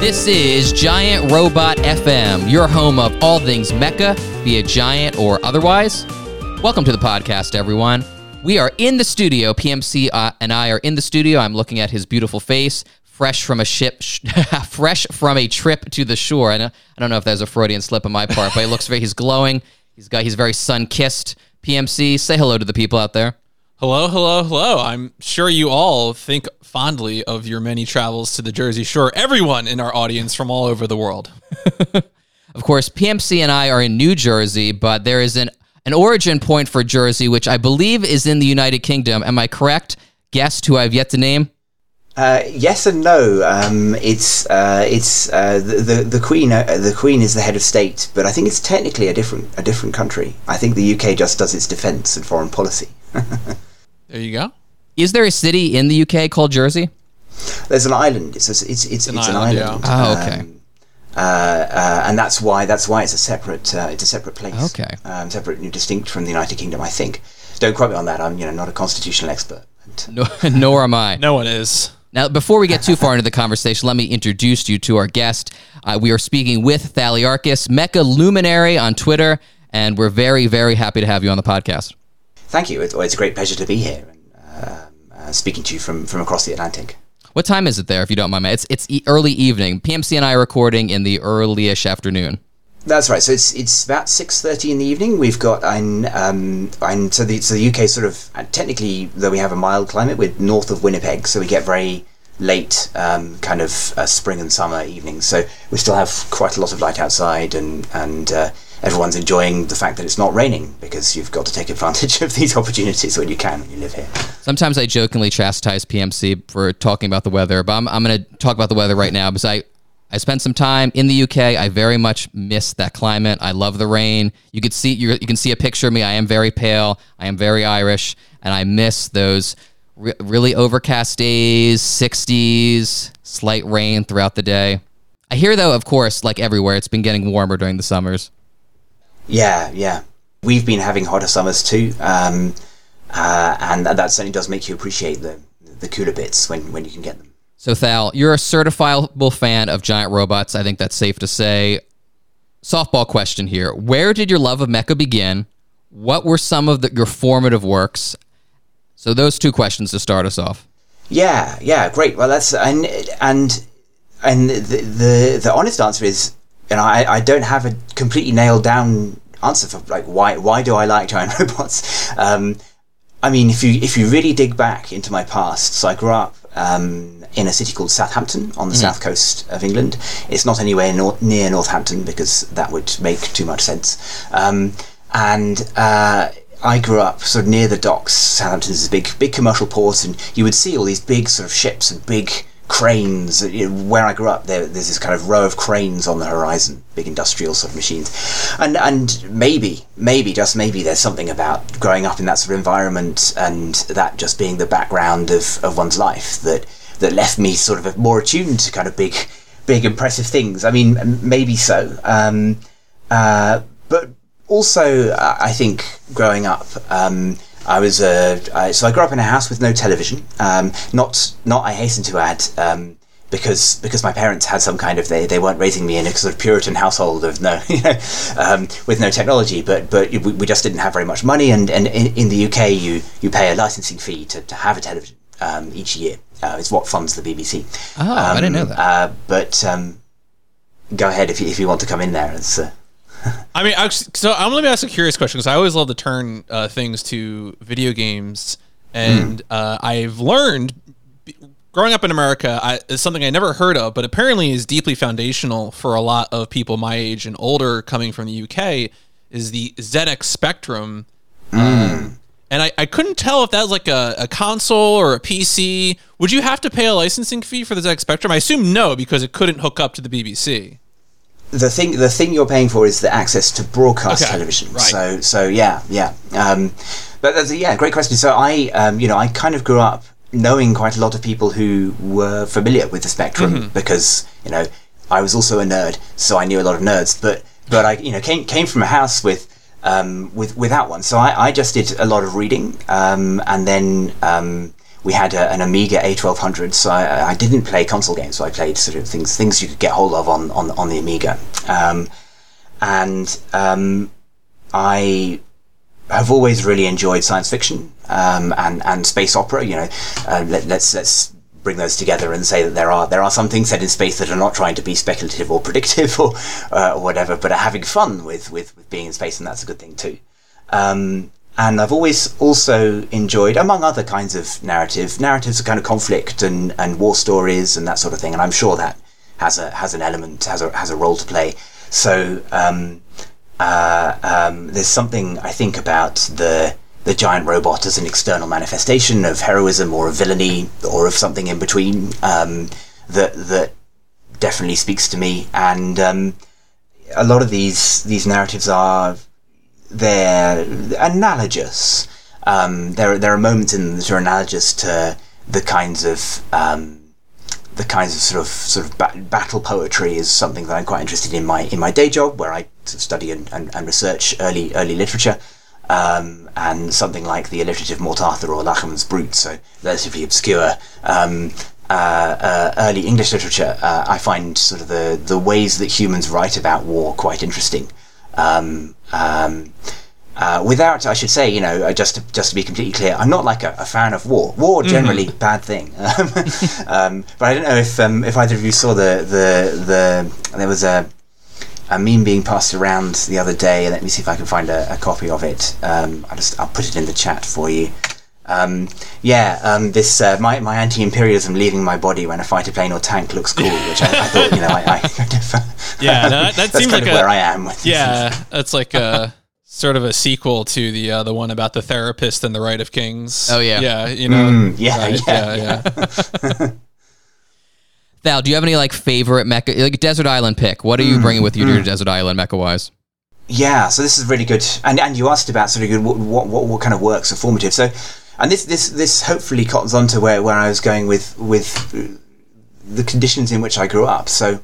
This is Giant Robot FM, your home of all things mecha, be it giant or otherwise. Welcome to the podcast, everyone. We are in the studio. PMC and I are in the studio. I'm looking at his beautiful face, fresh from a trip to the shore. I don't know if there's a Freudian slip on my part, but he looks he's glowing. He's very sun-kissed. PMC, say hello to the people out there. Hello, hello, hello. I'm sure you all think fondly of your many travels to the Jersey Shore. Everyone in our audience from all over the world. Of course, PMC and I are in New Jersey, but there is an origin point for Jersey, which I believe is in the United Kingdom. Am I correct? Guest who I've yet to name? Yes and no. It's the Queen. The Queen is the head of state, but I think it's technically a different country. I think the UK just does its defence and foreign policy. There you go. Is there a city in the UK called Jersey? There's an island. It's an island. Yeah. Oh, okay. And that's why it's a separate place. Okay. Separate and distinct from the United Kingdom, I think. Don't quote me on that. I'm not a constitutional expert. Nor am I. No one is. Now, before we get too far into the conversation, let me introduce you to our guest. We are speaking with Thaliarchus, Mecha Luminary on Twitter, and we're very, very happy to have you on the podcast. Thank you. It's a great pleasure to be here and speaking to you from across the Atlantic. What time is it there, if you don't mind? It's early evening. PMC and I are recording in the early-ish afternoon. That's right. So it's about 6:30 in the evening. We've got so the UK sort of technically, though we have a mild climate, we're north of Winnipeg, so we get very late spring and summer evenings. So we still have quite a lot of light outside and everyone's enjoying the fact that it's not raining because you've got to take advantage of these opportunities when you can when you live here. Sometimes I jokingly chastise PMC for talking about the weather, but I'm going to talk about the weather right now because I spent some time in the UK. I very much miss that climate. I love the rain. You could see you can see a picture of me. I am very pale. I am very Irish, and I miss those really overcast days, 60s, slight rain throughout the day. I hear, though, of course, like everywhere, it's been getting warmer during the summers. Yeah. We've been having hotter summers too, and that certainly does make you appreciate the cooler bits when you can get them. So, Thal, you're a certifiable fan of giant robots. I think that's safe to say. Softball question here. Where did your love of mecha begin? What were some of your formative works? So those two questions to start us off. Yeah, great. Well, that's... And the honest answer is... And I don't have a completely nailed down answer for why do I like giant robots? If you really dig back into my past, so I grew up in a city called Southampton on the south coast of England. It's not anywhere near Northampton because that would make too much sense. I grew up sort of near the docks. Southampton is a big commercial port, and you would see all these big sort of ships and big cranes. Where I grew up, there's this kind of row of cranes on the horizon, big industrial sort of machines, and maybe just maybe there's something about growing up in that sort of environment and that just being the background of one's life that left me sort of more attuned to kind of big impressive things. I mean, maybe so. But also, I think growing up, I grew up in a house with no television. Not I hasten to add, because my parents had some kind of they weren't raising me in a sort of Puritan household of with no technology. But we just didn't have very much money, and in the UK you pay a licensing fee to have a television each year. It's what funds the BBC. Oh, I didn't know that. But go ahead if you want to come in there. It's, I mean, so I'm going to ask a curious question because I always love to turn things to video games, and I've learned growing up in America is something I never heard of, but apparently is deeply foundational for a lot of people my age and older coming from the UK is the ZX Spectrum, and I couldn't tell if that was like a console or a PC. Would you have to pay a licensing fee for the ZX Spectrum? I assume no, because it couldn't hook up to the BBC. The thing you're paying for is the access to broadcast television. Right. So yeah. But that's, yeah, great question. So I kind of grew up knowing quite a lot of people who were familiar with the spectrum, mm-hmm. because, you know, I was also a nerd, so I knew a lot of nerds. But I, you know, came from a house without one. So I just did a lot of reading, and then we had an Amiga A1200. So I didn't play console games. So I played sort of things you could get hold of on the Amiga, and I have always really enjoyed science fiction and space opera. You know, let's bring those together and say that there are some things said in space that are not trying to be speculative or predictive or whatever, but are having fun with being in space, and that's a good thing too. And I've always also enjoyed, among other kinds of narratives of kind of conflict and war stories and that sort of thing. And I'm sure that has a role to play. So there's something I think about the giant robot as an external manifestation of heroism or of villainy or of something in between, that definitely speaks to me. And a lot of these narratives are, they're analogous. There are moments in them that are analogous to the kinds of sort of battle poetry is something that I'm quite interested in my day job, where I study and research early literature. And something like the alliterative Mort Arthur or Lachman's Brut, so relatively obscure early English literature, I find sort of the ways that humans write about war quite interesting. Without, I should say, you know, just to be completely clear, I'm not like a fan of war. War generally mm-hmm. bad thing. But I don't know if either of you saw the there was a meme being passed around the other day. Let me see if I can find a copy of it. I'll put it in the chat for you. This my anti-imperialism leaving my body when a fighter plane or tank looks cool, which I thought, you know, I kind of, yeah, no, that seems kind like of where I am with this. That's like a sort of a sequel to the one about the therapist and the Rite of Kings. Oh yeah, yeah, you know, yeah. Val, do you have any favorite mecha, like Desert Island pick? What are you bringing with you to Desert Island mecha wise? Yeah, so this is really good. And you asked about sort of good, what kind of works are formative. So, and this hopefully cottons onto where I was going with the conditions in which I grew up. So,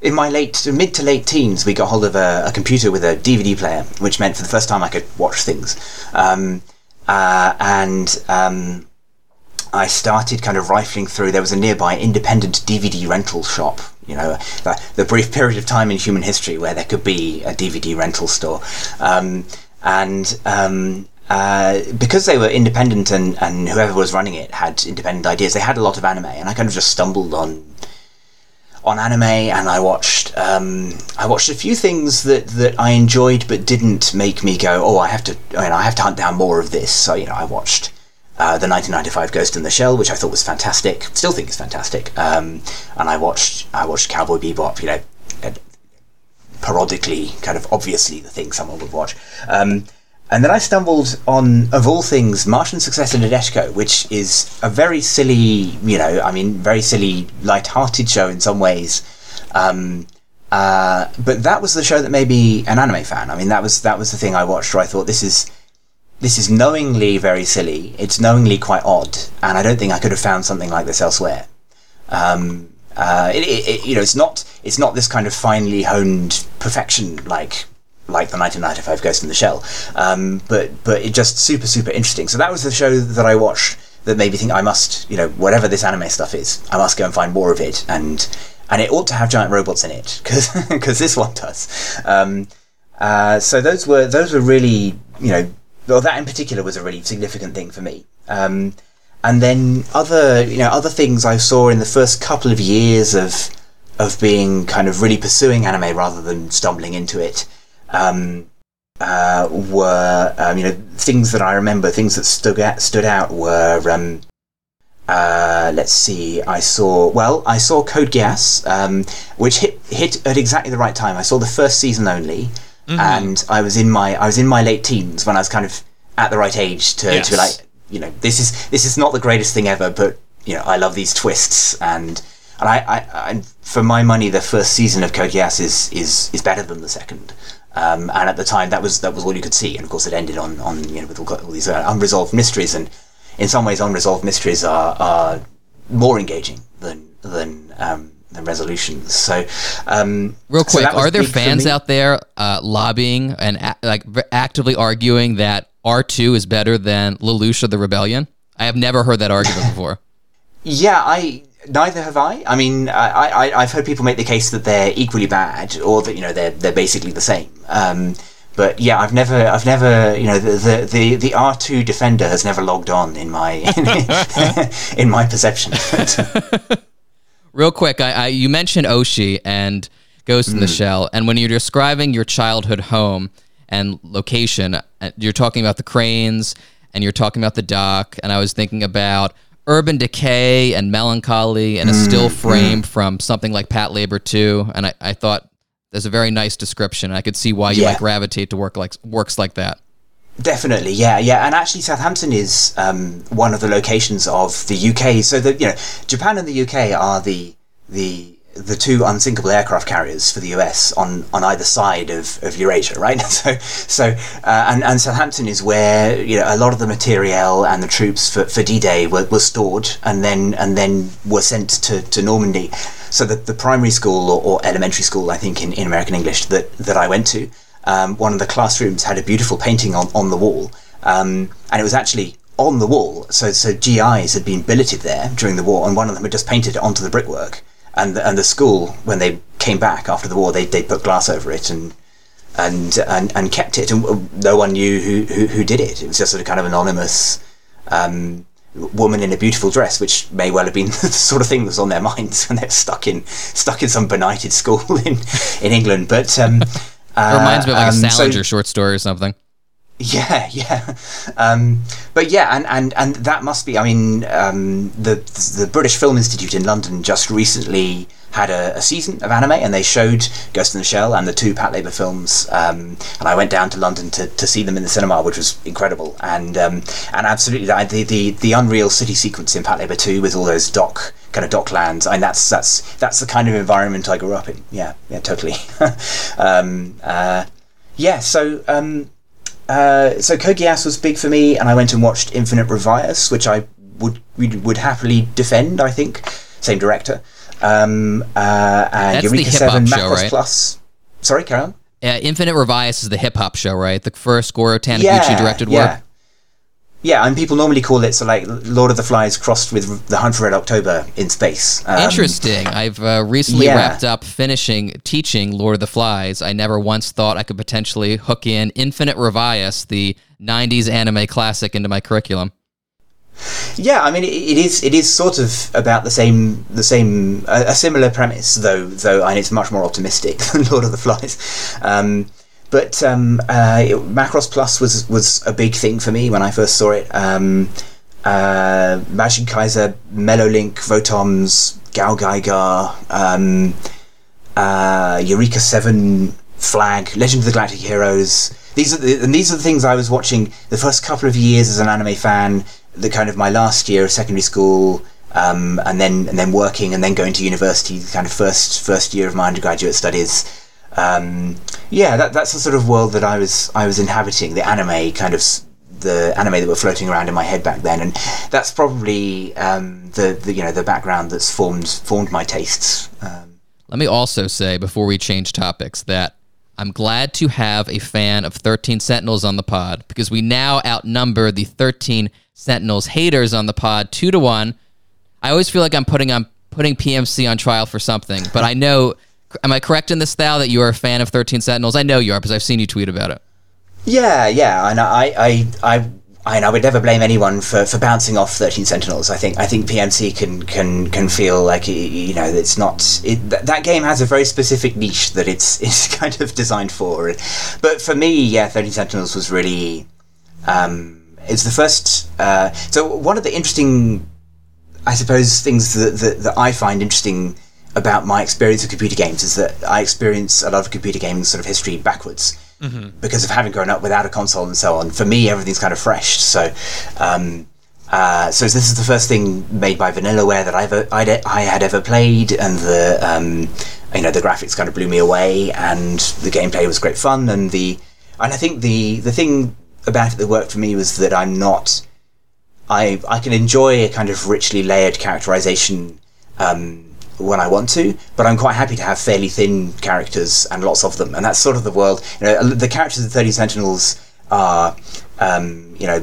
in my mid to late teens, we got hold of a computer with a DVD player, which meant for the first time I could watch things. I started kind of rifling through. There was a nearby independent DVD rental shop, you know, the brief period of time in human history where there could be a DVD rental store. Because they were independent and whoever was running it had independent ideas, they had a lot of anime, and I kind of just stumbled on anime, and I watched a few things that I enjoyed but didn't make me go, oh, I have to hunt down more of this. So, you know, I watched the 1995 Ghost in the Shell, which I thought was fantastic, still think is fantastic, and I watched Cowboy Bebop, you know, parodically, kind of obviously the thing someone would watch, and then I stumbled on, of all things, Martian Successor to Nadeshiko, which is a very silly, you know, I mean, very silly, light-hearted show in some ways, but that was the show that made me an anime fan. I mean, that was the thing I watched where I thought, this is knowingly very silly. It's knowingly quite odd, and I don't think I could have found something like this elsewhere. You know, it's not this kind of finely honed perfection like the 1995 Ghost in the Shell. But it's just super, super interesting. So that was the show that I watched that made me think I must, you know, whatever this anime stuff is, I must go and find more of it, and it ought to have giant robots in it because this one does. So those were really, you know. Well, that in particular was a really significant thing for me. And then other things I saw in the first couple of years of being kind of really pursuing anime rather than stumbling into it, were, you know, things that I remember, things that stood out were, let's see, I saw Code Geass, which hit at exactly the right time. I saw the first season only. Mm-hmm. And I was in my late teens when I was kind of at the right age to be like, you know, this is not the greatest thing ever, but, you know, I love these twists, and I for my money the first season of Code Geass is better than the second. And at the time, that was all you could see. And of course, it ended on with all these unresolved mysteries. And in some ways, unresolved mysteries are more engaging than resolutions. So, real quick, are there fans out there lobbying and actively arguing that R2 is better than Lelouch of the Rebellion? I have never heard that argument before. Yeah, neither have I. I mean, I've heard people make the case that they're equally bad, or that they're basically the same. But yeah, I've never the R2 defender has never logged on in my in my perception. Real quick, you mentioned Oshi and Ghost in the Shell, and when you're describing your childhood home and location, you're talking about the cranes and you're talking about the dock, and I was thinking about Urban Decay and Melancholy and a still frame from something like Pat Labor 2, and I thought there's a very nice description, and I could see why you might gravitate to works like that. Definitely, yeah, and actually Southampton is one of the locations of the UK. So that Japan and the UK are the two unsinkable aircraft carriers for the US on either side of Eurasia, right? So Southampton is where a lot of the materiel and the troops for D-Day were stored, and then were sent to Normandy. So that the primary school or elementary school, I think in American English, that I went to. One of the classrooms had a beautiful painting on the wall, and it was actually on the wall. So GIs had been billeted there during the war, and one of them had just painted it onto the brickwork. And the school, when they came back after the war, they put glass over it and kept it, and no one knew who did it. It was just sort of kind of anonymous woman in a beautiful dress, which may well have been the sort of thing that was on their minds when they're stuck in some benighted school in England, but. It reminds me of a Salinger short story or something. Yeah. But yeah, and that must be. I mean, the British Film Institute in London just recently had a season of anime, and they showed Ghost in the Shell and the two Pat Labor films. And I went down to London to see them in the cinema, which was incredible. And absolutely, the unreal city sequence in Pat Labor 2 with all those dock lands. I mean, that's the kind of environment I grew up in. Yeah, totally. So Code Geass was big for me, and I went and watched Infinite Revias, which I would happily defend. I think same director. And that's Eureka the hip hop show, Macross right? Plus. Sorry, carry on. Infinite Revias is the hip hop show, right? The first Goro Taniguchi directed work. Yeah, and people normally call it Lord of the Flies crossed with The Hunt for Red October in space. Interesting. I've recently wrapped up finishing teaching Lord of the Flies. I never once thought I could potentially hook in Infinite Revias, the 90s anime classic, into my curriculum. Yeah, I mean it is sort of about the same a similar premise though, and it's much more optimistic than Lord of the Flies. But Macross Plus was a big thing for me when I first saw it. Majin Kaiser, Melolink, Votoms, Gao Gaigar, Eureka 7, Flag, Legend of the Galactic Heroes. These are the things I was watching the first couple of years as an anime fan. The kind of my last year of secondary school, and then working, and then going to university. The kind of first year of my undergraduate studies. That's the sort of world that I was inhabiting, the anime that were floating around in my head back then, and that's probably the background that's formed my tastes. Let me also say before we change topics that I'm glad to have a fan of 13 Sentinels on the pod, because we now outnumber the 13 Sentinels haters on the pod 2-1. I always feel like I'm putting PMC on trial for something, but I know. Am I correct in this, Thal, that you are a fan of 13 Sentinels? I know you are, because I've seen you tweet about it. Yeah, and I would never blame anyone for bouncing off 13 Sentinels. I think PMC can feel like it's not that game has a very specific niche that it's kind of designed for. But for me, yeah, 13 Sentinels was really it's the first. So one of the interesting, I suppose, things that I find interesting about my experience of computer games is that I experience a lot of computer gaming sort of history backwards because of having grown up without a console and so on. For me, everything's kind of fresh. So So this is the first thing made by Vanillaware that I had ever played, and the the graphics kind of blew me away, and the gameplay was great fun, and I think the thing about it that worked for me was that I can enjoy a kind of richly layered characterization when I want to, but I'm quite happy to have fairly thin characters and lots of them, and that's sort of the world. The characters in 13 Sentinels are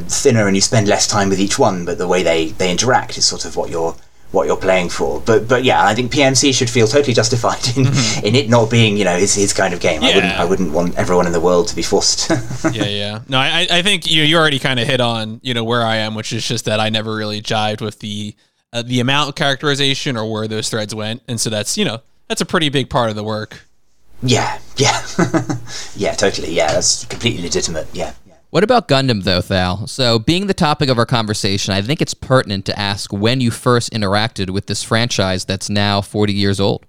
thinner, and you spend less time with each one, but the way they interact is sort of what you're playing for. But yeah, I think PMC should feel totally justified in it not being his kind of game. Yeah. I wouldn't want everyone in the world to be forced. yeah. No, I think you already kind of hit on where I am, which is just that I never really jived with the amount of characterization or where those threads went, and so that's a pretty big part of the work. Yeah, yeah, totally. Yeah, that's completely legitimate. Yeah. What about Gundam, though, Thal? So, being the topic of our conversation, I think it's pertinent to ask when you first interacted with this franchise that's now 40 years old.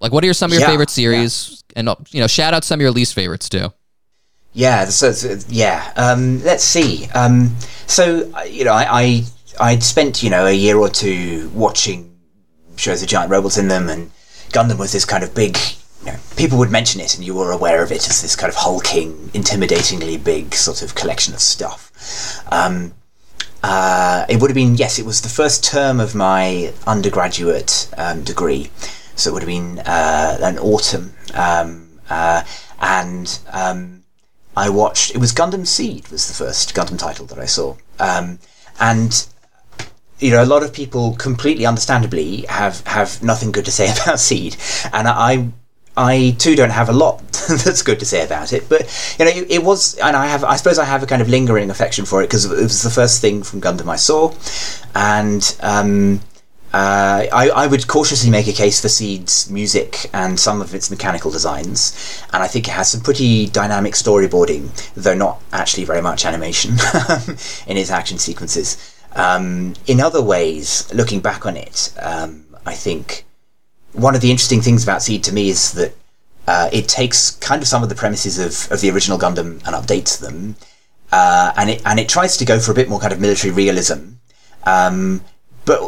Like, what are some of your favorite series? Yeah. And, shout out some of your least favorites, too. Yeah, so. Let's see. I'd spent, a year or two watching shows with giant robots in them, and Gundam was this kind of big... people would mention it, and you were aware of it as this kind of hulking, intimidatingly big sort of collection of stuff. It would have been, it was the first term of my undergraduate degree, so it would have been an autumn, and I watched. It was Gundam Seed was the first Gundam title that I saw, and. A lot of people, completely understandably, have nothing good to say about Seed, and I too don't have a lot that's good to say about it, but it was, and I suppose I have a kind of lingering affection for it because it was the first thing from Gundam I saw, and I would cautiously make a case for Seed's music and some of its mechanical designs, and I think it has some pretty dynamic storyboarding, though not actually very much animation in its action sequences. In other ways, looking back on it, I think one of the interesting things about Seed to me is that it takes kind of some of the premises of the original Gundam and updates them, and it tries to go for a bit more kind of military realism, but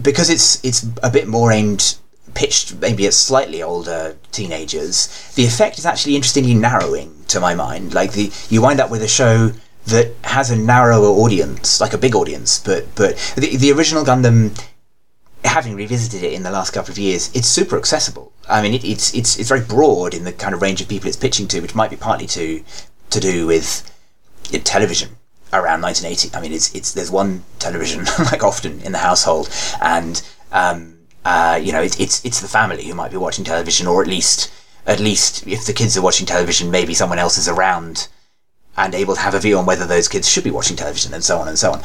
because it's a bit more pitched maybe at slightly older teenagers, the effect is actually interestingly narrowing to my mind. Like you wind up with a show that has a narrower audience, like a big audience, but the original Gundam, having revisited it in the last couple of years, it's super accessible. I mean, it's very broad in the kind of range of people it's pitching to, which might be partly to do with television around 1980. I mean, there's one television like often in the household, and it's the family who might be watching television, or at least if the kids are watching television, maybe someone else is around and able to have a view on whether those kids should be watching television, and so on and so on.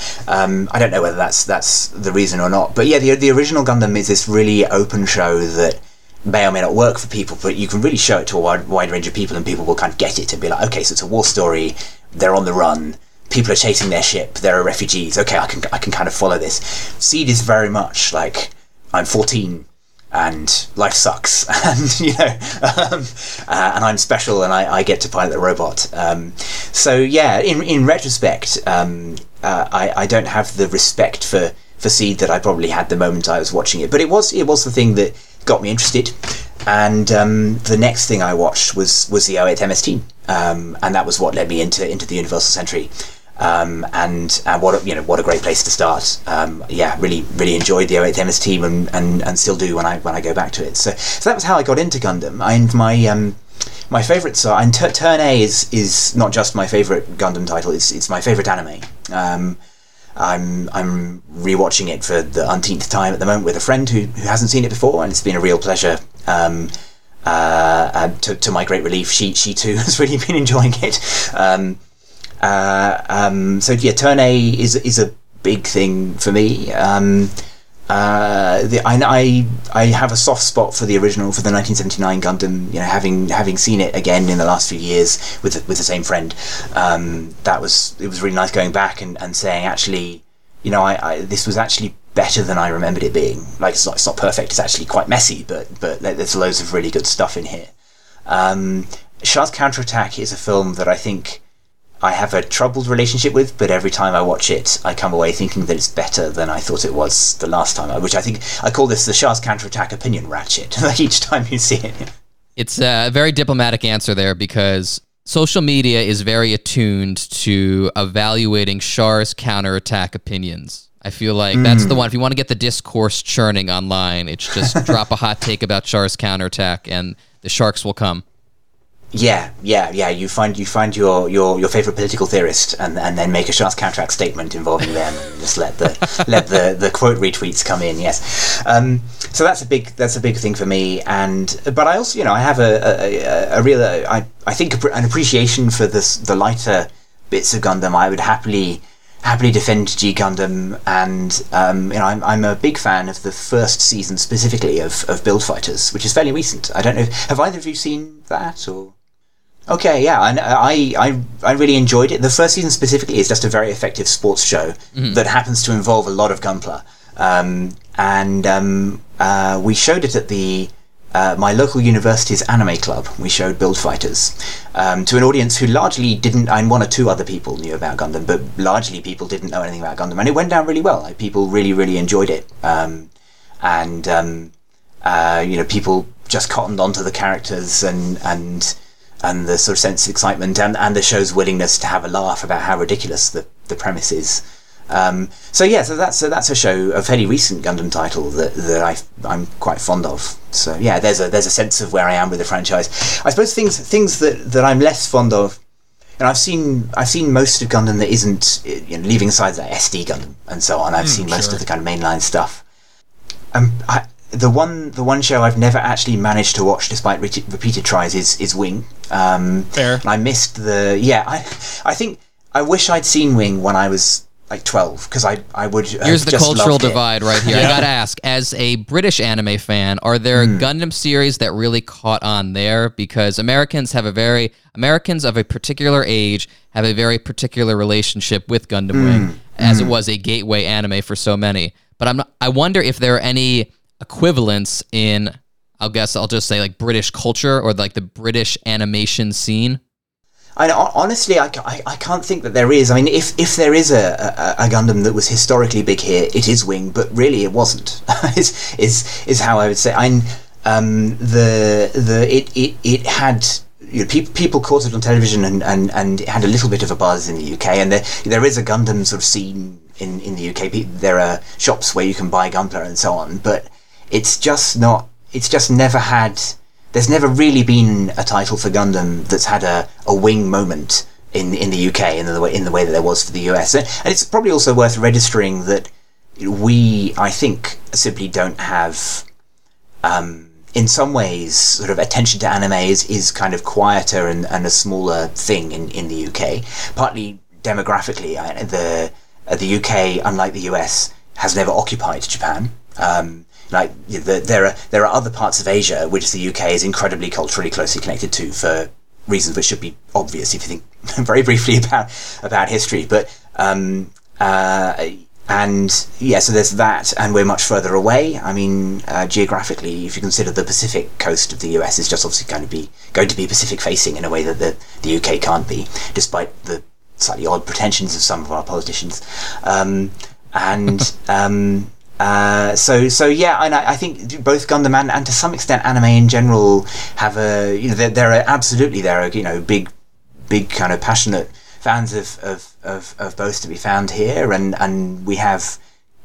I don't know whether that's the reason or not, but yeah, the original Gundam is this really open show that may or may not work for people, but you can really show it to a wide range of people, and people will kind of get it and be like, okay, so it's a war story, they're on the run, people are chasing their ship, there are refugees, okay, I can kind of follow this. Seed is very much like, I'm 14, and life sucks, and and I'm special, and I get to pilot the robot. In retrospect, I don't have the respect for Seed that I probably had the moment I was watching it, but it was the thing that got me interested. And the next thing I watched was the 08 MST, and that was what led me into the Universal Century. And what a great place to start. Really, really enjoyed the 08th MST and still do when I go back to it. So that was how I got into Gundam. My favourites are, and Turn A is not just my favourite Gundam title. It's my favourite anime. I'm rewatching it for the umpteenth time at the moment with a friend who hasn't seen it before, and it's been a real pleasure. To my great relief, she too has really been enjoying it. Turn A is a big thing for me. I have a soft spot for the original, for the 1979 Gundam. Having seen it again in the last few years with the same friend, it was really nice going back and saying, actually, this was actually better than I remembered it being. Like, it's not perfect; it's actually quite messy, but there's loads of really good stuff in here. Char's Counterattack is a film that I think. I have a troubled relationship with, but every time I watch it, I come away thinking that it's better than I thought it was the last time, which I think I call this the Char's Counterattack opinion ratchet, like each time you see it. It's a very diplomatic answer there, because social media is very attuned to evaluating Char's Counterattack opinions. I feel like that's the one. If you want to get the discourse churning online, it's just drop a hot take about Char's Counterattack and the sharks will come. Yeah. You find your favorite political theorist, and then make a Char's Counterattack statement involving them, and just let the quote retweets come in. Yes, so that's a big thing for me. But I also, I have a real I think an appreciation for the lighter bits of Gundam. I would happily defend G Gundam, and I'm a big fan of the first season specifically of Build Fighters, which is fairly recent. I don't know. Have either of you seen that or? Okay, yeah, and I really enjoyed it. The first season specifically is just a very effective sports show that happens to involve a lot of gunpla. We showed it at my local university's anime club. We showed Build Fighters to an audience who largely didn't, and one or two other people knew about Gundam, but largely people didn't know anything about Gundam, and it went down really well. Like, people really, really enjoyed it, people just cottoned onto the characters and the sort of sense of excitement and the show's willingness to have a laugh about how ridiculous the premise is. So that's a show, a fairly recent Gundam title that I'm quite fond of. So yeah, there's a sense of where I am with the franchise. I suppose things that I'm less fond of, and I've seen most of Gundam that isn't, leaving aside that SD Gundam and so on. I've seen most of the kind of mainline stuff. The one show I've never actually managed to watch despite repeated tries is Wing. Fair. I missed I think I wish I'd seen Wing when I was like 12, because I would have. Here's the just cultural divide right here. Yeah. I gotta ask, as a British anime fan, are there Gundam series that really caught on there? Because Americans of a particular age have a very particular relationship with Gundam Wing, as it was a gateway anime for so many. But I wonder if there are any equivalents in, I guess I'll just say, like British culture or like the British animation scene. Honestly, I can't think that there is. I mean, if there is a Gundam that was historically big here, it is Wing, but really it wasn't. is how I would say. It had, people caught it on television and it had a little bit of a buzz in the UK, and there is a Gundam sort of scene in the UK. There are shops where you can buy Gunpla and so on, but there's never really been a title for Gundam that's had a Wing moment in the UK in the way that there was for the US. And it's probably also worth registering that we, I think, simply don't have, in some ways, sort of attention to anime is kind of quieter and a smaller thing in the UK. Partly demographically, the UK, unlike the US, has never occupied Japan. There are other parts of Asia which the UK is incredibly culturally closely connected to for reasons which should be obvious if you think very briefly about history. So there's that, and we're much further away. I mean, geographically, if you consider the Pacific coast of the US, is just obviously going to be Pacific facing in a way that the UK can't be, despite the slightly odd pretensions of some of our politicians. And I think both Gundam and to some extent anime in general have there are big kind of passionate fans of both to be found here, and we have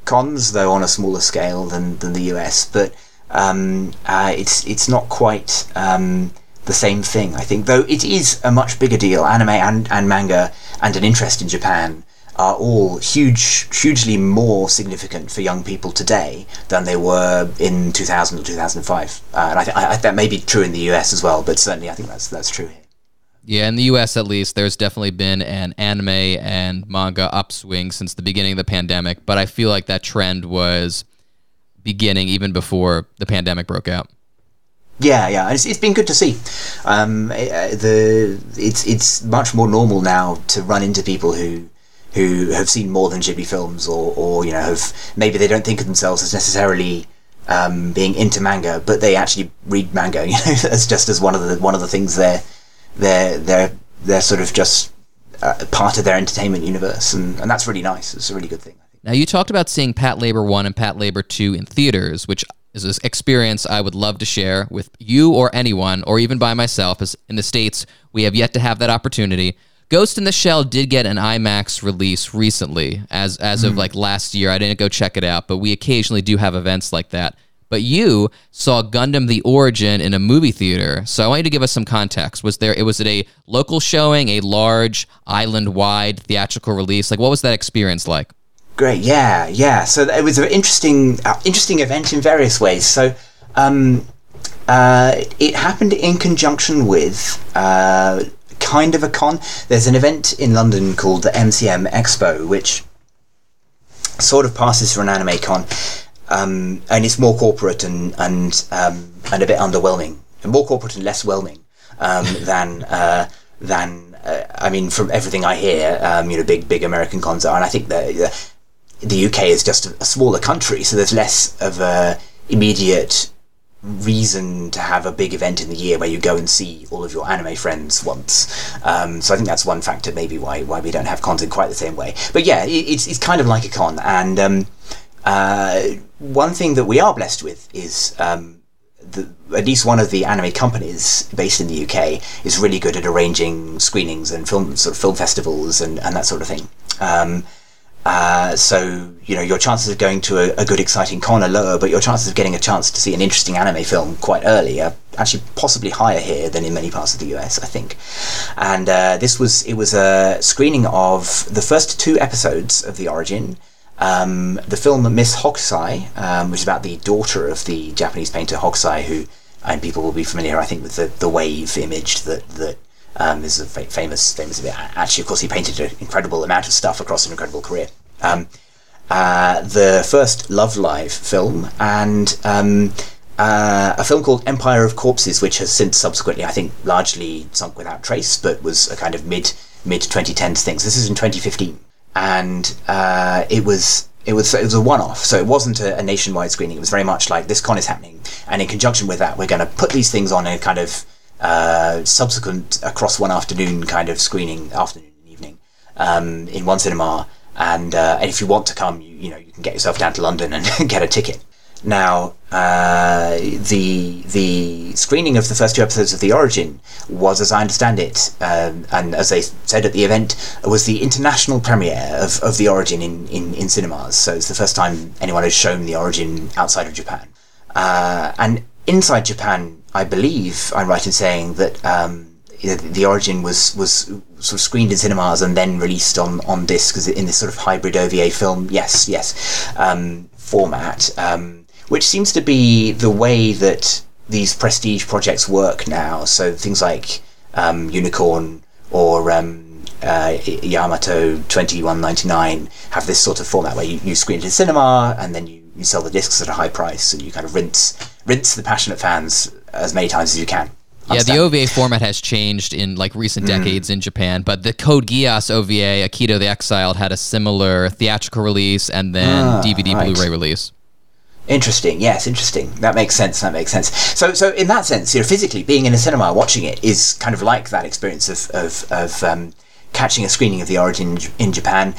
cons though on a smaller scale than the US, but it's not quite the same thing, I think, though it is a much bigger deal. Anime and manga and an interest in Japan are all hugely more significant for young people today than they were in 2000 or 2005. And I that may be true in the US as well, but certainly I think that's true here. Yeah, in the US at least, there's definitely been an anime and manga upswing since the beginning of the pandemic, but I feel like that trend was beginning even before the pandemic broke out. Yeah, it's been good to see. It's much more normal now to run into people who have seen more than Ghibli films, or have, maybe they don't think of themselves as necessarily being into manga, but they actually read manga, as just as one of the things they're sort of just part of their entertainment universe, and that's really nice. It's a really good thing, I think. Now, you talked about seeing Pat Labor 1 and Pat Labor 2 in theaters, which is this experience I would love to share with you or anyone, or even by myself, as in the States, we have yet to have that opportunity. Ghost in the Shell did get an IMAX release recently, as of like last year. I didn't go check it out, but we occasionally do have events like that. But you saw Gundam The Origin in a movie theater, so I want you to give us some context. Was it a local showing, a large island-wide theatrical release? Like, what was that experience like? Great, yeah. So it was an interesting event in various ways. So it happened in conjunction with kind of a con. There's an event in London called the MCM Expo, which sort of passes for an anime con, and it's more corporate and a bit underwhelming, more corporate and less whelming than I mean, from everything I hear, big American cons are, and I think that the UK is just a smaller country, so there's less of a immediate reason to have a big event in the year where you go and see all of your anime friends once. So I think that's one factor, maybe why we don't have cons in quite the same way. But yeah, it's kind of like a con. And one thing that we are blessed with is at least one of the anime companies based in the UK is really good at arranging screenings and film festivals and that sort of thing. So, you know, your chances of going to a good, exciting con are lower, but your chances of getting a chance to see an interesting anime film quite early are actually possibly higher here than in many parts of the US, I think. And it was a screening of the first two episodes of The Origin. The film Miss Hokusai, which is about the daughter of the Japanese painter Hokusai, who, and people will be familiar, I think, with the wave image that is a famous event. Actually, of course, he painted an incredible amount of stuff across an incredible career. The first Love Live film, and a film called Empire of Corpses, which has since subsequently, I think, largely sunk without trace, but was a kind of mid-2010s thing. So this is in 2015, and it was a one-off, so it wasn't a nationwide screening. It was very much like, this con is happening, and in conjunction with that, we're going to put these things on a kind of subsequent across one afternoon kind of screening, afternoon and evening, in one cinema, and if you want to come, you know you can get yourself down to London and get a ticket. Now, the screening of the first two episodes of The Origin was, as I understand it, and as they said at the event, was the international premiere of The Origin in cinemas. So it's the first time anyone has shown The Origin outside of Japan, and inside Japan, I believe I'm right in saying that The Origin was sort of screened in cinemas and then released on disc in this sort of hybrid OVA film, format, which seems to be the way that these prestige projects work now. So things like Unicorn or Yamato 2199 have this sort of format where you screen it in cinema and then you sell the discs at a high price, and you kind of rinse the passionate fans as many times as you can. Understand? Yeah, the OVA format has changed in like recent decades in Japan, but the Code Geass OVA, Akito the Exiled, had a similar theatrical release and then DVD Blu-ray release. Interesting. Yes, interesting. That makes sense. So in that sense, you know, physically being in a cinema watching it is kind of like that experience of catching a screening of The Origin in Japan.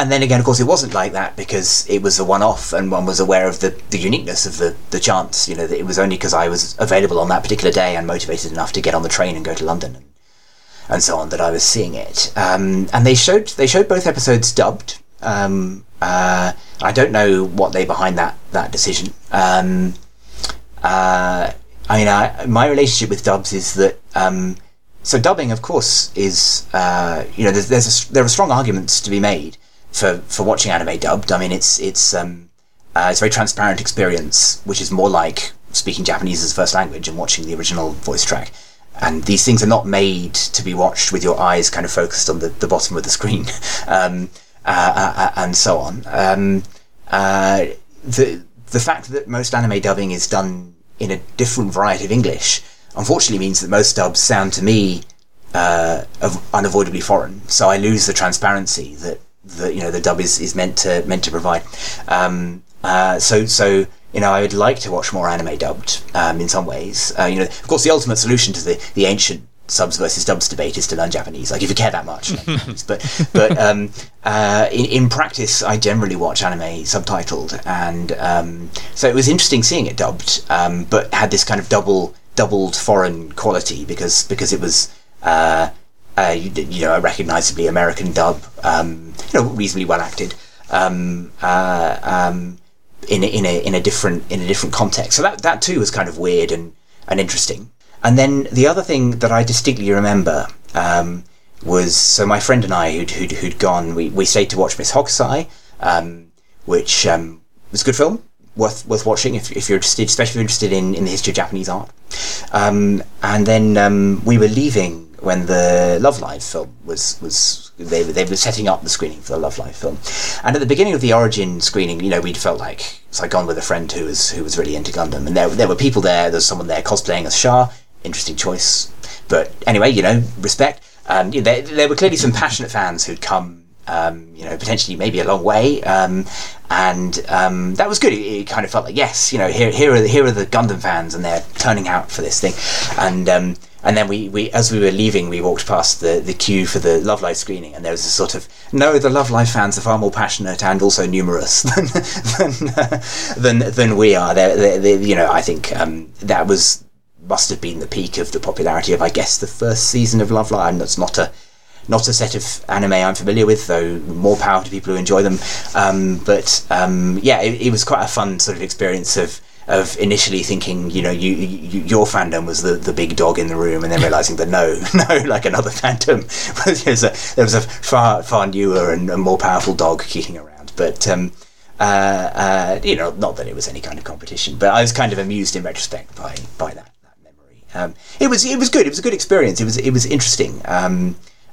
And then again, of course, it wasn't like that because it was a one-off, and one was aware of the uniqueness of the chance. You know, that it was only because I was available on that particular day and motivated enough to get on the train and go to London and so on that I was seeing it. And they showed both episodes dubbed. I don't know what lay behind that decision. My relationship with dubs is that. So dubbing, of course, is there are strong arguments to be made for watching anime dubbed. I mean, it's a very transparent experience, which is more like speaking Japanese as a first language and watching the original voice track. And these things are not made to be watched with your eyes kind of focused on the bottom of the screen, and so on. The fact that most anime dubbing is done in a different variety of English, unfortunately, means that most dubs sound to me unavoidably foreign. So I lose the transparency that the dub is meant to provide. So I would like to watch more anime dubbed in some ways. Of course, the ultimate solution to the ancient subs versus dubs debate is to learn Japanese, like, if you care that much. Like, but in practice, I generally watch anime subtitled, and so it was interesting seeing it dubbed, but had this kind of doubled foreign quality because it was a recognisably American dub, reasonably well acted, in a different context. So that too was kind of weird and interesting. And then the other thing that I distinctly remember was, so my friend and I who'd gone, we stayed to watch Miss Hokusai, which was a good film, worth watching if you're interested, especially if you're interested in the history of Japanese art. And then we were leaving when the Love Live film was they were setting up the screening for the Love Live film, and at the beginning of the Origin screening, we'd felt like, so I'd gone with a friend who was really into Gundam, and there were people there. There was someone there cosplaying as Char, interesting choice, but anyway, respect. There were clearly some passionate fans who'd come, potentially maybe a long way, and that was good. It kind of felt like, yes, here are the Gundam fans, and they're turning out for this thing, and. And then we, as we were leaving, we walked past the queue for the Love Live screening, and there was a sort of, no, the Love Live fans are far more passionate and also numerous than we are. I think that must have been the peak of the popularity of, I guess, the first season of Love Live. And that's not a set of anime I'm familiar with, though more power to people who enjoy them. It was quite a fun sort of experience of initially thinking, your fandom was the big dog in the room, and then realising that no, another fandom, there was a far, far newer and more powerful dog kicking around. But, not that it was any kind of competition, but I was kind of amused in retrospect by that memory. It was good. It was a good experience. It was interesting,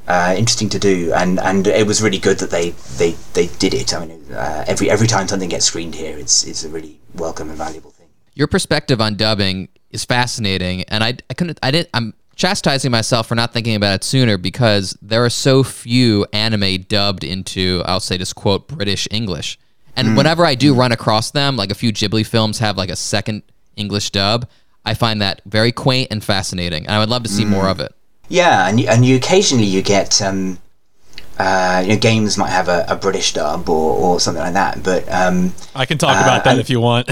interesting to do, and it was really good that they did it. I mean, every time something gets screened here, it's a really welcome and valuable thing. Your perspective on dubbing is fascinating, and I'm chastising myself for not thinking about it sooner, because there are so few anime dubbed into, I'll say this quote, British English. And whenever I do run across them, like a few Ghibli films have like a second English dub, I find that very quaint and fascinating, and I would love to see more of it. Yeah, and you occasionally you get games might have a British dub or something like that, but I can talk about that if you want.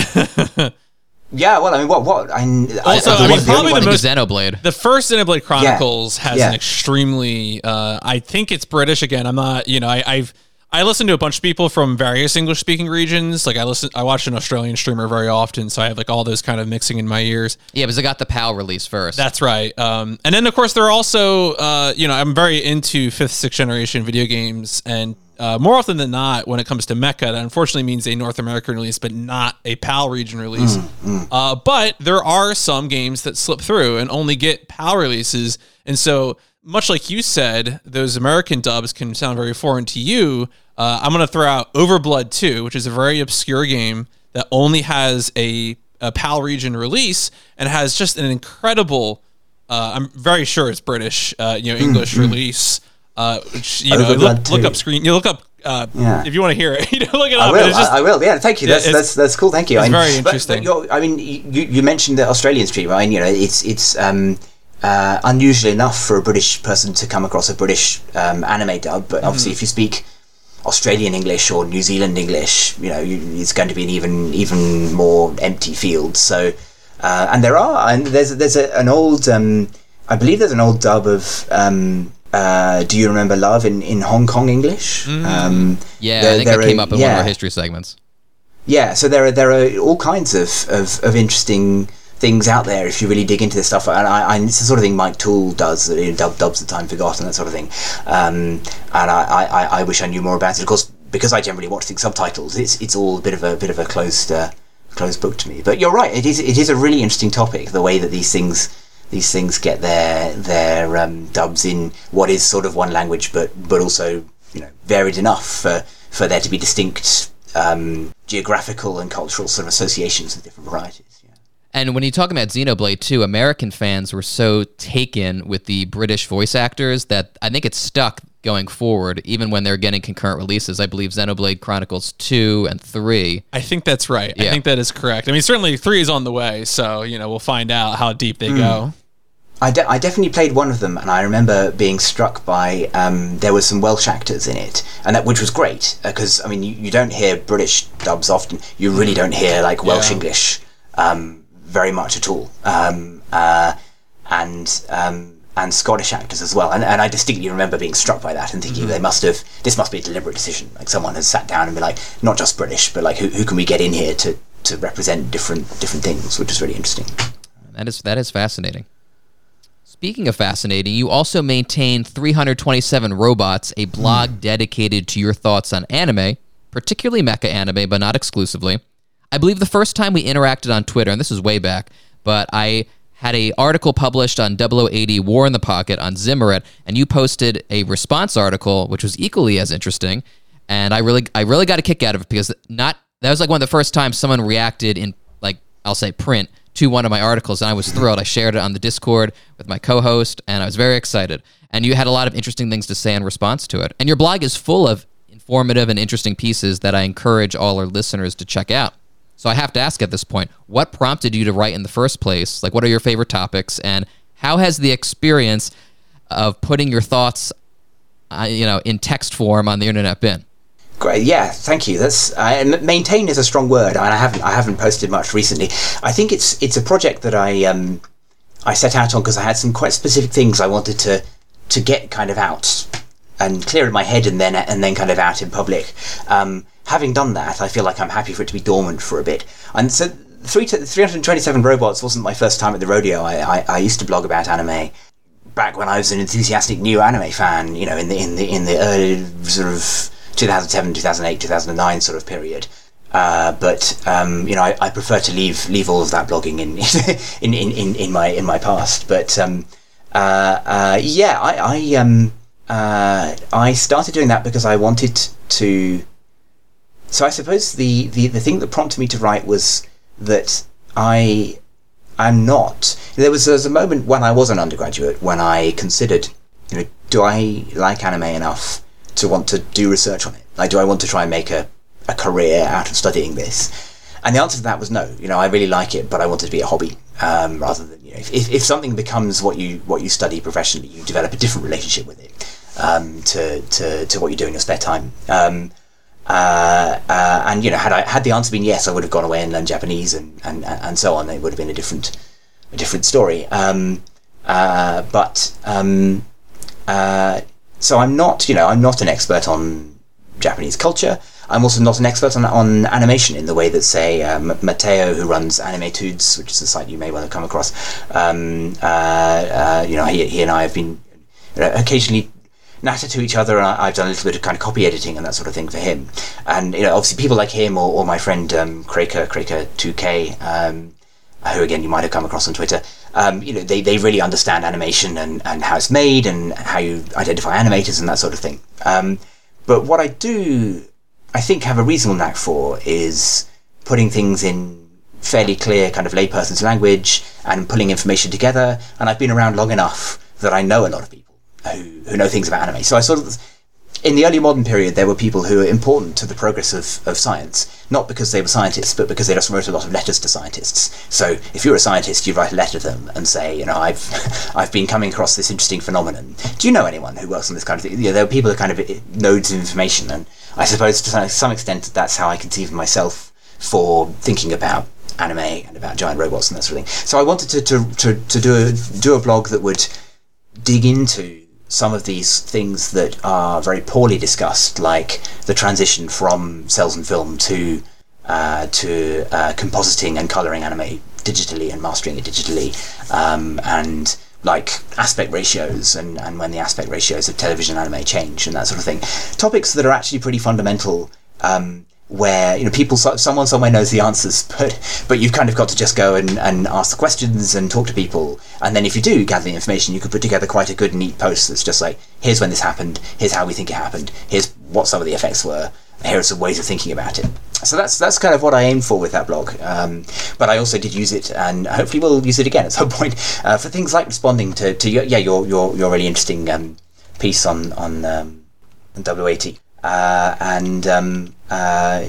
Yeah, well, I mean, probably the most Xenoblade. The first Xenoblade Chronicles has an extremely, I think it's British again. I'm not, I listen to a bunch of people from various English speaking regions. Like I watch an Australian streamer very often, so I have like all those kind of mixing in my ears. Yeah, because I got the PAL release first. That's right. And then of course there are also, I'm very into 5th, 6th generation video games, and more often than not, when it comes to Mecha, that unfortunately means a North American release, but not a PAL region release. But there are some games that slip through and only get PAL releases, and so, much like you said, those American dubs can sound very foreign to you. I'm going to throw out Overblood 2, which is a very obscure game that only has a PAL region release, and has just an incredible, I'm very sure it's British, English release. Which, look up screen. You look up if you want to hear it. Look it up. I will. Yeah, thank you. That's cool. Thank you. It's very interesting. You mentioned the Australian streamer. It's unusual enough for a British person to come across a British anime dub, but obviously if you speak Australian English or New Zealand English, it's going to be an even more empty field. So, there's an old dub of Do You Remember Love in Hong Kong English? I think that came up in one of our history segments. Yeah, so there are all kinds of interesting things out there if you really dig into this stuff, and it's the sort of thing Mike Toole does, dubs the time forgotten, that sort of thing, and I wish I knew more about it, of course, because I generally watch things subtitles. It's all a bit of a closed book to me, but you're right, it is a really interesting topic, the way that these things get their dubs in what is sort of one language, but also varied enough for there to be distinct geographical and cultural sort of associations with different varieties. And when you talk about Xenoblade 2, American fans were so taken with the British voice actors that I think it's stuck going forward, even when they're getting concurrent releases. I believe Xenoblade Chronicles 2 and 3. I think that's right. Yeah. I think that is correct. I mean, certainly 3 is on the way, so, we'll find out how deep they go. I definitely played one of them, and I remember being struck by there were some Welsh actors in it, and that, which was great, because I mean you don't hear British dubs often. You really don't hear like Welsh English very much at all, and Scottish actors as well. And I distinctly remember being struck by that and thinking this must be a deliberate decision. Like someone has sat down and been like, not just British, but like who can we get in here to represent different things, which is really interesting. That is fascinating. Speaking of fascinating, you also maintain 327 Robots, a blog dedicated to your thoughts on anime, particularly mecha anime, but not exclusively. I believe the first time we interacted on Twitter, and this is way back, but I had an article published on 0080 War in the Pocket on Zimmerit, and you posted a response article, which was equally as interesting, and I really got a kick out of it, because that was like one of the first times someone reacted in, like, I'll say print, to one of my articles, and I was thrilled. I shared it on the Discord with my co-host, and I was very excited. And you had a lot of interesting things to say in response to it. And your blog is full of informative and interesting pieces that I encourage all our listeners to check out. So I have to ask at this point, what prompted you to write in the first place? Like, what are your favorite topics? And how has the experience of putting your thoughts in text form on the internet been? Great, yeah, thank you. That's maintain is a strong word, and I haven't posted much recently. I think it's a project that I set out on because I had some quite specific things I wanted to get kind of out and clear in my head, and then kind of out in public. Having done that, I feel like I'm happy for it to be dormant for a bit. And so 327 Robots wasn't my first time at the rodeo. I used to blog about anime back when I was an enthusiastic new anime fan, in the early sort of 2007, 2008, 2009 sort of period, I prefer to leave all of that blogging in my past. But I started doing that because I wanted to. So I suppose the thing that prompted me to write was that I'm not. There was a moment when I was an undergraduate when I considered, do I like anime enough to want to do research on it? Like, do I want to try and make a career out of studying this? And the answer to that was no. I really like it, but I want it to be a hobby, rather than, if something becomes what you study professionally, you develop a different relationship with it, to what you do in your spare time. Had the answer been yes, I would have gone away and learned Japanese and so on. It would have been a different story. So I'm not an expert on Japanese culture. I'm also not an expert on animation in the way that, say, Matteo, who runs Animetudes, which is a site you may well have come across. He and I have been occasionally natter to each other, and I've done a little bit of kind of copy editing and that sort of thing for him. And obviously people like him or my friend Kraker2K, who again you might have come across on Twitter. They really understand animation and how it's made and how you identify animators and that sort of thing. But what I do, I think, have a reasonable knack for is putting things in fairly clear kind of layperson's language and pulling information together. And I've been around long enough that I know a lot of people who know things about anime. So I sort of, in the early modern period, there were people who were important to the progress of science, not because they were scientists, but because they just wrote a lot of letters to scientists. So if you're a scientist, you write a letter to them and say, I've been coming across this interesting phenomenon. Do you know anyone who works on this kind of thing? There were people who kind of nodes of information, and I suppose to some extent that's how I conceive of myself for thinking about anime and about giant robots and that sort of thing. So I wanted to do a blog that would dig into some of these things that are very poorly discussed, like the transition from cells and film to compositing and colouring anime digitally and mastering it digitally, and like aspect ratios and when the aspect ratios of television anime change and that sort of thing. Topics that are actually pretty fundamental, where people, someone somewhere knows the answers, but you've kind of got to just go and ask the questions and talk to people, and then if you do gather the information, you could put together quite a good neat post that's just like, here's when this happened, here's how we think it happened, here's what some of the effects were, here are some ways of thinking about it. So that's kind of what I aim for with that blog, but I also did use it, and hopefully we'll use it again at some point, for things like responding to your really interesting piece on WAT.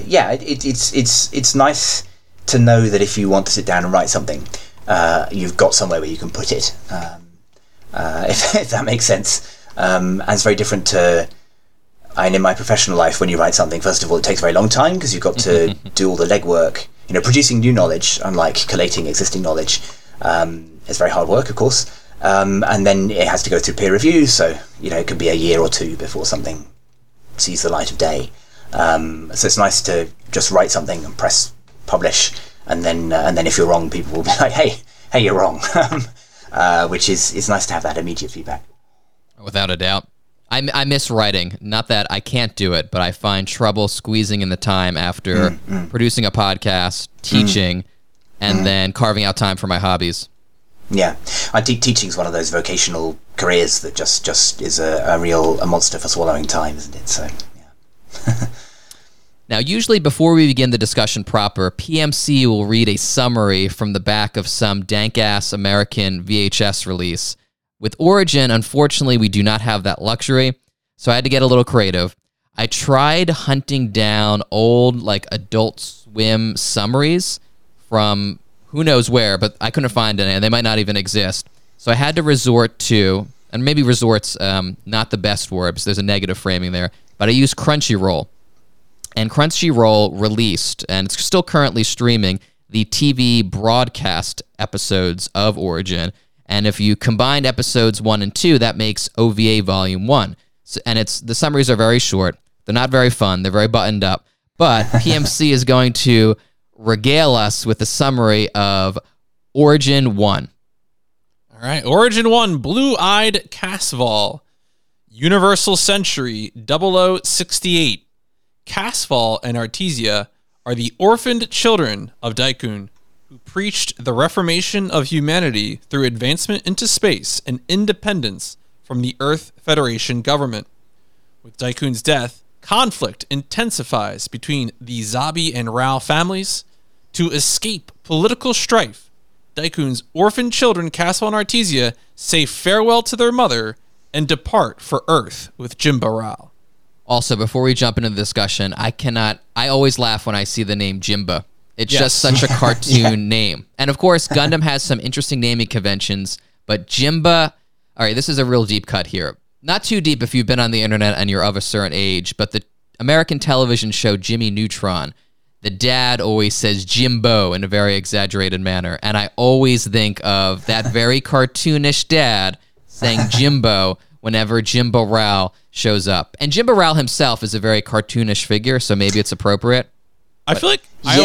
It's nice to know that if you want to sit down and write something, you've got somewhere where you can put it, if that makes sense. And it's very different to... And in my professional life, when you write something, first of all, it takes a very long time because you've got to do all the legwork. You know, producing new knowledge, unlike collating existing knowledge, is very hard work, of course. And then it has to go through peer review, so, you know, it could be a year or two before something sees the light of day. So it's nice to just write something and press publish, and then if you're wrong, people will be like, hey, you're wrong, which is nice to have that immediate feedback. Without a doubt. I miss writing. Not that I can't do it, but I find trouble squeezing in the time after producing a podcast, teaching, and then carving out time for my hobbies. Yeah. I think teaching's one of those vocational careers that just is a real monster for swallowing time, isn't it? So, yeah. Now, usually before we begin the discussion proper, PMC will read a summary from the back of some dank-ass American VHS release. With Origin, unfortunately, we do not have that luxury, so I had to get a little creative. I tried hunting down old, like, Adult Swim summaries from who knows where, but I couldn't find any, and they might not even exist. So I had to resort to, and maybe resort's not the best word, because there's a negative framing there, but I used Crunchyroll. And Crunchyroll released, and it's still currently streaming, the TV broadcast episodes of Origin. And if you combine episodes 1 and 2, that makes OVA Volume 1. So, and it's the summaries are very short. They're not very fun. They're very buttoned up. But PMC is going to regale us with a summary of Origin 1. All right. Origin 1, Blue-Eyed Casval, Universal Century 0068. Casval and Artesia are the orphaned children of Daikun, who preached the reformation of humanity through advancement into space and independence from the Earth Federation government. With Daikun's death, conflict intensifies between the Zabi and Ral families. To escape political strife, Daikun's orphan children, Casval and Artesia, say farewell to their mother and depart for Earth with Jimba Ral. Also, before we jump into the discussion, I always laugh when I see the name Jimba. It's just such a cartoon name. And of course, Gundam has some interesting naming conventions, but Jimba, all right, this is a real deep cut here. Not too deep if you've been on the internet and you're of a certain age, but the American television show Jimmy Neutron, the dad always says Jimbo in a very exaggerated manner. And I always think of that very cartoonish dad saying Jimbo whenever Jimba Ral shows up. And Jimba Ral himself is a very cartoonish figure, so maybe it's appropriate. I feel like I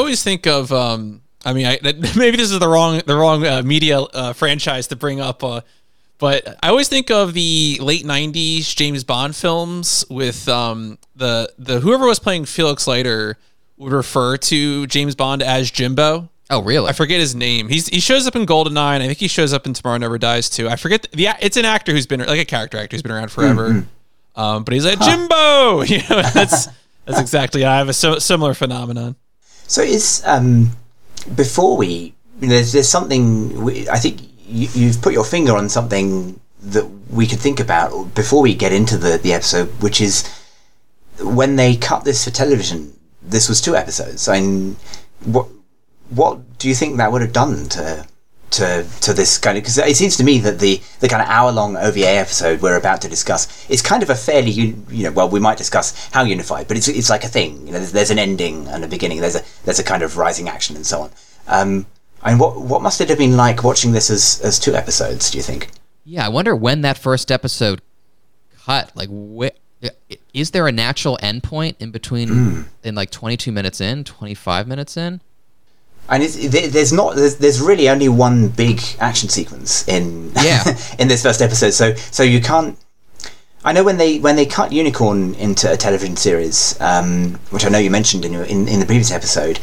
always think of. Maybe this is the wrong media franchise to bring up, but I always think of the late '90s James Bond films with the whoever was playing Felix Leiter would refer to James Bond as Jimbo. Oh, really? I forget his name. He shows up in GoldenEye, and I think he shows up in Tomorrow Never Dies too. I forget it's an actor who's been like a character actor who's been around forever, but he's like Jimbo. You know, that's. That's exactly. I have a similar phenomenon. So it's before we. You know, there's something. I think you've put your finger on something that we could think about before we get into the episode, which is when they cut this for television. This was 2 episodes. I mean, what do you think that would have done to this kind of? Because it seems to me that the kind of hour-long OVA episode we're about to discuss is kind of a fairly we might discuss how unified, but it's like a thing. You know, there's an ending and a beginning. There's a kind of rising action and so on. And what must it have been like watching this as 2 episodes? Do you think? Yeah, I wonder when that first episode cut. Like, is there a natural endpoint in between? In like 22 minutes in, 25 minutes in. And there's really only one big action sequence in this first episode. So you can't. I know when they cut Unicorn into a television series, which I know you mentioned in the previous episode,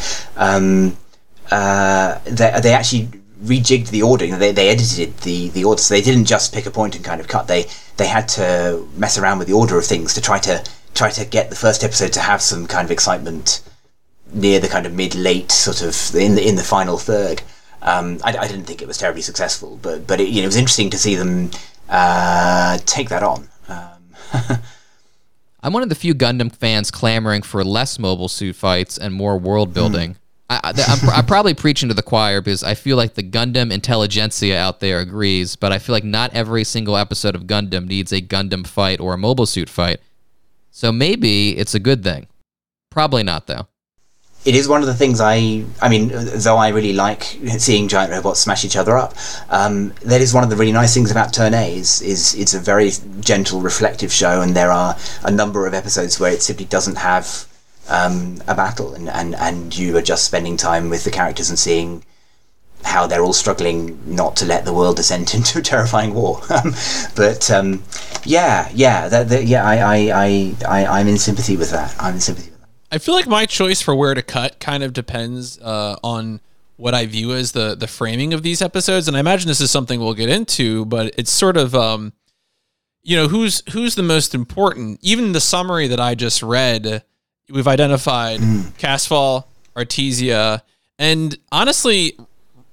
they actually rejigged the order. You know, they edited the order, so they didn't just pick a point and kind of cut. They had to mess around with the order of things to try to get the first episode to have some kind of excitement near the kind of mid-late sort of in the final third. I didn't think it was terribly successful, but it, you know, it was interesting to see them take that on. I'm one of the few Gundam fans clamoring for less mobile suit fights and more world building. I'm probably preaching to the choir because I feel like the Gundam intelligentsia out there agrees, but I feel like not every single episode of Gundam needs a Gundam fight or a mobile suit fight. So maybe it's a good thing. Probably not, though. It is one of the things I mean, though I really like seeing giant robots smash each other up, that is one of the really nice things about Turn A is it's a very gentle, reflective show, and there are a number of episodes where it simply doesn't have a battle, and you are just spending time with the characters and seeing how they're all struggling not to let the world descend into a terrifying war. I'm in sympathy with that. I feel like my choice for where to cut kind of depends on what I view as the framing of these episodes, and I imagine this is something we'll get into. But it's sort of, who's the most important? Even the summary that I just read, we've identified Casval, Artesia, and honestly,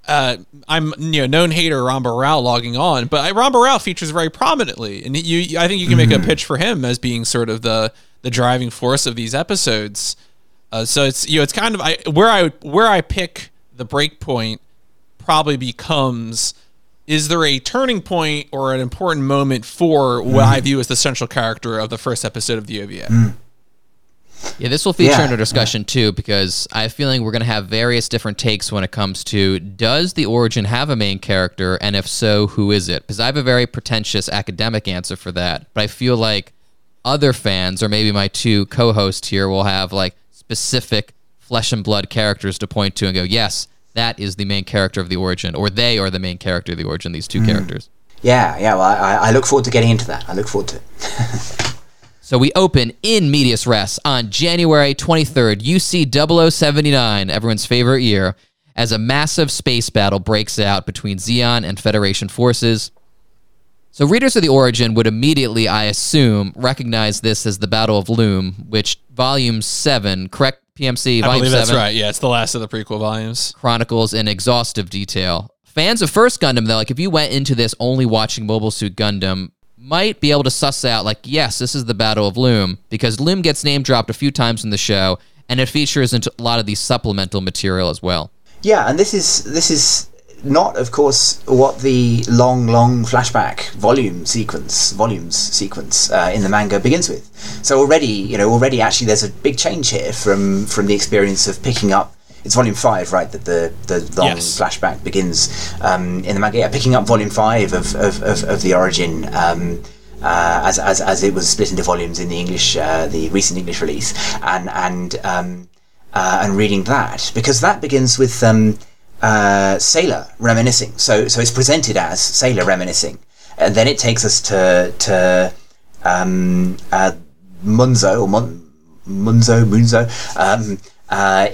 I'm known hater Ramba Ral logging on, but Ramba Ral features very prominently, and I think you can make a pitch for him as being sort of the driving force of these episodes. So it's, it's kind of where I pick the breakpoint probably becomes, is there a turning point or an important moment for what I view as the central character of the first episode of the OVA? Yeah, this will feature in our discussion too, because I have a feeling we're going to have various different takes when it comes to, does the origin have a main character, and if so, who is it? Because I have a very pretentious academic answer for that, but I feel like other fans, or maybe my two co-hosts here, will have like specific flesh and blood characters to point to and go, yes, that is the main character of the origin, or they are the main character of the origin, these two characters. Yeah, well, I look forward to getting into that. I look forward to it. So we open in medias res on January 23rd, UC 0079, everyone's favorite year, as a massive space battle breaks out between Zeon and Federation forces. So readers of the origin would immediately, I assume, recognize this as the Battle of Loom, which Volume 7, correct, PMC? I believe that's right. Yeah, it's the last of the prequel volumes. Chronicles in exhaustive detail. Fans of First Gundam, though, like if you went into this only watching Mobile Suit Gundam, might be able to suss out, like, yes, this is the Battle of Loom, because Loom gets name-dropped a few times in the show, and it features into a lot of the supplemental material as well. Yeah, and this is... not, of course, what the long flashback volumes sequence in the manga begins with. So already actually there's a big change here from the experience of picking up, it's volume 5, right, that the long flashback begins in the manga. Yeah, picking up volume 5 of the origin as it was split into volumes in the English, the recent English release, and reading that, because that begins with Sayla reminiscing, so it's presented as Sayla reminiscing, and then it takes us to Munzo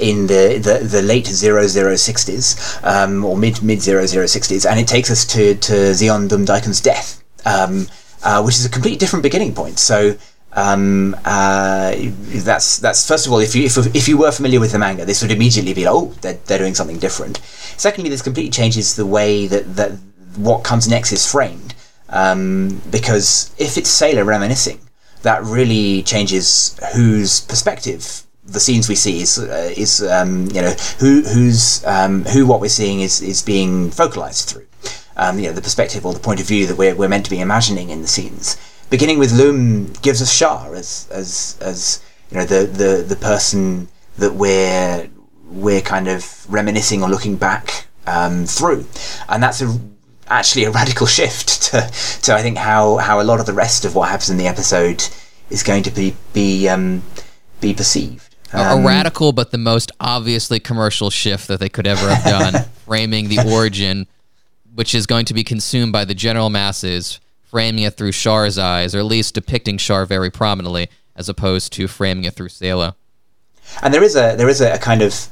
in the late 0060s, or mid 0060s, and it takes us to Zeon Zum Daikun's death, which is a completely different beginning point. So that's first of all, if you were familiar with the manga, this would immediately be like, oh, they're doing something different. Secondly, this completely changes the way that what comes next is framed, because if it's Sayla reminiscing, that really changes whose perspective the scenes we see is what we're seeing is being focalized through, the perspective or the point of view that we're meant to be imagining in the scenes. Beginning with Loom gives us Char as the person that we're kind of reminiscing or looking back through, and that's actually a radical shift to I think how a lot of the rest of what happens in the episode is going to be perceived. A radical, but the most obviously commercial shift that they could ever have done, framing the origin, which is going to be consumed by the general masses. Framing it through Char's eyes, or at least depicting Char very prominently, as opposed to framing it through Sayla. And there is a kind of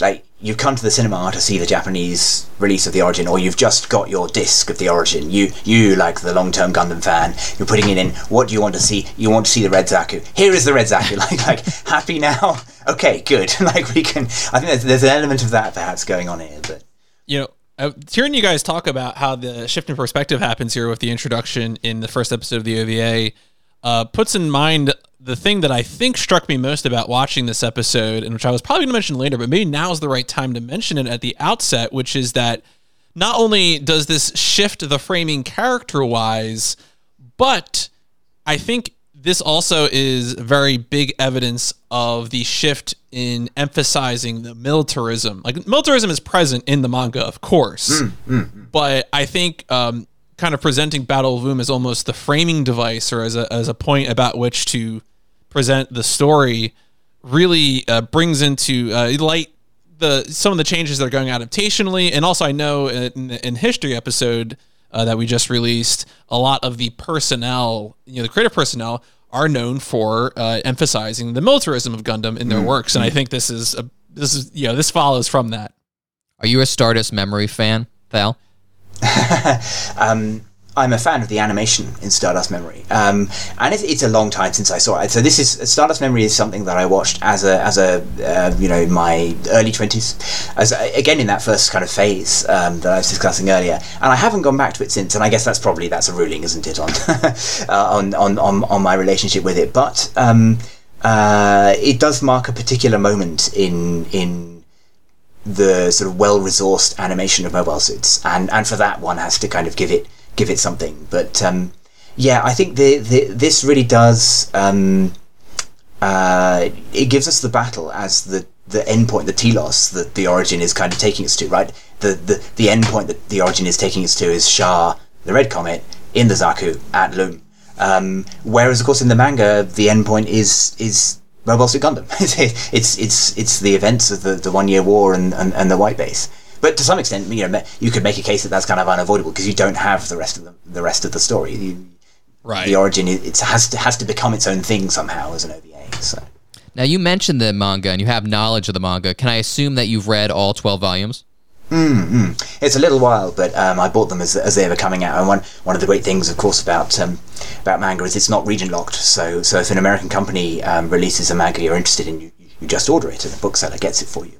like, you've come to the cinema to see the Japanese release of the origin, or you've just got your disc of the origin. You like the long-term Gundam fan, you're putting it in. What do you want to see? You want to see the Red Zaku. Here is the Red Zaku. like happy now. Okay, good. Like we can. I think there's an element of that perhaps going on here, but hearing you guys talk about how the shift in perspective happens here with the introduction in the first episode of the OVA puts in mind the thing that I think struck me most about watching this episode, and which I was probably going to mention later, but maybe now is the right time to mention it at the outset, which is that not only does this shift the framing character-wise, but I think this also is very big evidence of the shift in emphasizing the militarism. Like, militarism is present in the manga, of course, but I think kind of presenting Battle of Boom as almost the framing device, or as a point about which to present the story, really brings into light some of the changes that are going adaptationally. And also, I know in the history episode that we just released, a lot of the personnel, the creative personnel, are known for emphasizing the militarism of Gundam in their works, and I think this follows from that. Are you a Stardust Memory fan, Val? I'm a fan of the animation in Stardust Memory, and it's a long time since I saw it. So Stardust Memory is something that I watched as my early 20s, again in that first kind of phase that I was discussing earlier, and I haven't gone back to it since. And I guess that's a ruling, isn't it, on on my relationship with it? But it does mark a particular moment in the sort of well-resourced animation of mobile suits, and for that one has to kind of give it something. But I think this really does it gives us the battle as the end point, the telos that the origin is kind of taking us to, right? The end point that the origin is taking us to is Char, the Red Comet, in the Zaku at Loom. Whereas of course in the manga the end point is Mobile Suit Gundam. It's the events of the one-year war and the white base. But to some extent, you could make a case that that's kind of unavoidable because you don't have the rest of the story. Right. The origin has to become its own thing somehow as an OVA. So. Now you mentioned the manga and you have knowledge of the manga. Can I assume that you've read all 12 volumes? It's a little while, but I bought them as they were coming out. And one of the great things, of course, about manga is it's not region locked. So if an American company releases a manga you're interested in, you just order it, and the bookseller gets it for you.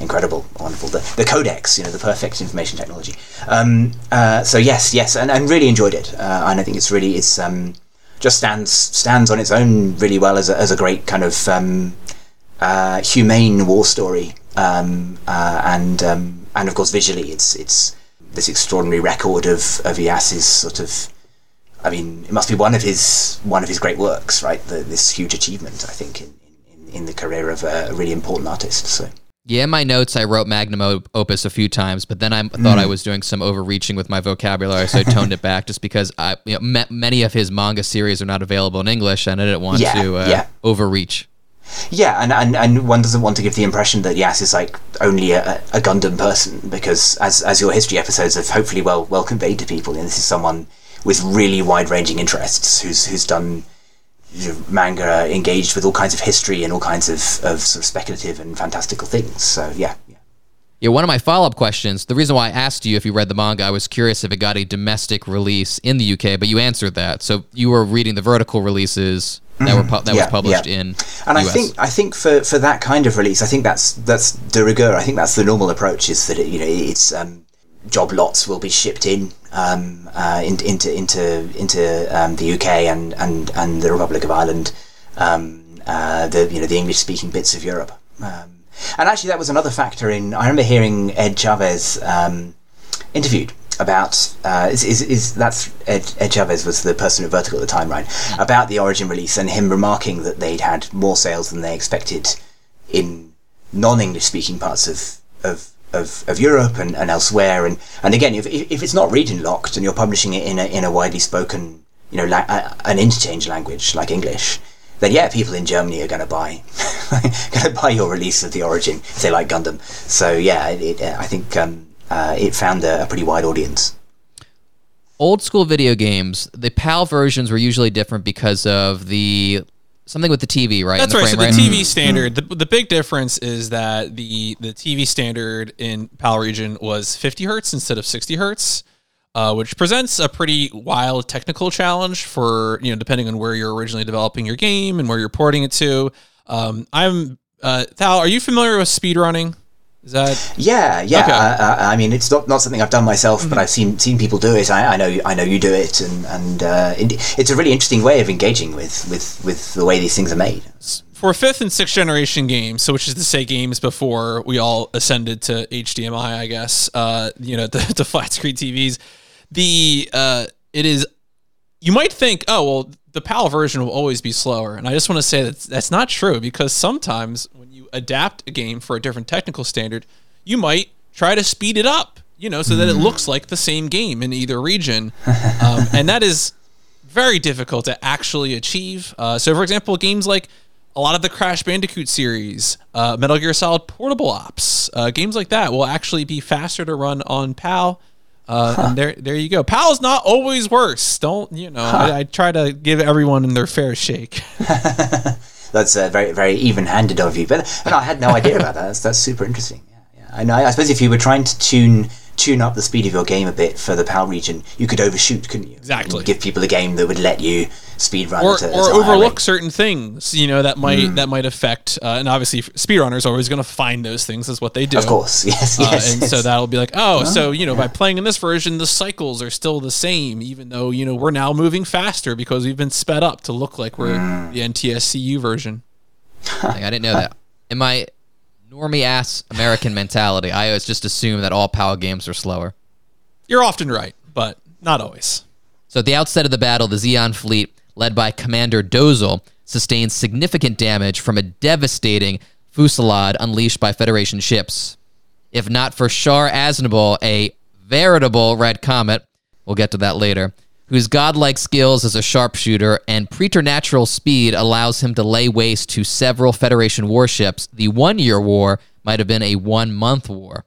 Incredible, wonderful. The codex, the perfect information technology. So yes, and I really enjoyed it, and I think it's really just stands on its own really well as a great kind of humane war story, and of course visually it's this extraordinary record of Iyas's sort of, it must be one of his great works, right? This huge achievement, I think, in the career of a really important artist. So yeah, in my notes I wrote magnum opus a few times, but then I thought I was doing some overreaching with my vocabulary, so I toned it back just because many of his manga series are not available in English, and I didn't want to overreach. Yeah, and one doesn't want to give the impression that Yas is like only a Gundam person, because as your history episodes have hopefully well conveyed to people, and this is someone with really wide-ranging interests who's done manga, engaged with all kinds of history and all kinds of sort of speculative and fantastical things. So yeah. One of my follow-up questions, the reason why I asked you if you read the manga, I was curious if it got a domestic release in the UK, but you answered that. So you were reading the vertical releases that was published in and US. I think for that kind of release, I think that's de rigueur. I think that's the normal approach, is that it's job lots will be shipped into the UK and the Republic of Ireland, the English speaking bits of Europe. And actually that was another factor in, I remember hearing Ed Chavez interviewed about that's Ed Chavez was the person at Vertical at the time, right? About the origin release, and him remarking that they'd had more sales than they expected in non-English speaking parts of Europe and elsewhere, and again, if it's not region locked and you're publishing it in a widely spoken an interchange language like English, then people in Germany are going to buy your release of the origin if they like Gundam. So I think it found a pretty wide audience. Old school video games, the PAL versions were usually different because of something with the TV, right? That's right. So the TV standard, the big difference is that the TV standard in PAL region was 50 hertz instead of 60 hertz, which presents a pretty wild technical challenge for, depending on where you're originally developing your game and where you're porting it to. Thal, are you familiar with speedrunning? Is that... Yeah. Okay. I mean, it's not something I've done myself, but I've seen people do it. I know you do it, and it's a really interesting way of engaging with the way these things are made. For 5th and 6th generation games, so which is to say games before we all ascended to HDMI, I guess, the flat screen TVs, it is... You might think, oh, well, the PAL version will always be slower. And I just want to say that that's not true, because sometimes when you adapt a game for a different technical standard, you might try to speed it up, so that it looks like the same game in either region. And that is very difficult to actually achieve. So, for example, games like a lot of the Crash Bandicoot series, Metal Gear Solid Portable Ops, games like that will actually be faster to run on PAL. And there you go. PAL's not always worse. Don't, I try to give everyone their fair shake. That's very, very even-handed of you. But I had no idea about that. That's super interesting. Yeah. I know. I suppose if you were trying to tune up the speed of your game a bit for the PAL region, you could overshoot, couldn't you? Exactly. You'd give people a game that would let you speedrun or overlook certain things, that might affect. And obviously, speedrunners are always going to find those things. That's what they do. Of course, yes. And so that'll be like, by playing in this version, the cycles are still the same, even though we're now moving faster because we've been sped up to look like we're the NTSCU version. Like, I didn't know that. Am I? Normie ass American mentality. I always just assume that all PAL games are slower. You're often right, but not always. So at the outset of the battle, the Zeon fleet, led by Commander Dozle, sustained significant damage from a devastating fusillade unleashed by Federation ships. If not for Char Aznable, a veritable red comet, we'll get to that later, whose godlike skills as a sharpshooter and preternatural speed allows him to lay waste to several Federation warships, the one-year war might have been a one-month war.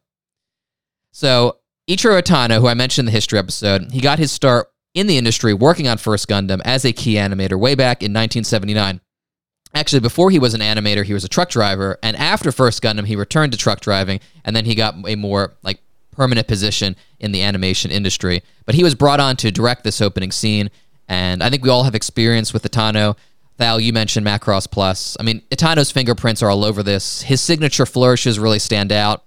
So, Ichiro Itano, who I mentioned in the history episode, he got his start in the industry working on First Gundam as a key animator way back in 1979. Actually, before he was an animator, he was a truck driver, and after First Gundam, he returned to truck driving, and then he got a more, permanent position in the animation industry. But he was brought on to direct this opening scene, and I think we all have experience with Itano. Thal, you mentioned Macross Plus. I mean, Itano's fingerprints are all over this. His signature flourishes really stand out.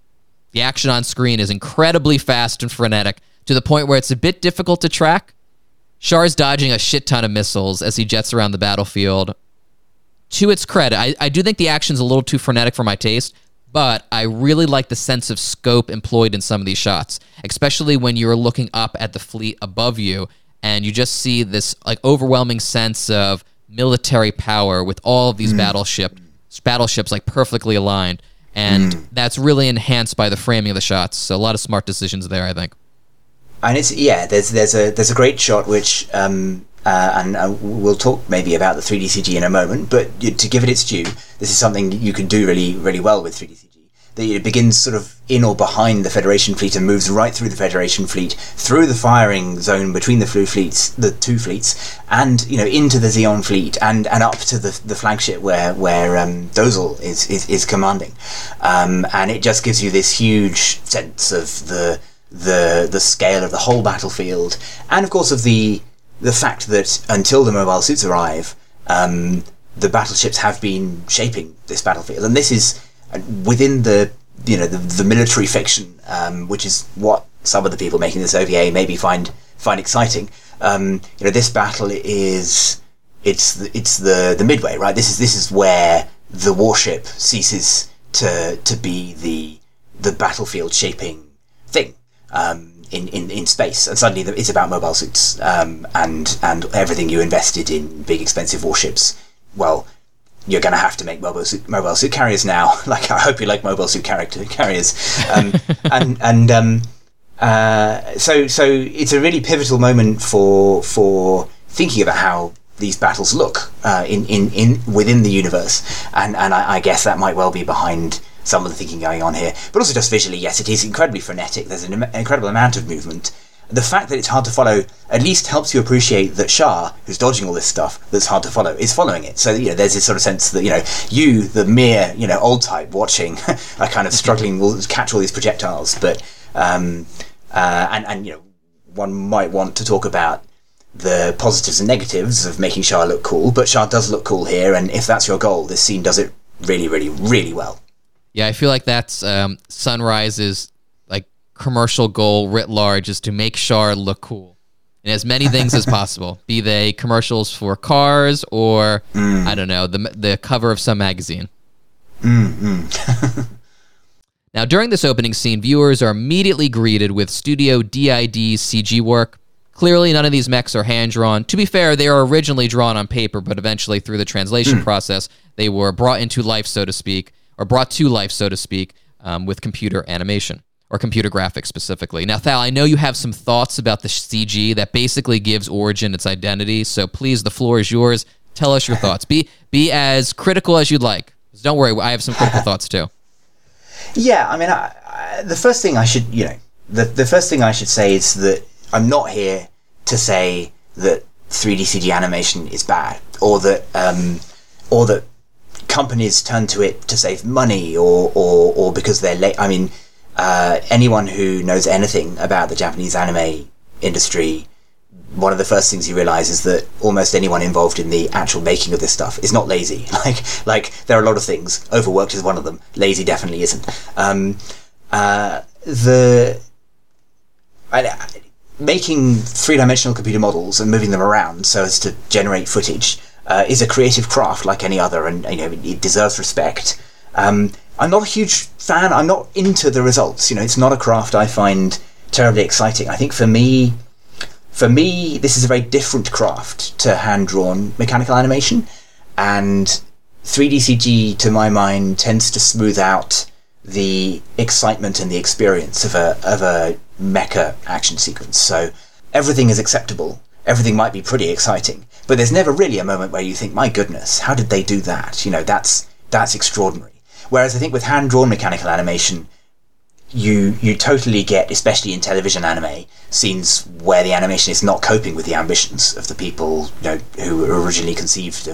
The action on screen is incredibly fast and frenetic, to the point where it's a bit difficult to track. Char's dodging a shit ton of missiles as he jets around the battlefield. To its credit, I do think the action's a little too frenetic for my taste, but I really like the sense of scope employed in some of these shots, especially when you're looking up at the fleet above you and you just see this overwhelming sense of military power with all of these battleships perfectly aligned. And that's really enhanced by the framing of the shots. So a lot of smart decisions there, I think. And it's, there's a great shot which, we'll talk maybe about the 3D CG in a moment, but to give it its due, this is something you can do really, really well with 3D CG. It begins sort of in or behind the Federation fleet and moves right through the Federation fleet, through the firing zone between the two fleets, and into the Zeon fleet and up to the flagship where Dozle is commanding, and it just gives you this huge sense of the scale of the whole battlefield, and of course of the fact that until the mobile suits arrive, the battleships have been shaping this battlefield, and this is within the military fiction, which is what some of the people making this OVA maybe find exciting. This battle is the midway, right? This is where the warship ceases to be the battlefield shaping thing. In space, and suddenly it's about mobile suits, and everything you invested in big expensive warships. Well, you're going to have to make mobile suit carriers now. Like, I hope you like mobile suit carriers. So it's a really pivotal moment for thinking about how these battles look in within the universe, and I guess that might well be behind some of the thinking going on here. But also just visually, yes, it is incredibly frenetic. There's an incredible amount of movement. The fact that it's hard to follow at least helps you appreciate that Char, who's dodging all this stuff that's hard to follow, is following it. So, there's this sort of sense that, you, the mere, old type watching, are kind of struggling, will catch all these projectiles. But, one might want to talk about the positives and negatives of making Char look cool, but Char does look cool here, and if that's your goal, this scene does it really, really, really well. Yeah, I feel like that's Sunrise's like commercial goal writ large, is to make Char look cool in as many things as possible, be they commercials for cars or I don't know, the cover of some magazine. Now, during this opening scene, viewers are immediately greeted with Studio DID's CG work. Clearly, none of these mechs are hand-drawn. To be fair, they are originally drawn on paper, but eventually, through the translation process, they were brought into life, so to speak, or brought to life, so to speak, with computer animation, or computer graphics specifically. Now, Thal, I know you have some thoughts about the CG that basically gives Origin its identity, so please, the floor is yours. Tell us your thoughts. Be as critical as you'd like. Don't worry, I have some critical thoughts, too. Yeah, I mean, the first thing I should, the first thing I should say is that I'm not here to say that 3D CG animation is bad, or that companies turn to it to save money, or because they're late. I mean, anyone who knows anything about the Japanese anime industry, one of the first things you realize is that almost anyone involved in the actual making of this stuff is not lazy. Like there are a lot of things. Overworked is one of them. Lazy definitely isn't. Making three-dimensional computer models and moving them around so as to generate footage is a creative craft like any other, and it deserves respect. I'm not a huge fan. I'm not into the results. It's not a craft I find terribly exciting. I think for me, this is a very different craft to hand-drawn mechanical animation, and 3D CG, to my mind, tends to smooth out the excitement and the experience of a mecha action sequence. So everything is acceptable. Everything might be pretty exciting, but there's never really a moment where you think, "My goodness, how did they do that?" That's extraordinary. Whereas I think with hand-drawn mechanical animation, you totally get, especially in television anime, scenes where the animation is not coping with the ambitions of the people who were originally conceived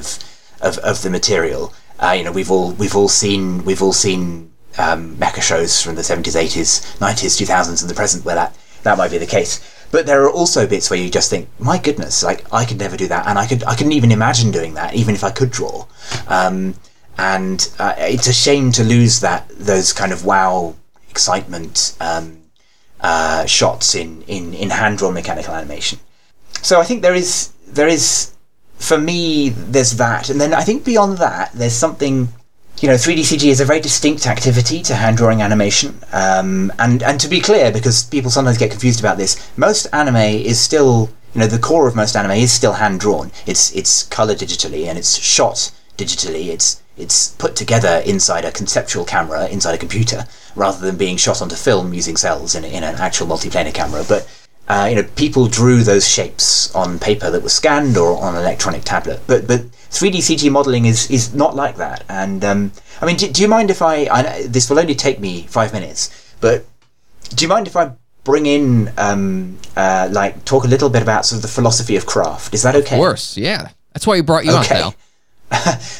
of the material. We've all seen mecha shows from the 70s, 80s, 90s, 2000s, and the present where that might be the case. But there are also bits where you just think, "My goodness, like I could never do that, and I couldn't even imagine doing that, even if I could draw." And it's a shame to lose those kind of wow, excitement shots in hand-drawn mechanical animation. So I think there is for me, there's that, and then I think beyond that there's something, 3D CG is a very distinct activity to hand-drawing animation, and to be clear, because people sometimes get confused about this, most anime is still, the core of most anime is still hand-drawn. It's coloured digitally and it's shot digitally, it's put together inside a conceptual camera, inside a computer, rather than being shot onto film using cells in an actual multiplanar camera. But, people drew those shapes on paper that was scanned or on an electronic tablet. But 3D CG modelling is not like that. And, do you mind if this will only take me 5 minutes, but do you mind if I bring in, talk a little bit about sort of the philosophy of craft? Is that okay? Of course, yeah. That's why we brought you on, Val.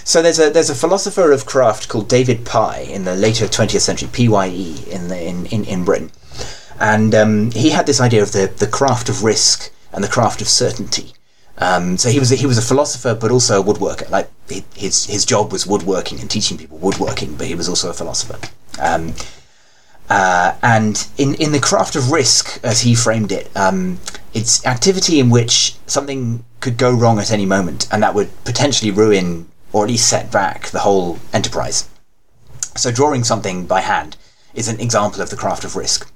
So there's a philosopher of craft called David Pye in the later 20th century, Pye in Britain, and he had this idea of the craft of risk and the craft of certainty. So he was a philosopher, but also a woodworker. Like his job was woodworking and teaching people woodworking, but he was also a philosopher. And in the craft of risk, as he framed it, it's activity in which something could go wrong at any moment, and that would potentially ruin or at least set back the whole enterprise. So drawing something by hand is an example of the craft of risk.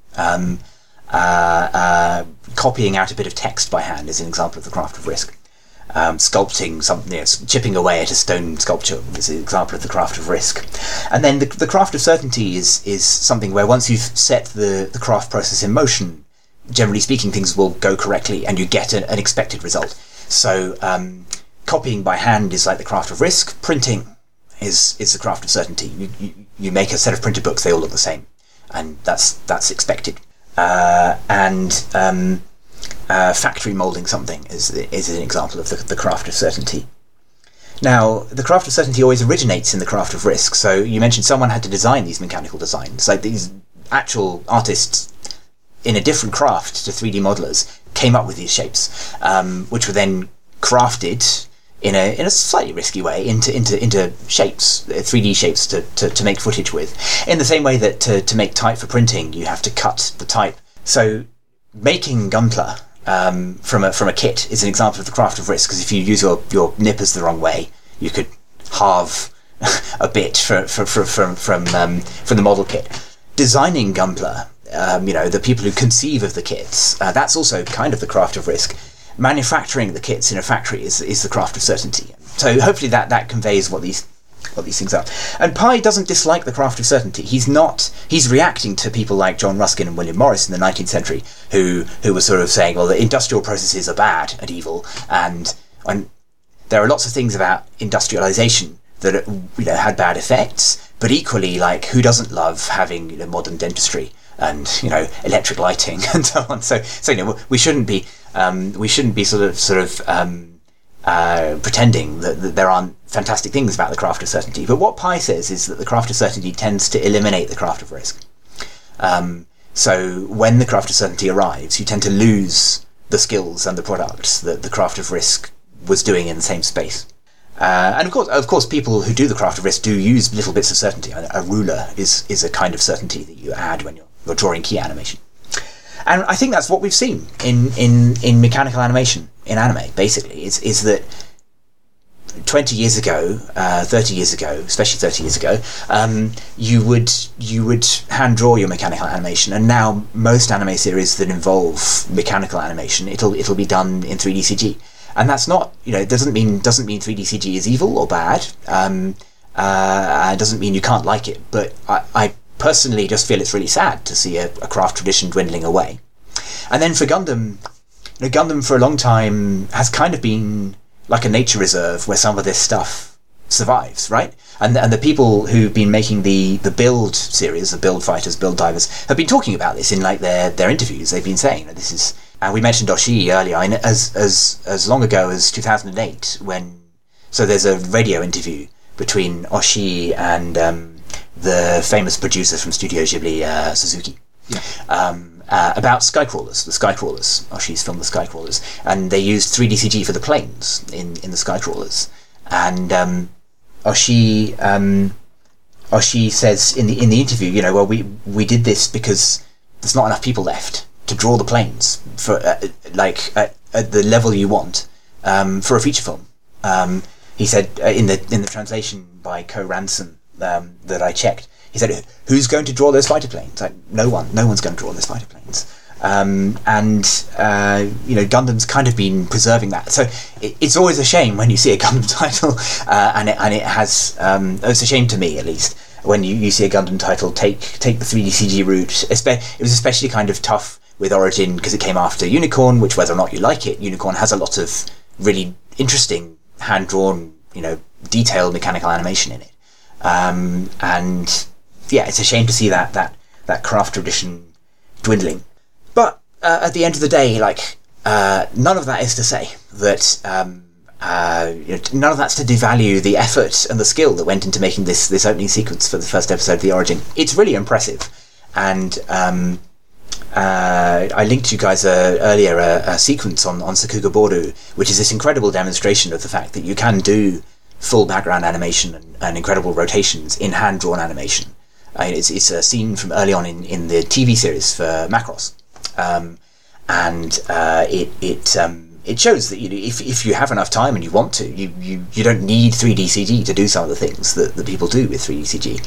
Copying out a bit of text by hand is an example of the craft of risk. Sculpting something, chipping away at a stone sculpture is an example of the craft of risk. And then the craft of certainty is something where once you've set the craft process in motion, generally speaking, things will go correctly and you get an expected result. So copying by hand is like the craft of risk. Printing is the craft of certainty. You make a set of printed books, they all look the same, and that's expected. Factory moulding something is an example of the craft of certainty. Now, the craft of certainty always originates in the craft of risk. So you mentioned someone had to design these mechanical designs. Like these actual artists in a different craft to 3D modelers came up with these shapes, which were then crafted in a slightly risky way into shapes, 3D shapes to make footage with. In the same way that to make type for printing, you have to cut the type. So making Gunpla from a kit is an example of the craft of risk, because if you use your nippers the wrong way, you could halve a bit from the model kit. Designing Gunpla, the people who conceive of the kits, that's also kind of the craft of risk. Manufacturing the kits in a factory is the craft of certainty. So hopefully that conveys what these things are. And Pai doesn't dislike the craft of certainty. He's reacting to people like John Ruskin and William Morris in the 19th century, who were sort of saying, well, the industrial processes are bad and evil, and there are lots of things about industrialization that had bad effects, but equally, like, who doesn't love having modern dentistry and electric lighting and so on? So we shouldn't be sort of pretending that there aren't fantastic things about the craft of certainty. But what Pai says is that the craft of certainty tends to eliminate the craft of risk. So when the craft of certainty arrives, you tend to lose the skills and the products that the craft of risk was doing in the same space. And of course, people who do the craft of risk do use little bits of certainty. A ruler is a kind of certainty that you add when you're drawing key animation. And I think that's what we've seen in mechanical animation, in anime, basically, is that 20 years ago, 30 years ago, especially 30 years ago, you would hand draw your mechanical animation, and now most anime series that involve mechanical animation, it'll be done in 3D CG. And that's not, it doesn't mean 3D CG is evil or bad. It doesn't mean you can't like it. But I personally just feel it's really sad to see a craft tradition dwindling away. And then for Gundam, Gundam for a long time has kind of been like a nature reserve where some of this stuff survives, right? And the people who've been making the build series, the build fighters, build divers, have been talking about this in like their interviews. They've been saying that this is. And we mentioned Oshii earlier, and as long ago as 2008, so there's a radio interview between Oshii and the famous producer from Studio Ghibli, Suzuki, about Skycrawlers, the Skycrawlers, Oshii's film The Skycrawlers, and they used 3D CG for the planes in The Skycrawlers, and Oshii says in the interview, well, we did this because there's not enough people left to draw the planes for at the level you want for a feature film. He said in the translation by Co Ransom that I checked, he said, "Who's going to draw those fighter planes? Like, no one. No one's going to draw those fighter planes." Gundam's kind of been preserving that. So it's always a shame when you see a Gundam title, and it has. It's a shame to me, at least, when you see a Gundam title take the 3D CG route. It was especially kind of tough with Origin, because it came after Unicorn, which, whether or not you like it, Unicorn has a lot of really interesting hand-drawn, detailed mechanical animation in it. It's a shame to see that craft tradition dwindling. But at the end of the day, none of that is to say that none of that's to devalue the effort and the skill that went into making this opening sequence for the first episode of The Origin. It's really impressive, and. I linked you guys earlier a sequence on Sakugaboru, which is this incredible demonstration of the fact that you can do full background animation and incredible rotations in hand-drawn animation. It's a scene from early on in the TV series for Macross, it shows that if you have enough time and you want to, you don't need 3D CG to do some of the things that people do with 3D CG.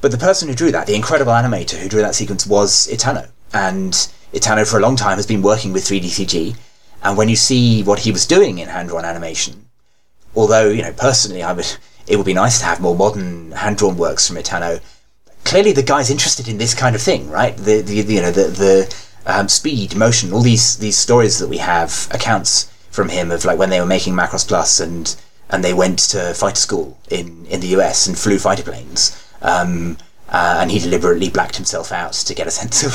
But the person who drew that, the incredible animator who drew that sequence, was Itano. And Itano, for a long time, has been working with 3D CG. And when you see what he was doing in hand-drawn animation, although, personally, it would be nice to have more modern hand-drawn works from Itano, clearly the guy's interested in this kind of thing, right? The speed, motion, all these stories that we have, accounts from him of, when they were making Macross Plus and they went to fighter school in the US and flew fighter planes. And he deliberately blacked himself out to get a sense of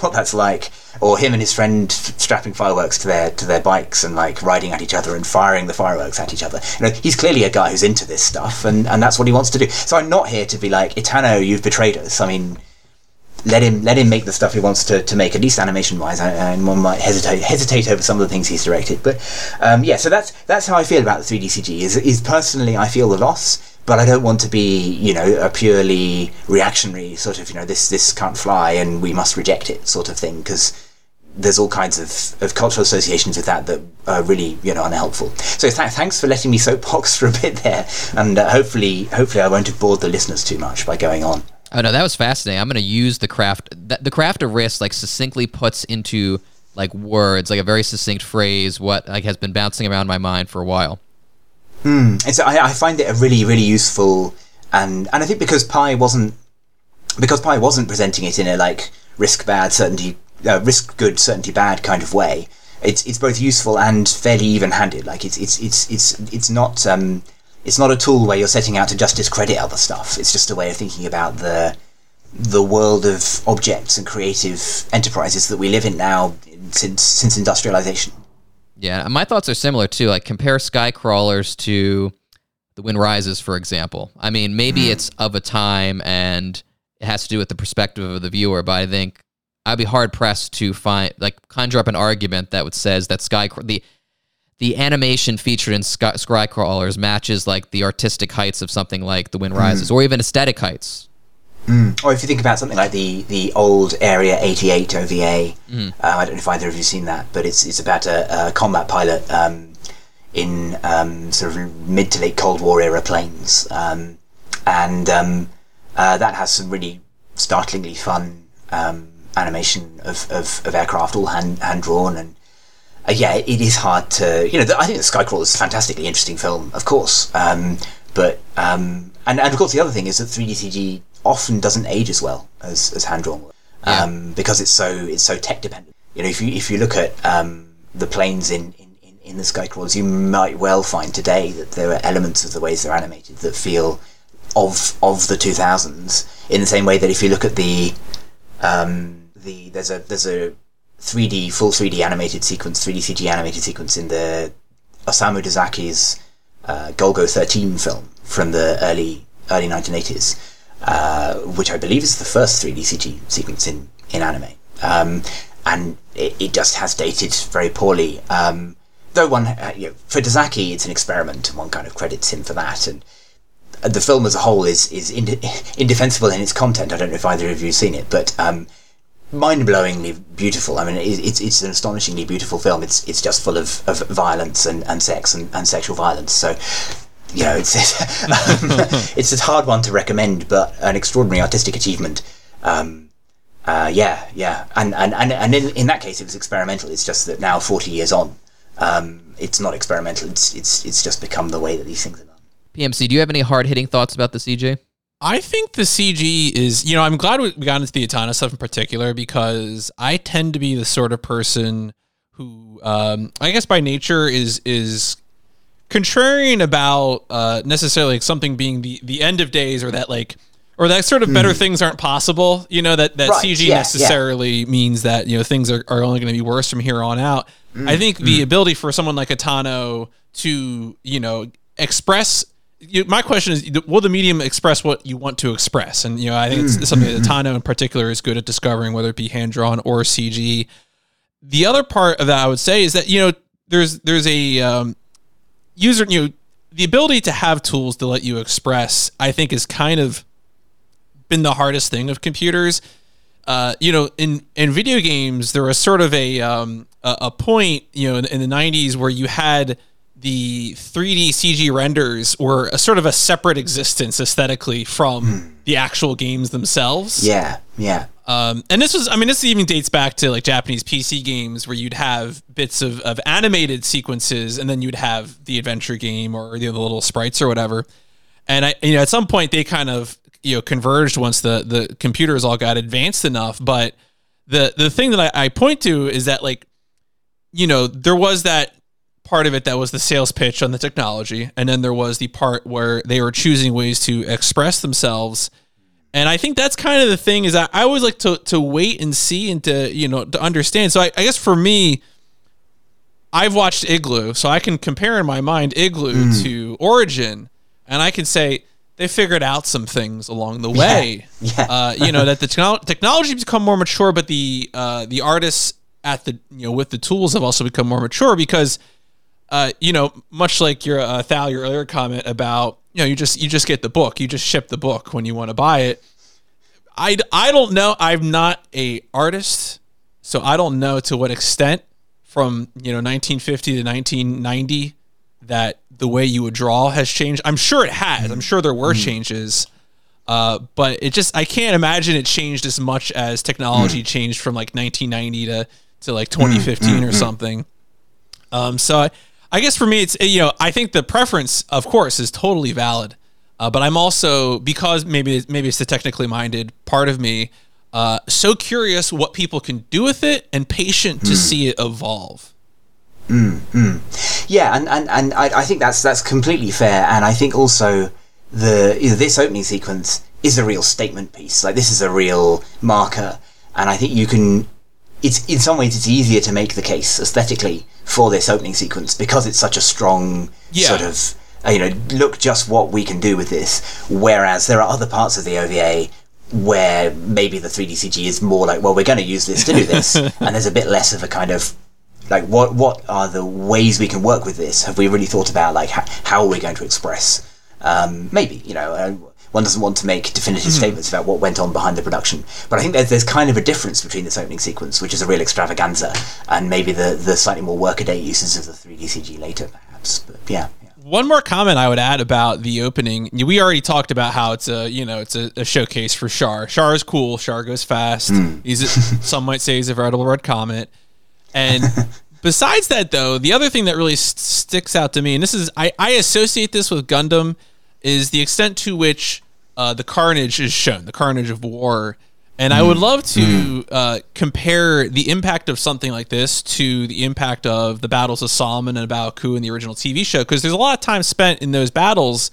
what that's like, or him and his friend strapping fireworks to their bikes and riding at each other and firing the fireworks at each other. He's clearly a guy who's into this stuff, and that's what he wants to do. So I'm not here to be like, Itano, you've betrayed us. I mean, let him make the stuff he wants to make, at least animation-wise. And one might hesitate over some of the things he's directed, but yeah. So that's how I feel about the 3D CG. Is personally, I feel the loss, but I don't want to be, you know, a purely reactionary sort of, you know, this can't fly and we must reject it sort of thing, because there's all kinds of cultural associations with that are really, you know, unhelpful. So thanks for letting me soapbox for a bit there, and hopefully I won't have bored the listeners too much by going on. Oh no, that was fascinating. I'm going to use the craft of risk, like, succinctly puts into, like, words, like a very succinct phrase, what, like, has been bouncing around my mind for a while. And so I find it a really, really useful, and I think because Pi wasn't presenting it in a, like, risk good, certainty bad kind of way, it's both useful and fairly even-handed. Like, it's not a tool where you're setting out to just discredit other stuff. It's just a way of thinking about the world of objects and creative enterprises that we live in now since industrialization. Yeah, my thoughts are similar too. Like, compare Skycrawlers to The Wind Rises, for example. I mean, maybe it's of a time and it has to do with the perspective of the viewer, but I think I'd be hard pressed to conjure up an argument that would says that the animation featured in Skycrawlers matches, like, the artistic heights of something like The Wind Rises, or even aesthetic heights. Or if you think about something like the old Area 88 OVA, I don't know if either of you have seen that, but it's about a combat pilot in sort of mid to late Cold War era planes, and that has some really startlingly fun animation of aircraft, all hand drawn, and yeah, it is hard to, you know. I think the Skycrawler is a fantastically interesting film, of course, but of course the other thing is that 3D CG often doesn't age as well as hand drawn work, because it's so tech dependent. You know, if you look at the planes in the Skycrawlers, you might well find today that there are elements of the ways they're animated that feel of the 2000s, in the same way that if you look at the there's a 3D full 3D animated sequence, 3D CG animated sequence in the Osamu Dezaki's Golgo 13 film from the early 1980s, which I believe is the first 3D CG sequence in anime, and it just has dated very poorly. Though one, you know, for Dezaki, it's an experiment, and one kind of credits him for that. And the film as a whole is indefensible in its content. I don't know if either of you have seen it, but mind-blowingly beautiful. I mean, it's an astonishingly beautiful film. It's just full of violence and sex and sexual violence. So, you know, it's a hard one to recommend, but an extraordinary artistic achievement. And in that case, it was experimental. It's just that now, 40 years on, it's not experimental. It's just become the way that these things are done. PMC, do you have any hard-hitting thoughts about the CG? I think the CG is, you know, I'm glad we got into the Itano stuff in particular, because I tend to be the sort of person who, I guess by nature is contrarian about necessarily, like, something being the end of days, or that, like, or that sort of better things aren't possible, you know, that right, CG necessarily means that, you know, things are only going to be worse from here on out. I think the ability for someone like Itano to, you know, express, my question is, will the medium express what you want to express? And, you know, I think it's something that Itano in particular is good at discovering, whether it be hand-drawn or CG. The other part of that I would say is that, you know, there's a user, you know, the ability to have tools to let you express, I think, is kind of been the hardest thing of computers. You know, in video games, there was sort of a point, you know, in the 90s where you had the 3D CG renders were a sort of a separate existence aesthetically from the actual games themselves. Yeah. And this was, I mean, this even dates back to, like, Japanese PC games, where you'd have bits of animated sequences, and then you'd have the adventure game or the little sprites or whatever. And I, you know, at some point they kind of, you know, converged once the computers all got advanced enough. But the thing that I point to is that, like, you know, there was that part of it that was the sales pitch on the technology, and then there was the part where they were choosing ways to express themselves. And I think that's kind of the thing, is I always like to wait and see, and to, you know, to understand. So I guess for me, I've watched Igloo, so I can compare in my mind Igloo to Origin, and I can say they figured out some things along the way. Yeah. You know, that the technology has become more mature, but the artists at the, you know, with the tools have also become more mature because, you know, much like your Thal, your earlier comment about, you know, you just get the book, you just ship the book when you want to buy it. I don't know. I'm not a artist, so I don't know to what extent from, you know, 1950 to 1990 that the way you would draw has changed. I'm sure it has. Mm-hmm. I'm sure there were changes, but it just, I can't imagine it changed as much as technology changed from like 1990 to like 2015 or something. So I guess for me, it's, you know, I think the preference, of course, is totally valid. But I'm also, because maybe it's the technically minded part of me, so curious what people can do with it and patient to see it evolve. Yeah, and I think that's completely fair. And I think also this opening sequence is a real statement piece. Like, this is a real marker. And I think you can, it's in some ways it's easier to make the case aesthetically for this opening sequence because it's such a strong sort of, you know, look just what we can do with this, whereas there are other parts of the OVA where maybe the 3D CG is more like, well, we're going to use this to do this, and there's a bit less of a kind of like, what are the ways we can work with this? Have we really thought about like how are we going to express, maybe, you know, one doesn't want to make definitive statements about what went on behind the production, but I think there's kind of a difference between this opening sequence, which is a real extravaganza, and maybe the slightly more workaday uses of the 3D CG later perhaps, but yeah. One more comment I would add about the opening. We already talked about how it's a, you know, it's a showcase for Char. Char is cool. Char goes fast. He's some might say he's a veritable red comet. And besides that, though, the other thing that really sticks out to me, and this is I associate this with Gundam, is the extent to which the carnage is shown, the carnage of war. And I would love to compare the impact of something like this to the impact of the battles of Salman and Baoku in the original TV show, because there's a lot of time spent in those battles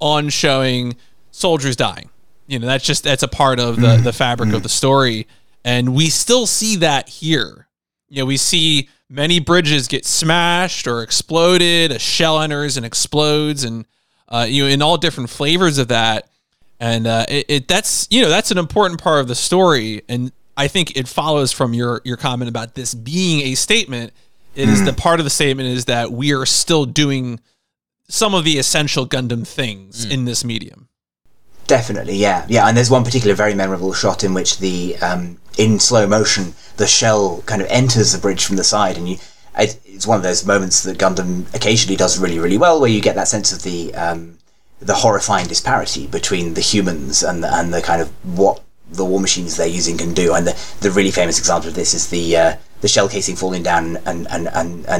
on showing soldiers dying. You know, that's a part of the fabric of the story. And we still see that here. You know, we see many bridges get smashed or exploded, a shell enters and explodes, and, you know, in all different flavors of that. And that's, you know, that's an important part of the story. And I think it follows from your comment about this being a statement. It is the part of the statement is that we are still doing some of the essential Gundam things in this medium. Definitely, yeah. Yeah, and there's one particular very memorable shot in which the, in slow motion, the shell kind of enters the bridge from the side, and it's one of those moments that Gundam occasionally does really, really well, where you get that sense of the horrifying disparity between the humans and the kind of what the war machines they're using can do. And the really famous example of this is the shell casing falling down and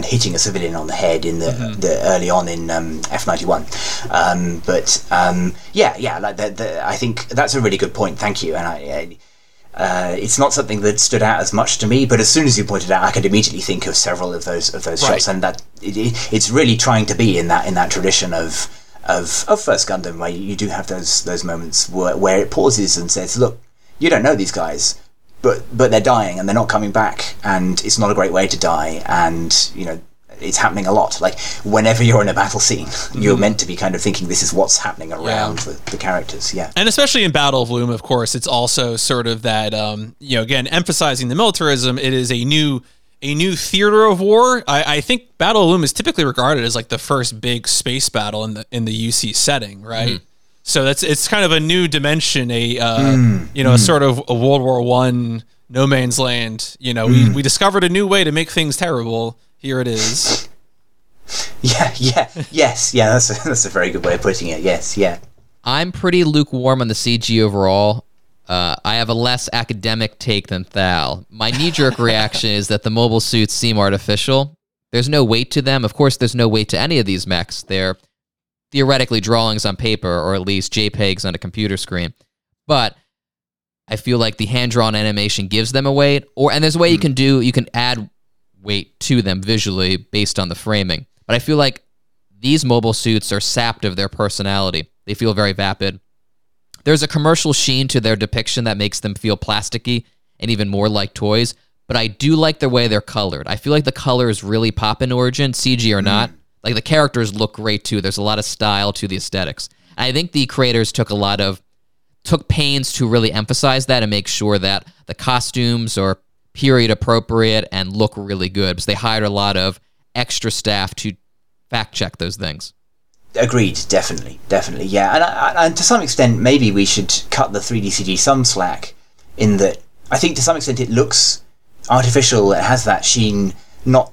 hitting a civilian on the head in the early on in F91. Like I think that's a really good point. Thank you. And it's not something that stood out as much to me, but as soon as you pointed out, I could immediately think of several of those right. shots, and that it's really trying to be in that tradition of First Gundam, where you do have those moments where it pauses and says, look, you don't know these guys, but they're dying and they're not coming back, and it's not a great way to die, and, you know, it's happening a lot. Like, whenever you're in a battle scene, you're meant to be kind of thinking this is what's happening around the characters, and especially in Battle of Loom, of course, it's also sort of that, you know, again, emphasizing the militarism, it is a new theater of war. I think Battle of Loom is typically regarded as like the first big space battle in the UC setting, right? So it's kind of a new dimension, a sort of a World War I no man's land. You know, we discovered a new way to make things terrible. Here it is. That's a very good way of putting it. Yes, yeah. I'm pretty lukewarm on the CG overall. I have a less academic take than Thal. My knee-jerk reaction is that the mobile suits seem artificial. There's no weight to them. Of course, there's no weight to any of these mechs. They're theoretically drawings on paper, or at least JPEGs on a computer screen. But I feel like the hand-drawn animation gives them a weight, and there's a way you can add weight to them visually based on the framing. But I feel like these mobile suits are sapped of their personality. They feel very vapid. There's a commercial sheen to their depiction that makes them feel plasticky and even more like toys, but I do like the way they're colored. I feel like the colors really pop in Origin, CG or not. Like, the characters look great, too. There's a lot of style to the aesthetics. I think the creators took pains to really emphasize that and make sure that the costumes are period appropriate and look really good, because they hired a lot of extra staff to fact check those things. Agreed, definitely, yeah. And to some extent, maybe we should cut the 3DCG some slack, in that I think to some extent it looks artificial. It has that sheen, not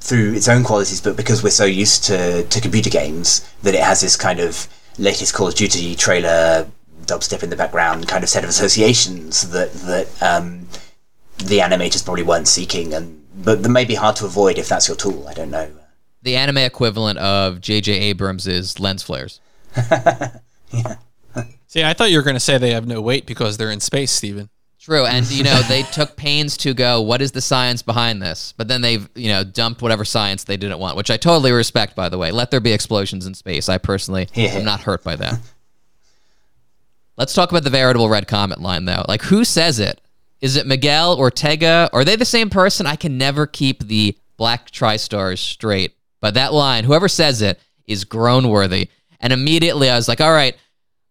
through its own qualities, but because we're so used to computer games, that it has this kind of latest Call of Duty trailer dubstep in the background kind of set of associations that the animators probably weren't seeking, but they may be hard to avoid if that's your tool. I don't know. The anime equivalent of J.J. Abrams is lens flares. Yeah. See, I thought you were going to say they have no weight because they're in space, Stephen. True, and they took pains to go, what is the science behind this? But then they've dumped whatever science they didn't want, which I totally respect, by the way. Let there be explosions in space. I personally am not hurt by that. Let's talk about the veritable red comet line, though. Like, who says it? Is it Miguel, Ortega? Are they the same person? I can never keep the black tri-stars straight. But that line, whoever says it, is groan-worthy. And immediately I was like, all right,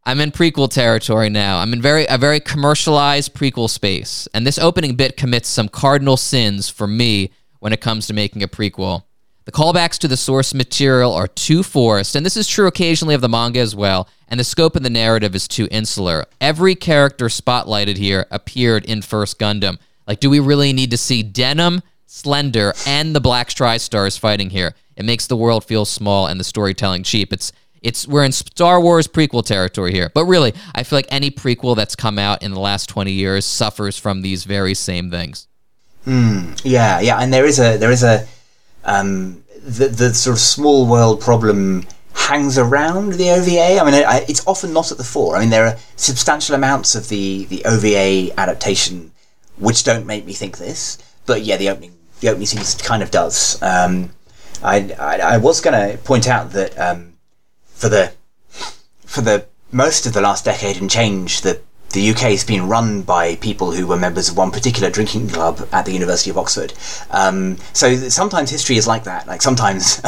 I'm in prequel territory now. I'm in a very commercialized prequel space. And this opening bit commits some cardinal sins for me when it comes to making a prequel. The callbacks to the source material are too forced, and this is true occasionally of the manga as well, and the scope of the narrative is too insular. Every character spotlighted here appeared in First Gundam. Like, do we really need to see Denim, Slender, and the Black Tri-Stars fighting here? It makes the world feel small and the storytelling cheap. We're in Star Wars prequel territory here. But really, I feel like any prequel that's come out in the last 20 years suffers from these very same things. Yeah, and there is a... the sort of small world problem hangs around the OVA. I mean, it's often not at the fore. I mean, there are substantial amounts of the OVA adaptation which don't make me think this, but yeah, the opening sequence kind of does. I was going to point out that for the most of the last decade and change, the UK has been run by people who were members of one particular drinking club at the University of Oxford. So sometimes history is like that. Like sometimes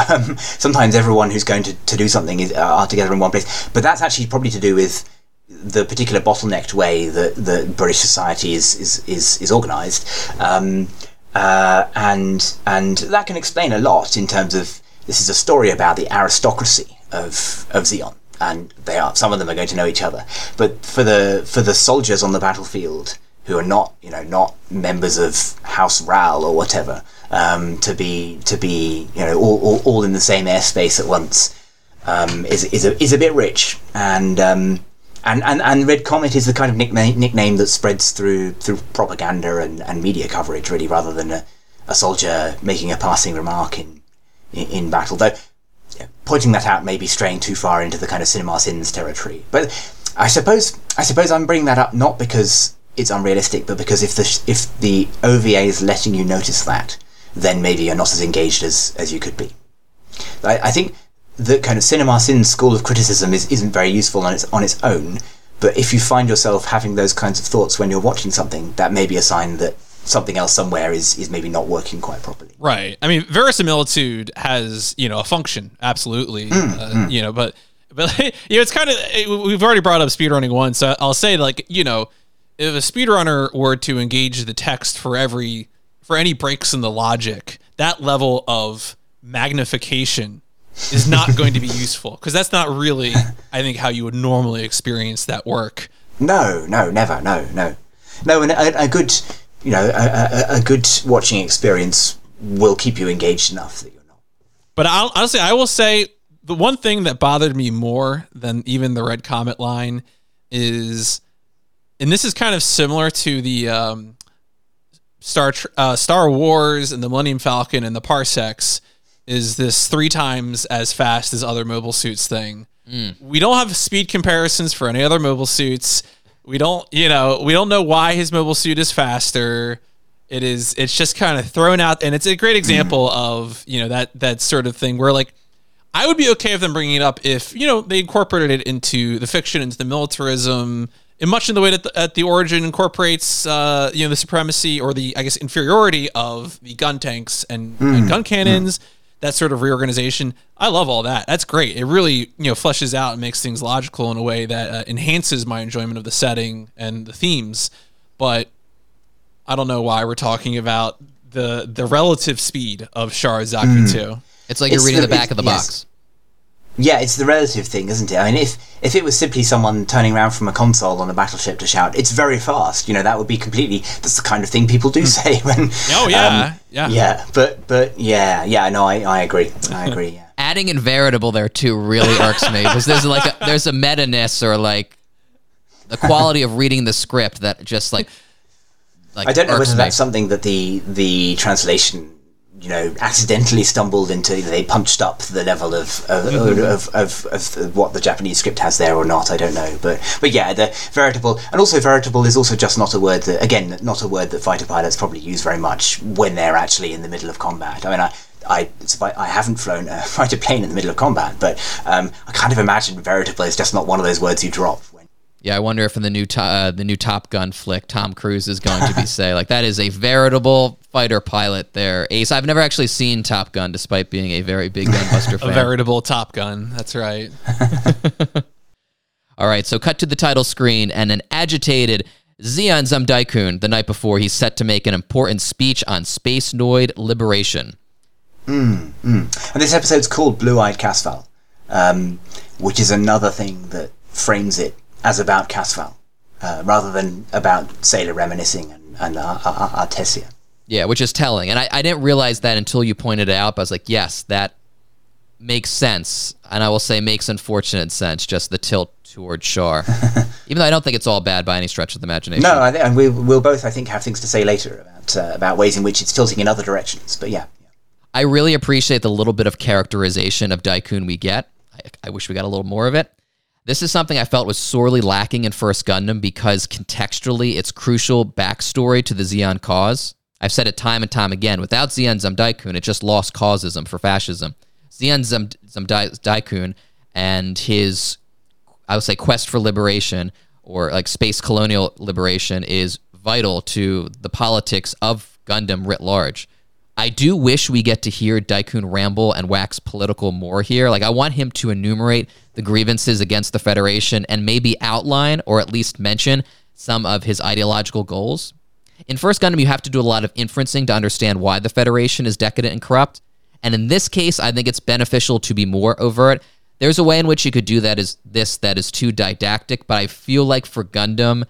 everyone who's going to do something are together in one place. But that's actually probably to do with the particular bottlenecked way that the British society is organised. And that can explain a lot in terms of, this is a story about the aristocracy of Zeon. And they are, some of them are going to know each other, but for the soldiers on the battlefield who are not members of House Ral or whatever, to be all in the same airspace at once, is a bit rich, and Red Comet is the kind of nickname that spreads through propaganda and media coverage, really, rather than a soldier making a passing remark in battle, though. Pointing that out may be straying too far into the kind of cinema sins territory, but I suppose I'm bringing that up not because it's unrealistic, but because if the OVA is letting you notice that, then maybe you're not as engaged as you could be. I think the kind of cinema sins school of criticism isn't very useful on its own, but if you find yourself having those kinds of thoughts when you're watching something, that may be a sign that something else somewhere is maybe not working quite properly. Right. I mean, verisimilitude has, a function, absolutely. But it's kind of, we've already brought up speedrunning once. So I'll say, if a speedrunner were to engage the text for any breaks in the logic, that level of magnification is not going to be useful, because that's not really, I think, how you would normally experience that work. No, never. No. No, and a good... a good watching experience will keep you engaged enough that you're not. But I will say the one thing that bothered me more than even the Red Comet line is, and this is kind of similar to the Star Wars and the Millennium Falcon and the Parsecs, is this 3 times as fast as other mobile suits thing. We don't have speed comparisons for any other mobile suits. We don't know why his mobile suit is faster. It's just kind of thrown out, and it's a great example of, that sort of thing where, I would be okay with them bringing it up if, they incorporated it into the fiction, into the militarism, in much in the way that the origin incorporates, the supremacy or the inferiority of the gun tanks and gun cannons. that sort of reorganization. I love all that. That's great. It really, fleshes out and makes things logical in a way that enhances my enjoyment of the setting and the themes. But I don't know why we're talking about the relative speed of Char Aznable 2. It's like you're reading the back of the box. Yeah, it's the relative thing, isn't it? I mean, if it was simply someone turning around from a console on a battleship to shout, "It's very fast," that would be completely... That's the kind of thing people do say when... Oh, yeah, yeah. Yeah, but yeah, no, I agree. I agree, yeah. Adding inveritable there, too, really irks me, because there's like there's a meta-ness or like the quality of reading the script that just like I don't know whether that's something that the translation... accidentally stumbled into. They punched up the level of what the Japanese script has there or not. I don't know, but yeah, the veritable, and also veritable is also just not a word that, again, not a word that fighter pilots probably use very much when they're actually in the middle of combat. I mean, I haven't flown a fighter plane in the middle of combat, but I kind of imagine veritable is just not one of those words you drop. Yeah, I wonder if in the new Top Gun flick, Tom Cruise is going to be that is a veritable fighter pilot there, Ace. I've never actually seen Top Gun, despite being a very big Gunbuster fan. A veritable Top Gun, that's right. All right, so cut to the title screen and an agitated Zeon Zum Deikun the night before he's set to make an important speech on space noid liberation. And this episode's called Blue-Eyed Casval, which is another thing that frames it as about Casval, rather than about Sayla reminiscing and Artesia. Yeah, which is telling. And I didn't realize that until you pointed it out, but I was like, yes, that makes sense. And I will say makes unfortunate sense, just the tilt toward Char. Even though I don't think it's all bad by any stretch of the imagination. No, and we'll both, I think, have things to say later about ways in which it's tilting in other directions, but yeah. I really appreciate the little bit of characterization of Deikun we get. I wish we got a little more of it. This is something I felt was sorely lacking in First Gundam because contextually it's crucial backstory to the Zeon cause. I've said it time and time again. Without Zeon Zum Deikun, it just lost causism for fascism. Zeon Zum Deikun and his, I would say, quest for liberation or like space colonial liberation is vital to the politics of Gundam writ large. I do wish we get to hear Deikun ramble and wax political more here. Like, I want him to enumerate the grievances against the Federation and maybe outline or at least mention some of his ideological goals. In First Gundam, you have to do a lot of inferencing to understand why the Federation is decadent and corrupt. And in this case, I think it's beneficial to be more overt. There's a way in which you could do that is too didactic, but I feel like for Gundam,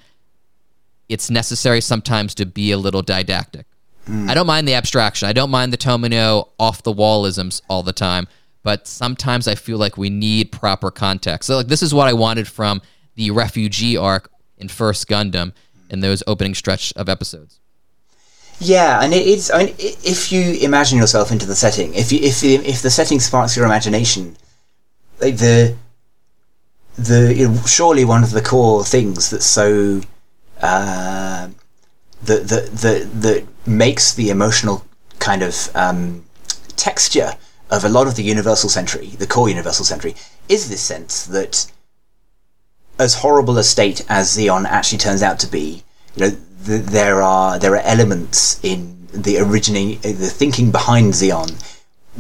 it's necessary sometimes to be a little didactic. I don't mind the abstraction. I don't mind the Tomino off-the-wallisms all the time, but sometimes I feel like we need proper context. So, this is what I wanted from the refugee arc in First Gundam in those opening stretch of episodes. Yeah, and it's. I mean, if you imagine yourself into the setting, if the setting sparks your imagination, like surely one of the core things that's so. That makes the emotional kind of texture of a lot of the Universal Century, the core Universal Century, is this sense that as horrible a state as Zeon actually turns out to be, there are elements in the thinking behind Zeon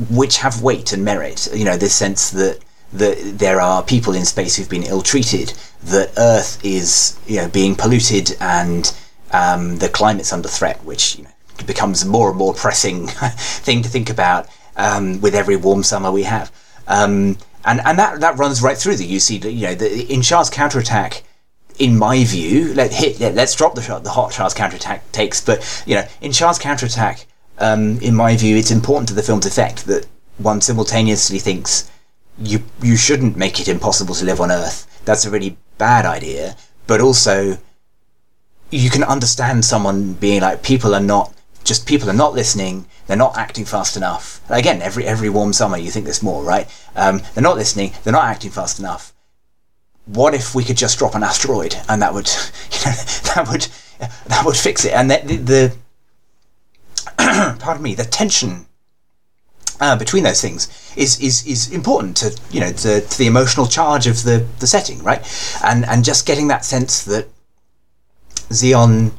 which have weight and merit. This sense that there are people in space who've been ill-treated, that Earth is being polluted and. The climate's under threat, which becomes a more and more pressing thing to think about with every warm summer we have, and that runs right through the UC. In Char's Counterattack, in my view, let's drop the hot Char's Counterattack takes, but in Char's Counterattack, in my view, it's important to the film's effect that one simultaneously thinks you shouldn't make it impossible to live on Earth. That's a really bad idea, but also. You can understand someone being like, people are not listening. They're not acting fast enough. Again, every warm summer, you think this more, right? They're not listening. They're not acting fast enough. What if we could just drop an asteroid, and that would, that would fix it? And the pardon me, the tension between those things is important to to the emotional charge of the setting, right? And just getting that sense that. Zeon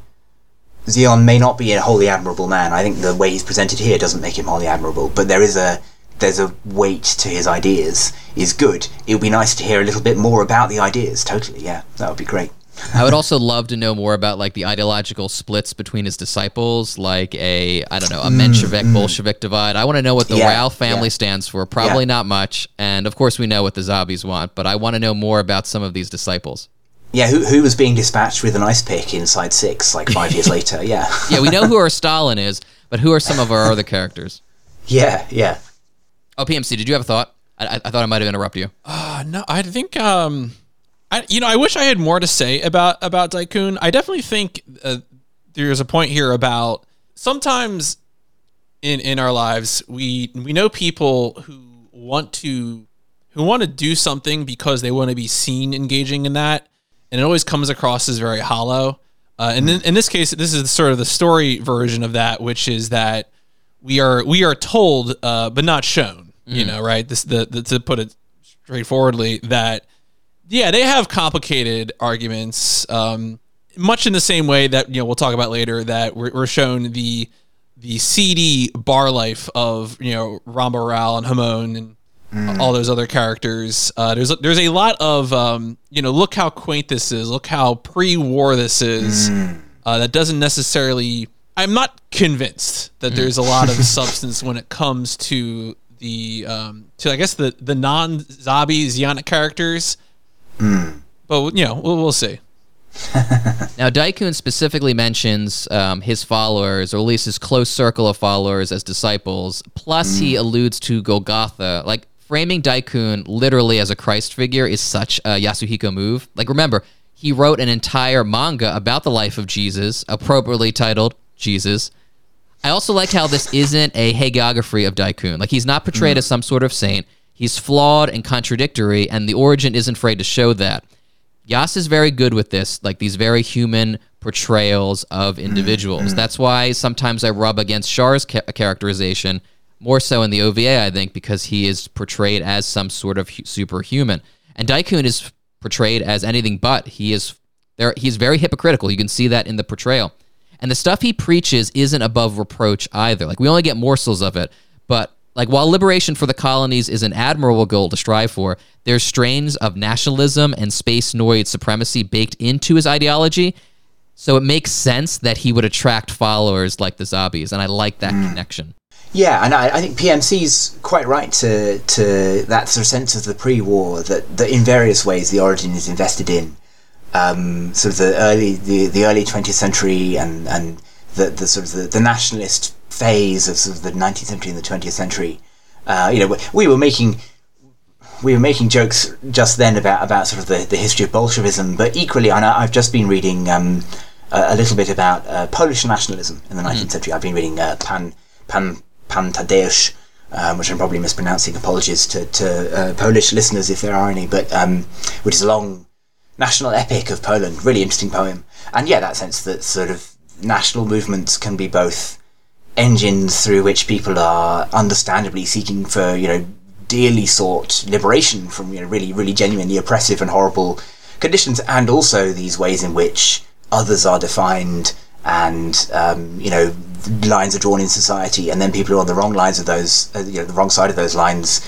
may not be a wholly admirable man. I think the way he's presented here doesn't make him wholly admirable, but there is a there's a weight to his ideas is good. It would be nice to hear a little bit more about the ideas. Totally, yeah. That would be great. I would also love to know more about, like, the ideological splits between his disciples, like a Menshevik-Bolshevik divide. I want to know what the Ral family stands for. Probably not much. And, of course, we know what the Zabis want, but I want to know more about some of these disciples. Yeah, who was being dispatched with an ice pick in Side 6, like, 5 years later, yeah. Yeah, we know who our Stalin is, but who are some of our other characters? Yeah, yeah. Oh, PMC, did you have a thought? I thought I might have interrupted you. No, I think... I wish I had more to say about Daikun. I definitely think there's a point here about sometimes in our lives we know people who want to do something because they want to be seen engaging in that, and it always comes across as very hollow. And in this case, this is sort of the story version of that, which is that we are told but not shown. You know, right? To put it straightforwardly, that. Yeah, they have complicated arguments, much in the same way that, you know, we'll talk about later, that we're shown the seedy bar life of, you know, Ramba Ral and Hamon and all those other characters. There's a lot of, you know, look how quaint this is, look how pre-war this is. That doesn't necessarily... I'm not convinced that there's a lot of substance when it comes to the non-Zabi Zeonic characters. But, you know, we'll see. Now, Daikun specifically mentions his followers, or at least his close circle of followers, as disciples. Plus, he alludes to Golgotha. Like, framing Daikun literally as a Christ figure is such a Yasuhiko move. Like, remember, he wrote an entire manga about the life of Jesus, appropriately titled Jesus. I also like how this isn't a hagiography of Daikun. Like, he's not portrayed as some sort of saint. He's flawed and contradictory, and the origin isn't afraid to show that. Yas is very good with this, like these very human portrayals of individuals. That's why sometimes I rub against Char's characterization, more so in the OVA, I think, because he is portrayed as some sort of superhuman. And Daikun is portrayed as anything but. He's very hypocritical. You can see that in the portrayal. And the stuff he preaches isn't above reproach either. Like, we only get morsels of it, but... Like, while liberation for the colonies is an admirable goal to strive for, there's strains of nationalism and space-noid supremacy baked into his ideology, so it makes sense that he would attract followers like the Zabis, and I like that connection. Yeah, and I think PMC's quite right to that sort of sense of the pre-war, that in various ways the origin is invested in sort of the early 20th century and the sort of the nationalist phase of sort of the 19th century and the 20th century. You know, we were making jokes just then about sort of the history of Bolshevism, but equally, and I've just been reading a little bit about Polish nationalism in the 19th century. I've been reading Pan Tadeusz, which I'm probably mispronouncing. Apologies to Polish listeners if there are any, but which is a long national epic of Poland. Really interesting poem, and yeah, that sense that sort of national movements can be both engines through which people are understandably seeking for, you know, dearly sought liberation from, you know, really, really genuinely oppressive and horrible conditions, and also these ways in which others are defined and, you know, lines are drawn in society, and then people who are on the wrong lines of those, you know, the wrong side of those lines,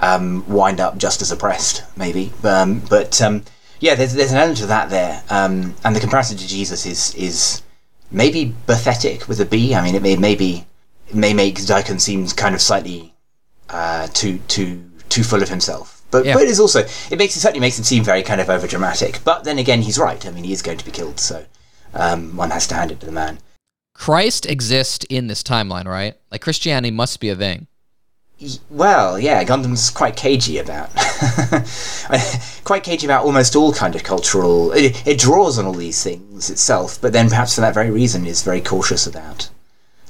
wind up just as oppressed, maybe. Yeah, there's an element of that there, and the comparison to Jesus is maybe pathetic with a B. I mean, it may make Daikun seem kind of slightly too full of himself. But it is also it certainly makes him seem very kind of overdramatic. But then again, he's right. I mean, he is going to be killed, so one has to hand it to the man. Christ exists in this timeline, right? Like, Christianity must be a thing. Well, yeah, Gundam's quite cagey about almost all kind of cultural... It draws on all these things itself, but then perhaps for that very reason is very cautious about.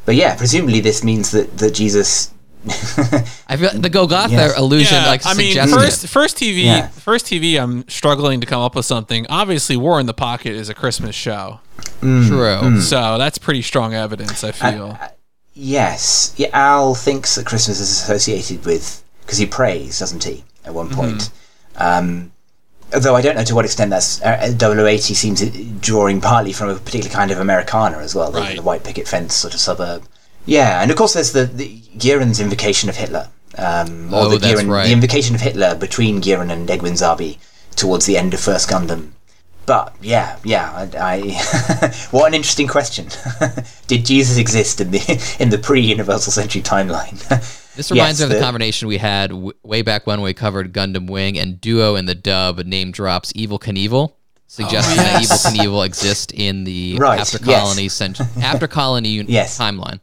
But yeah, presumably this means that Jesus... I feel the Golgotha illusion, yeah, like, I suggested. I mean, first TV, I'm struggling to come up with something. Obviously, War in the Pocket is a Christmas show. True. So that's pretty strong evidence, I feel. Yes, yeah, Al thinks that Christmas is associated with... Because he prays, doesn't he, at one point. Though I don't know to what extent that's... 0080 seems drawing partly from a particular kind of Americana as well, right. The white picket fence sort of suburb. Yeah, and of course there's the Gihren's invocation of Hitler The invocation of Hitler between Gihren and Degwin Zabi towards the end of First Gundam. But I what an interesting question. Did Jesus exist in the pre-Universal Century timeline? This reminds me of the combination we had way back when we covered Gundam Wing, and Duo in the dub name drops Evil Knievel, suggesting that Evil Knievel exists in the after colony timeline.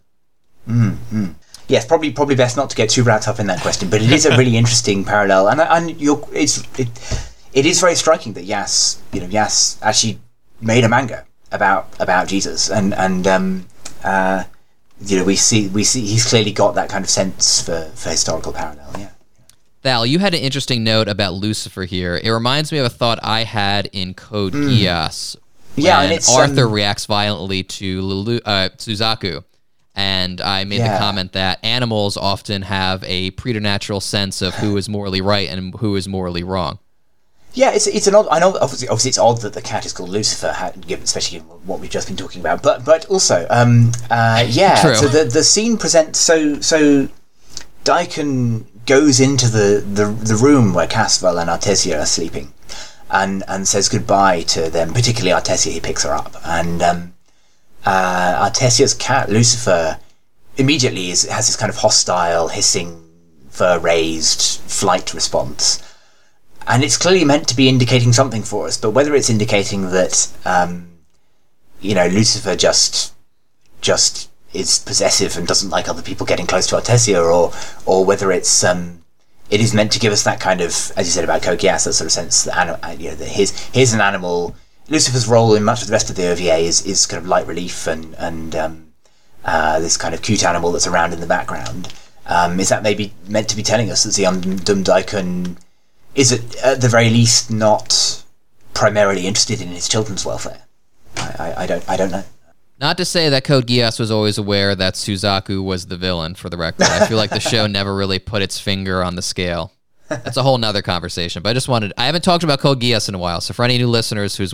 Mm-hmm. Yes, probably best not to get too wrapped up in that question, but it is a really interesting parallel, and it is very striking that Yas actually made a manga about Jesus, and we see he's clearly got that kind of sense for historical parallel. Yeah. Thal, you had an interesting note about Lucifer here. It reminds me of a thought I had in Code Geass. Yeah, and Arthur reacts violently to Suzaku. And I made the comment that animals often have a preternatural sense of who is morally right and who is morally wrong. Yeah, it's an odd. I know obviously it's odd that the cat is called Lucifer, especially given what we've just been talking about. But also, True. So the scene presents so Daikun goes into the room where Casval and Artesia are sleeping, and says goodbye to them. Particularly Artesia, he picks her up and. Artesia's cat Lucifer immediately has this kind of hostile hissing fur-raised flight response, and it's clearly meant to be indicating something for us, but whether it's indicating that Lucifer just is possessive and doesn't like other people getting close to Artesia, or whether it's it is meant to give us that kind of, as you said about Code Geass, that sort of sense that that here's an animal. Lucifer's role in much of the rest of the OVA is kind of light relief and this kind of cute animal that's around in the background. Is that maybe meant to be telling us that Zeon Zum Deikun is at the very least not primarily interested in his children's welfare? I don't know. Not to say that Code Geass was always aware that Suzaku was the villain, for the record. I feel like the show never really put its finger on the scale. That's a whole nother conversation, but I haven't talked about Code Geass in a while, so for any new listeners who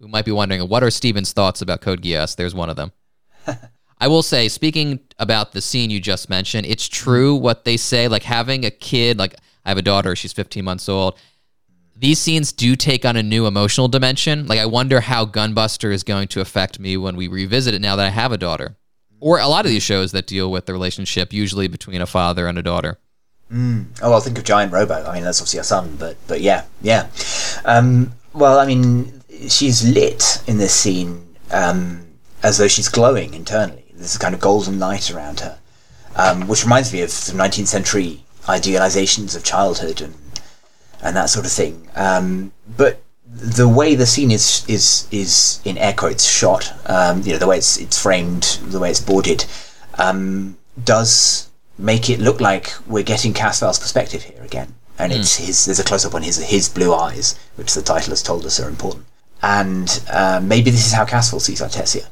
might be wondering, what are Steven's thoughts about Code Geass? There's one of them. I will say, speaking about the scene you just mentioned, it's true what they say, like having a kid, like I have a daughter, she's 15 months old. These scenes do take on a new emotional dimension. Like I wonder how Gunbuster is going to affect me when we revisit it now that I have a daughter. Or a lot of these shows that deal with the relationship, usually between a father and a daughter. Mm. Oh, I'll think of Giant Robo. I mean, that's obviously her son, but yeah. Well, I mean, she's lit in this scene as though she's glowing internally. There's a kind of golden light around her, which reminds me of some 19th century idealizations of childhood and that sort of thing. But the way the scene is in air quotes shot, the way it's framed, the way it's boarded, does make it look like we're getting Casval's perspective here again, and it's there's a close-up on his blue eyes, which the title has told us are important, and maybe this is how Casval sees Artesia,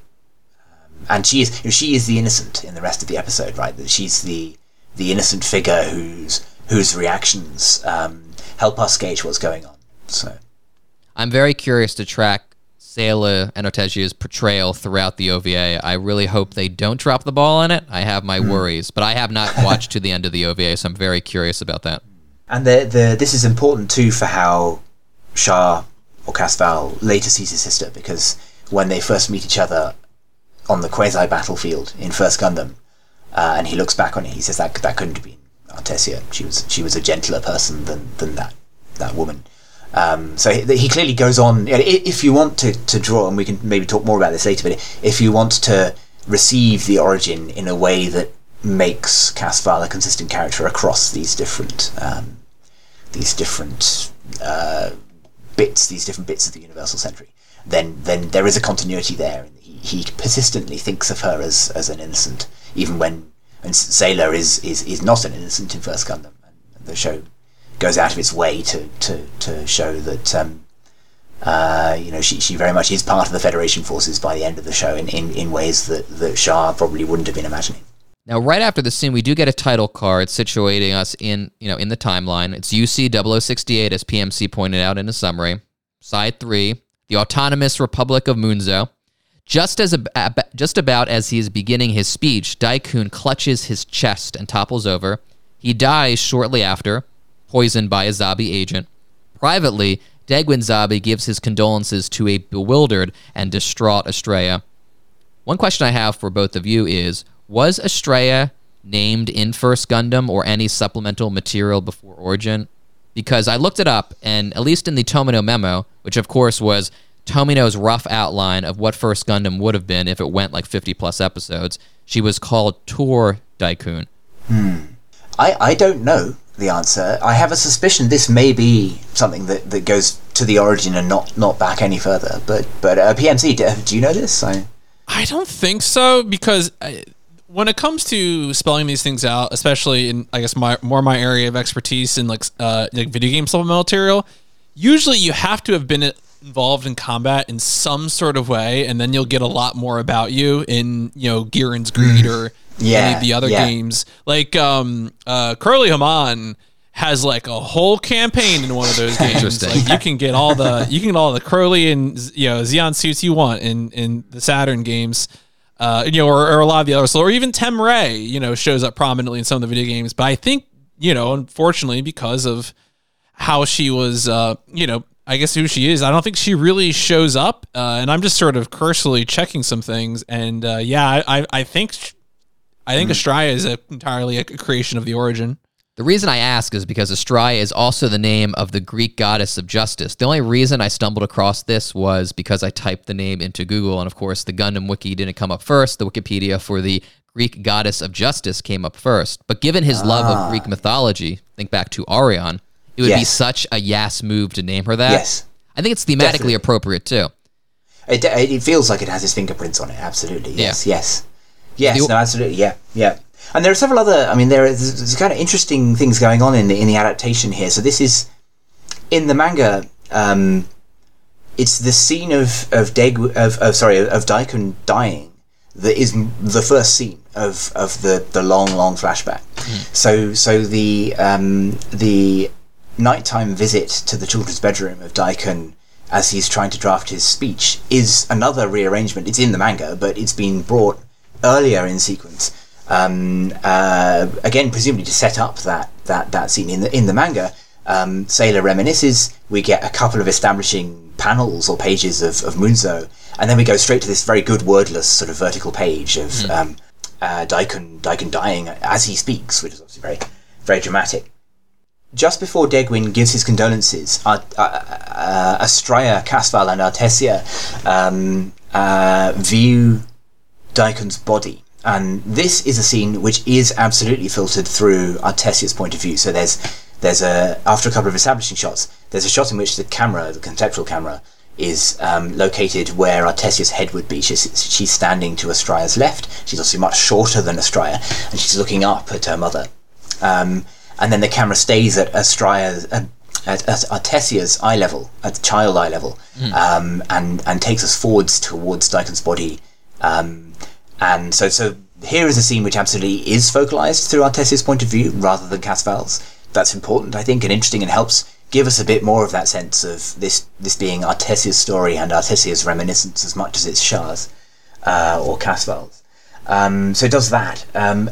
and she is the innocent in the rest of the episode, right? That she's the innocent figure whose reactions help us gauge what's going on. So I'm very curious to track Sayla and Artesia's portrayal throughout the OVA. I really hope they don't drop the ball on it. I have my worries, but I have not watched to the end of the OVA, so I'm very curious about that. And this is important too for how Char or Casval later sees his sister, because when they first meet each other on the quasi battlefield in First Gundam, and he looks back on it, he says that couldn't have been Artesia. She was a gentler person than that woman. So he clearly goes on. If you want to draw, and we can maybe talk more about this later, but if you want to receive the origin in a way that makes Casval a consistent character across these different bits of the Universal Century, then there is a continuity there. He persistently thinks of her as an innocent, even when Sayla is not an innocent in First Gundam, and the show goes out of its way to show that she very much is part of the Federation forces by the end of the show in ways that Char probably wouldn't have been imagining. Now, right after the scene, we do get a title card situating us in the timeline. It's UC 0068, as PMC pointed out in the summary. Side 3, the Autonomous Republic of Munzo. Just about as he is beginning his speech, Daikun clutches his chest and topples over. He dies shortly after, poisoned by a Zabi agent. Privately, Degwin Zabi gives his condolences to a bewildered and distraught Artesia. One question I have for both of you is, was Artesia named in First Gundam or any supplemental material before Origin? Because I looked it up, and at least in the Tomino memo, which of course was Tomino's rough outline of what First Gundam would have been if it went like 50-plus episodes, she was called Tor Daikun. I don't know the answer. I have a suspicion this may be something that goes to the origin and not back any further. But PMC, do you know this? I don't think so, because when it comes to spelling these things out, especially in, I guess, my area of expertise in like video game supplemental material, usually you have to have been involved in combat in some sort of way, and then you'll get a lot more about you in, you know, Gihren's Greed or any of the other games. Like Curly Hamon has like a whole campaign in one of those games. Like you can get all the Curly and, you know, Zeon suits you want in the Saturn games. You know, or a lot of the others, or even Tem Ray, you know, shows up prominently in some of the video games. But I think, you know, unfortunately, because of how she was, you know, I guess who she is, I don't think she really shows up. And I'm just sort of cursorily checking some things, and I think Artesia is entirely a creation of the origin. The reason I ask is because Artesia is also the name of the Greek goddess of justice. The only reason I stumbled across this was because I typed the name into Google, and of course the Gundam Wiki didn't come up first. The Wikipedia for the Greek goddess of justice came up first. But given his love of Greek mythology, think back to Arion, it would be such a Yas move to name her that. Yes. I think it's thematically appropriate too. It feels like it has his fingerprints on it, absolutely. Yes, absolutely, yeah. And there are several other, I mean, there's kind of interesting things going on in the adaptation here. So this is, in the manga, it's the scene of Daikun dying that is the first scene of the long flashback. So the nighttime visit to the children's bedroom of Daikun as he's trying to draft his speech is another rearrangement. It's in the manga, but it's been brought earlier in sequence. Again, presumably to set up that scene in the manga, Sayla reminisces. We get a couple of establishing panels or pages of Munzo, and then we go straight to this very good wordless sort of vertical page of Daikun dying as he speaks, which is obviously very, very dramatic. Just before Degwin gives his condolences, Artesia, Casval, and Artesia view Daikun's body. And this is a scene which is absolutely filtered through Artesia's point of view. So there's a, after a couple of establishing shots, there's a shot in which the camera, the conceptual camera, is located where Artesia's head would be. She's standing to Astraea's left. She's obviously much shorter than Artesia, and she's looking up at her mother. And then the camera stays at Artesia's eye level, at child eye level, and takes us forwards towards Daikun's body. And so here is a scene which absolutely is focalized through Artesia's point of view rather than Casval's. That's important, I think, and interesting, and helps give us a bit more of that sense of this being Artesia's story and Artesia's reminiscence as much as it's Char's or Casval's. So it does that, and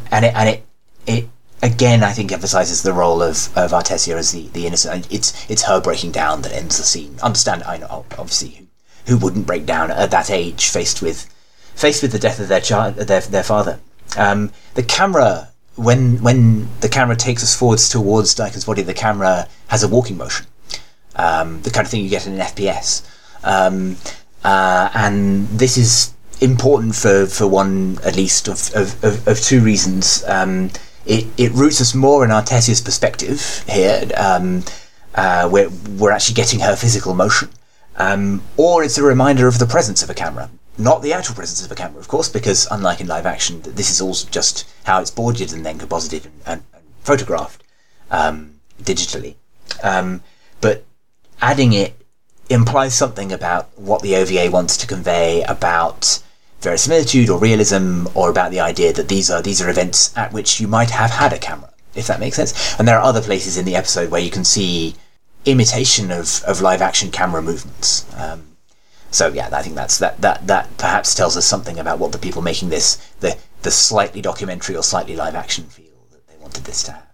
it again, I think, emphasizes the role of Artesia as the innocent. It's her breaking down that ends the scene. Understand? I know, obviously, who wouldn't break down at that age, faced with the death of their child, their father. The camera, when the camera takes us forwards towards Daikun's body, the camera has a walking motion, the kind of thing you get in an FPS. And this is important for one, at least, of two reasons. It roots us more in Artesia's perspective here. We're actually getting her physical motion. Or it's a reminder of the presence of a camera. Not the actual presence of a camera, of course, because unlike in live action, this is all just how it's boarded and then composited and photographed digitally. But adding it implies something about what the OVA wants to convey about verisimilitude or realism, or about the idea that these are events at which you might have had a camera, if that makes sense. And there are other places in the episode where you can see imitation of live action camera movements. So yeah, I think that's that perhaps tells us something about what the people making this, the slightly documentary or slightly live action feel that they wanted this to have.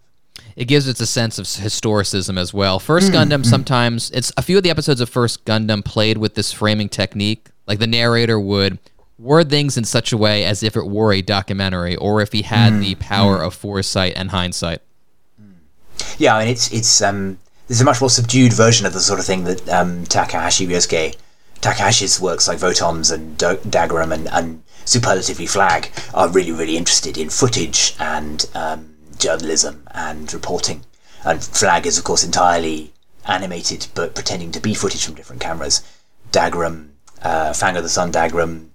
it gives it a sense of historicism as well. First Gundam sometimes, it's a few of the episodes of First Gundam played with this framing technique. Like the narrator would word things in such a way as if it were a documentary or if he had the power of foresight and hindsight. Yeah, and it's there's a much more subdued version of the sort of thing that Takahashi's works like Votoms and Daguerreum and Superlatively Flag are really, really interested in footage and journalism and reporting. And Flag is, of course, entirely animated, but pretending to be footage from different cameras. Daguerreum, Fang of the Sun Daguerreum,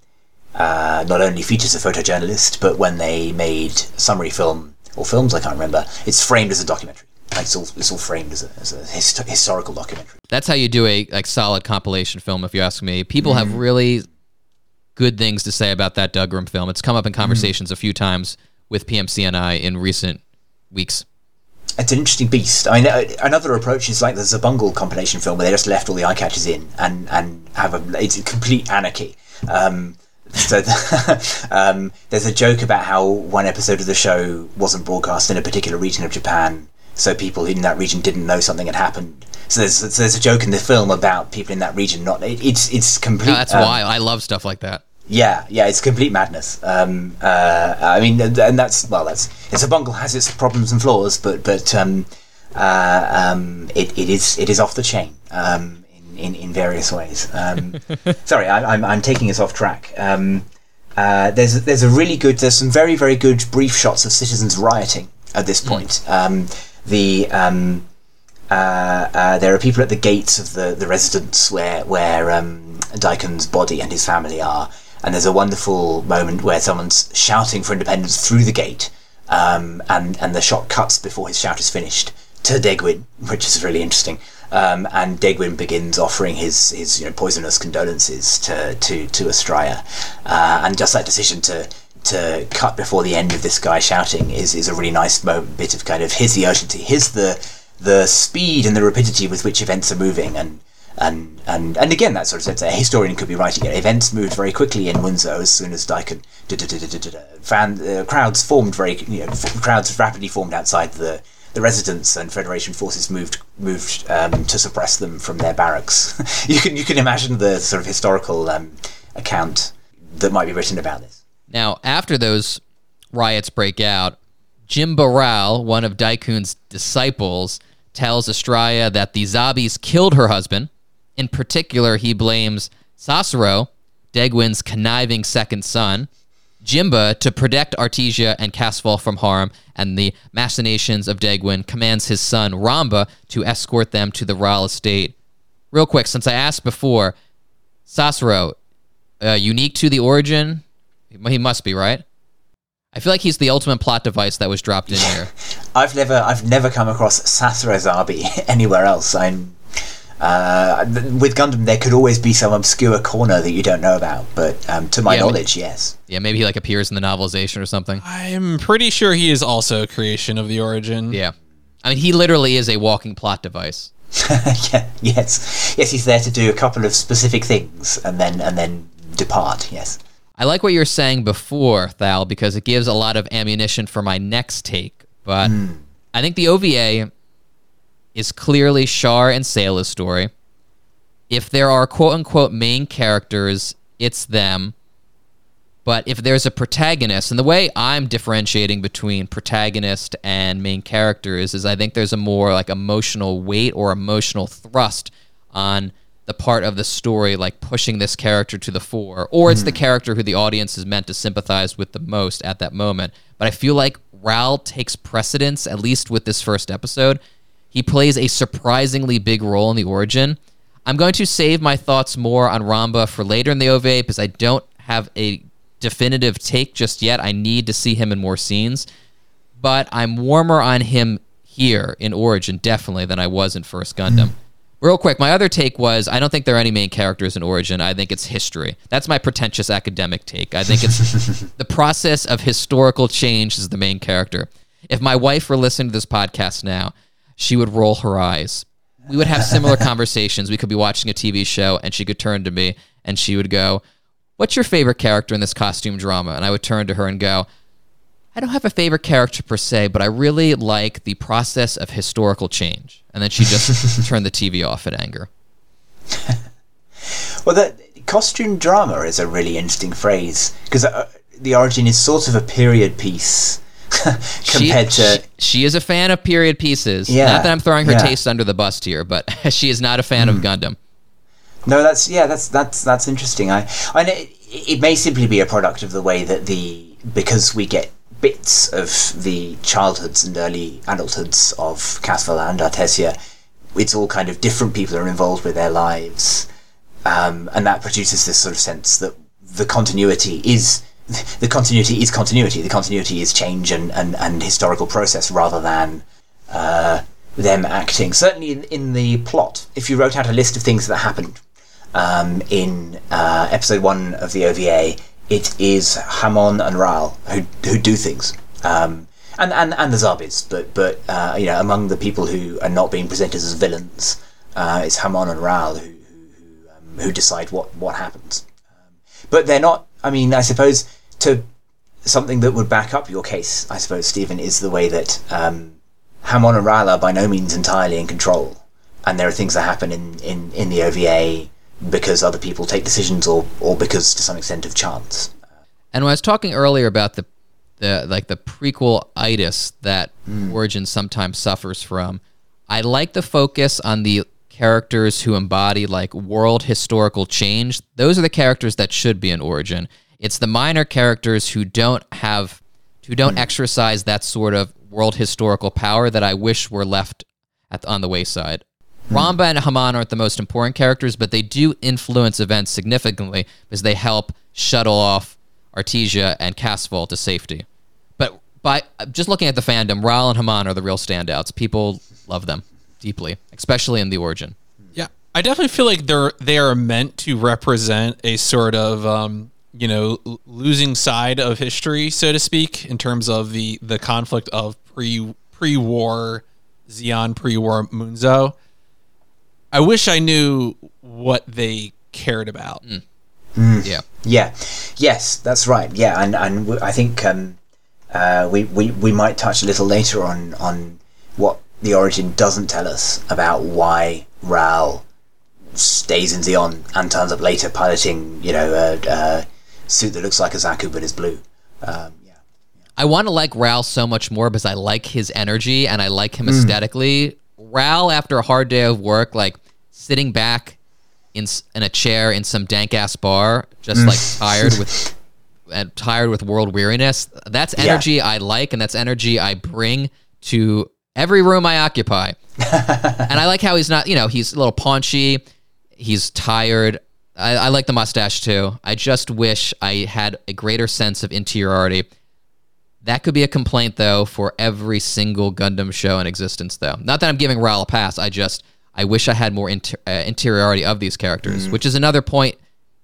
not only features a photojournalist, but when they made Summary Film, or Films, I can't remember, it's framed as a documentary. Like it's all framed as a historical documentary. That's how you do a solid compilation film, if you ask me. People have really good things to say about that Daguerreum film. It's come up in conversations a few times with PMC and I in recent weeks. It's an interesting beast. I mean, another approach is like the Zabungle compilation film where they just left all the eye catches in and have it's a complete anarchy. So there's a joke about how one episode of the show wasn't broadcast in a particular region of Japan, so people in that region didn't know something had happened. So there's a joke in the film about people in that region not. It's complete. No, that's why I love stuff like that. Yeah, it's complete madness. I mean, and that's Zabungle has its problems and flaws, but it is off the chain in various ways. Sorry, I'm taking us off track. There's some very, very good brief shots of citizens rioting at this point. There are people at the gates of the residence where Daikun's body and his family are. And there's a wonderful moment where someone's shouting for independence through the gate, and the shot cuts before his shout is finished to Degwin, which is really interesting. And Degwin begins offering his poisonous condolences to Astraea, and just that decision to cut before the end of this guy shouting is a really nice moment, bit of kind of here's the urgency, here's the speed and the rapidity with which events are moving, and again, that sort of sense that a historian could be writing it. Events moved very quickly in Munzo as soon as Daikun. Crowds rapidly formed outside the residence, and Federation forces moved to suppress them from their barracks. You can imagine the sort of historical account that might be written about this. Now, after those riots break out, Jimba Ral, one of Daikun's disciples, tells Astraea that the Zabis killed her husband. In particular, he blames Sasro, Degwin's conniving second son, Jimba, to protect Artesia and Casval from harm, and the machinations of Degwin commands his son, Ramba, to escort them to the Ral estate. Real quick, since I asked before, Sasro, unique to the origin? He must be, right? I feel like he's the ultimate plot device that was dropped in here. I've never come across Sasro Zabi anywhere else. With Gundam, there could always be some obscure corner that you don't know about, but to my knowledge, yes. Yeah, maybe he appears in the novelization or something. I'm pretty sure he is also a creation of the origin. Yeah. I mean, he literally is a walking plot device. Yes, he's there to do a couple of specific things and then depart, yes. I like what you were saying before, Thal, because it gives a lot of ammunition for my next take. But I think the OVA is clearly Char and Sayla's story. If there are quote-unquote main characters, it's them. But if there's a protagonist, and the way I'm differentiating between protagonist and main characters is I think there's a more emotional weight or emotional thrust on the part of the story, pushing this character to the fore, or it's the character who the audience is meant to sympathize with the most at that moment. But I feel like Ral takes precedence, at least with this first episode. He plays a surprisingly big role in the origin. I'm going to save my thoughts more on Ramba for later in the OVA because I don't have a definitive take just yet. I need to see him in more scenes. But I'm warmer on him here in Origin, definitely, than I was in First Gundam. Real quick, my other take was I don't think there are any main characters in Origin. I think it's history. That's my pretentious academic take. I think it's the process of historical change is the main character. If my wife were listening to this podcast now, she would roll her eyes. We would have similar conversations. We could be watching a TV show, and she could turn to me, and she would go, "What's your favorite character in this costume drama?" And I would turn to her and go, I don't have a favorite character per se, but I really like the process of historical change. And then she just turned the TV off in anger. Well, that costume drama is a really interesting phrase, because the origin is sort of a period piece compared to... She is a fan of period pieces. Yeah, not that I'm throwing her taste under the bus here, but she is not a fan of Gundam. No, that's interesting. I know it may simply be a product of the way that because we get bits of the childhoods and early adulthoods of Casval and Artesia. It's all kind of different people are involved with their lives. And that produces this sort of sense that the continuity is continuity. The continuity is change and historical process rather than them acting. Certainly in the plot, if you wrote out a list of things that happened in episode 1 of the OVA, it is Hamon and Ral who do things, and the Zabis, but you know, among the people who are not being presented as villains, it's Hamon and Ral who decide what happens. But they're not. I mean, I suppose to something that would back up your case, I suppose, Stephen, is the way that Hamon and Ral are by no means entirely in control, and there are things that happen in the OVA because other people take decisions or because to some extent of chance. And when I was talking earlier about the prequel-itis that Origin sometimes suffers from, I like the focus on the characters who embody like world historical change. Those are the characters that should be in Origin. It's the minor characters who don't exercise that sort of world historical power that I wish were left on the wayside. Ramba and Hamon aren't the most important characters, but they do influence events significantly because they help shuttle off Artesia and Casval to safety. But by just looking at the fandom, Ral and Hamon are the real standouts. People love them deeply, especially in the Origin. Yeah, I definitely feel like they are meant to represent a sort of losing side of history, so to speak, in terms of the conflict of pre-war Zeon, pre-war Munzo. I wish I knew what they cared about. Yes, that's right. Yeah, and I think we might touch a little later on what the Origin doesn't tell us about why Ral stays in Zeon and turns up later piloting, a suit that looks like a Zaku but is blue. I want to like Ral so much more because I like his energy and I like him aesthetically. Ral, after a hard day of work, like sitting back in a chair in some dank ass bar, just like tired with world weariness. That's energy I like, and that's energy I bring to every room I occupy. And I like how he's not, he's a little paunchy, he's tired. I like the mustache too. I just wish I had a greater sense of interiority. That could be a complaint, though, for every single Gundam show in existence, though. Not that I'm giving Ral a pass. I wish I had more interiority of these characters, which is another point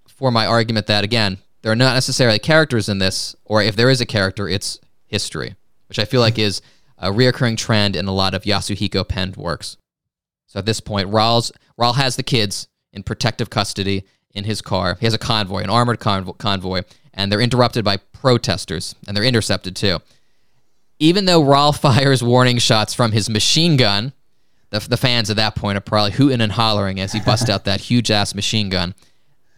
for my argument that, again, there are not necessarily characters in this, or if there is a character, it's history, which I feel like is a reoccurring trend in a lot of Yasuhiko-penned works. So at this point, Ral has the kids in protective custody in his car. He has a convoy, an armored convoy, and they're interrupted by protesters, and they're intercepted too. Even though Ral fires warning shots from his machine gun, the fans at that point are probably hooting and hollering as he busts out that huge-ass machine gun.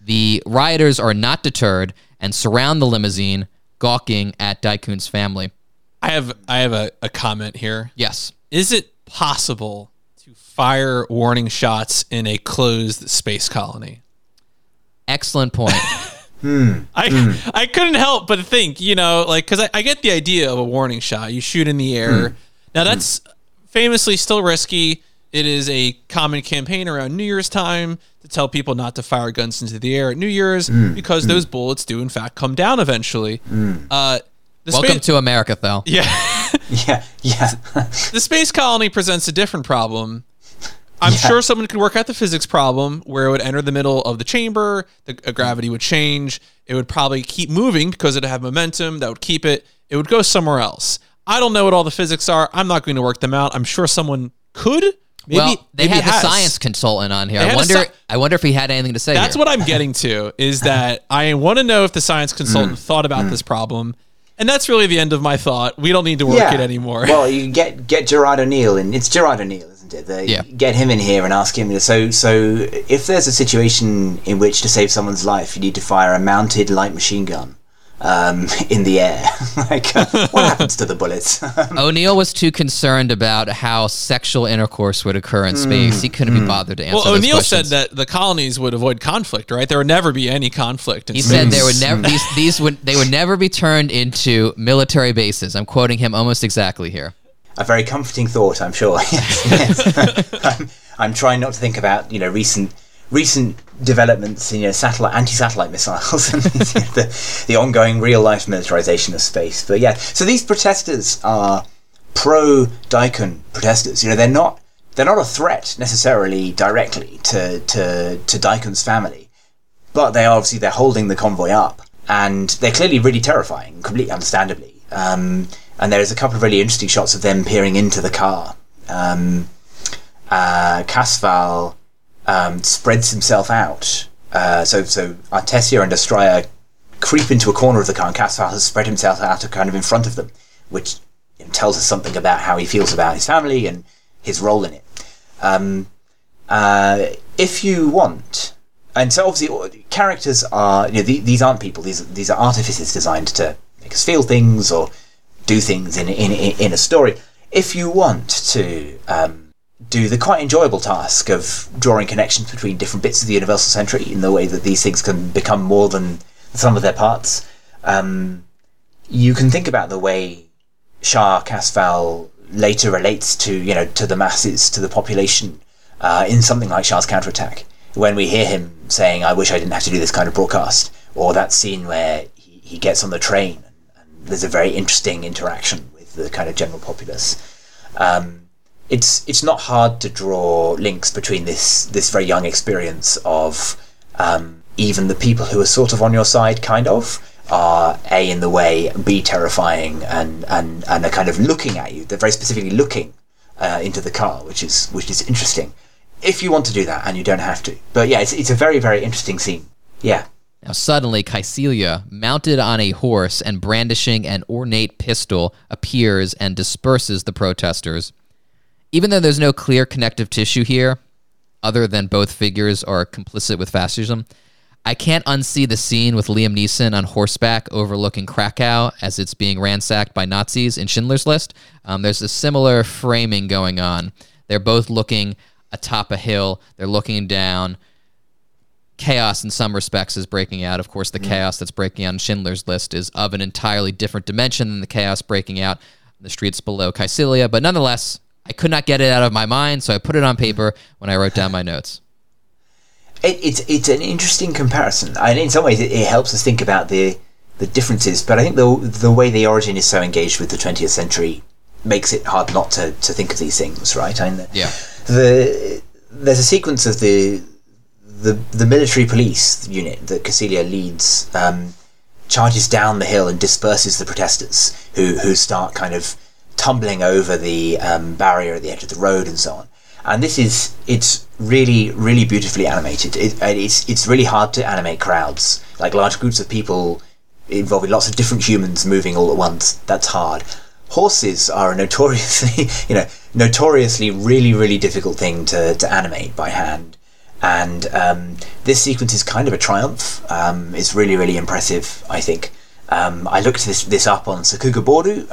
The rioters are not deterred and surround the limousine, gawking at Daikun's family. I have a comment here. Yes. Is it possible to fire warning shots in a closed space colony? Excellent point. I couldn't help but think, because I get the idea of a warning shot. You shoot in the air. Now, that's famously still risky. It is a common campaign around New Year's time to tell people not to fire guns into the air at New Year's because those bullets do, in fact, come down eventually. Welcome to America, though. Yeah. The space colony presents a different problem. I'm sure someone could work out the physics problem where it would enter the middle of the chamber, the gravity would change, it would probably keep moving because it would have momentum, that would keep it, it would go somewhere else. I don't know what all the physics are. I'm not going to work them out. I'm sure someone could. Maybe, well, they maybe had has. The science consultant on here. I wonder if he had anything to say. That's what I'm getting to, is that I want to know if the science consultant thought about this problem. And that's really the end of my thought. We don't need to work it anymore. Well, you get Gerard O'Neill, and it's Gerard O'Neill, isn't it? Get him in here and ask him. So if there's a situation in which to save someone's life, you need to fire a mounted light machine gun in the air. What happens to the bullets? O'Neill was too concerned about how sexual intercourse would occur in space. He couldn't be bothered to answer those questions. Well, O'Neill said that the colonies would avoid conflict, right? There would never be any conflict in space. He said there would never they would never be turned into military bases. I'm quoting him almost exactly here. A very comforting thought, I'm sure. Yes. I'm trying not to think about, recent developments in anti-satellite missiles and the ongoing real-life militarization of space. But so these protesters are pro-Daikun protesters. They're not a threat necessarily directly to Daikun's family, but they're holding the convoy up, and they're clearly really terrifying, completely understandably. And there's a couple of really interesting shots of them peering into the car. Casval spreads himself out. So Artesia and Astraea creep into a corner of the car, and Casval has spread himself out kind of in front of them, which tells us something about how he feels about his family and his role in it. If you want, and so obviously characters are, these aren't people. These are artifices designed to make us feel things or do things in a story. If you want to do the quite enjoyable task of drawing connections between different bits of the Universal Century in the way that these things can become more than the sum of their parts, you can think about the way Char Casval later relates to, to the masses, to the population, in something like Char's Counterattack, when we hear him saying, "I wish I didn't have to do this kind of broadcast," or that scene where he gets on the train and there's a very interesting interaction with the kind of general populace. It's not hard to draw links between this very young experience of even the people who are sort of on your side, kind of, are A, in the way, B, terrifying, and are kind of looking at you. They're very specifically looking into the car, which is interesting. If you want to do that, and you don't have to. But it's a very, very interesting scene. Yeah. Now suddenly, Kycilia, mounted on a horse and brandishing an ornate pistol, appears and disperses the protesters. Even though there's no clear connective tissue here, other than both figures are complicit with fascism, I can't unsee the scene with Liam Neeson on horseback overlooking Krakow as it's being ransacked by Nazis in Schindler's List. There's a similar framing going on. They're both looking atop a hill. They're looking down. Chaos in some respects is breaking out. Of course, the chaos that's breaking out in Schindler's List is of an entirely different dimension than the chaos breaking out in the streets below Kycilia, but nonetheless, I could not get it out of my mind, so I put it on paper when I wrote down my notes. It's an interesting comparison. And in some ways, it helps us think about the differences, but I think the way the origin is so engaged with the 20th century makes it hard not to think of these things, right? I mean, there's a sequence of the military police unit that Kycilia leads, charges down the hill and disperses the protesters who start kind of tumbling over the barrier at the edge of the road and so on. And it's really, really beautifully animated. It's really hard to animate crowds, like large groups of people involving lots of different humans moving all at once. That's hard. Horses are a notoriously really, really difficult thing to animate by hand. And this sequence is kind of a triumph. It's really, really impressive, I think. I looked this up on Sakuga Boru,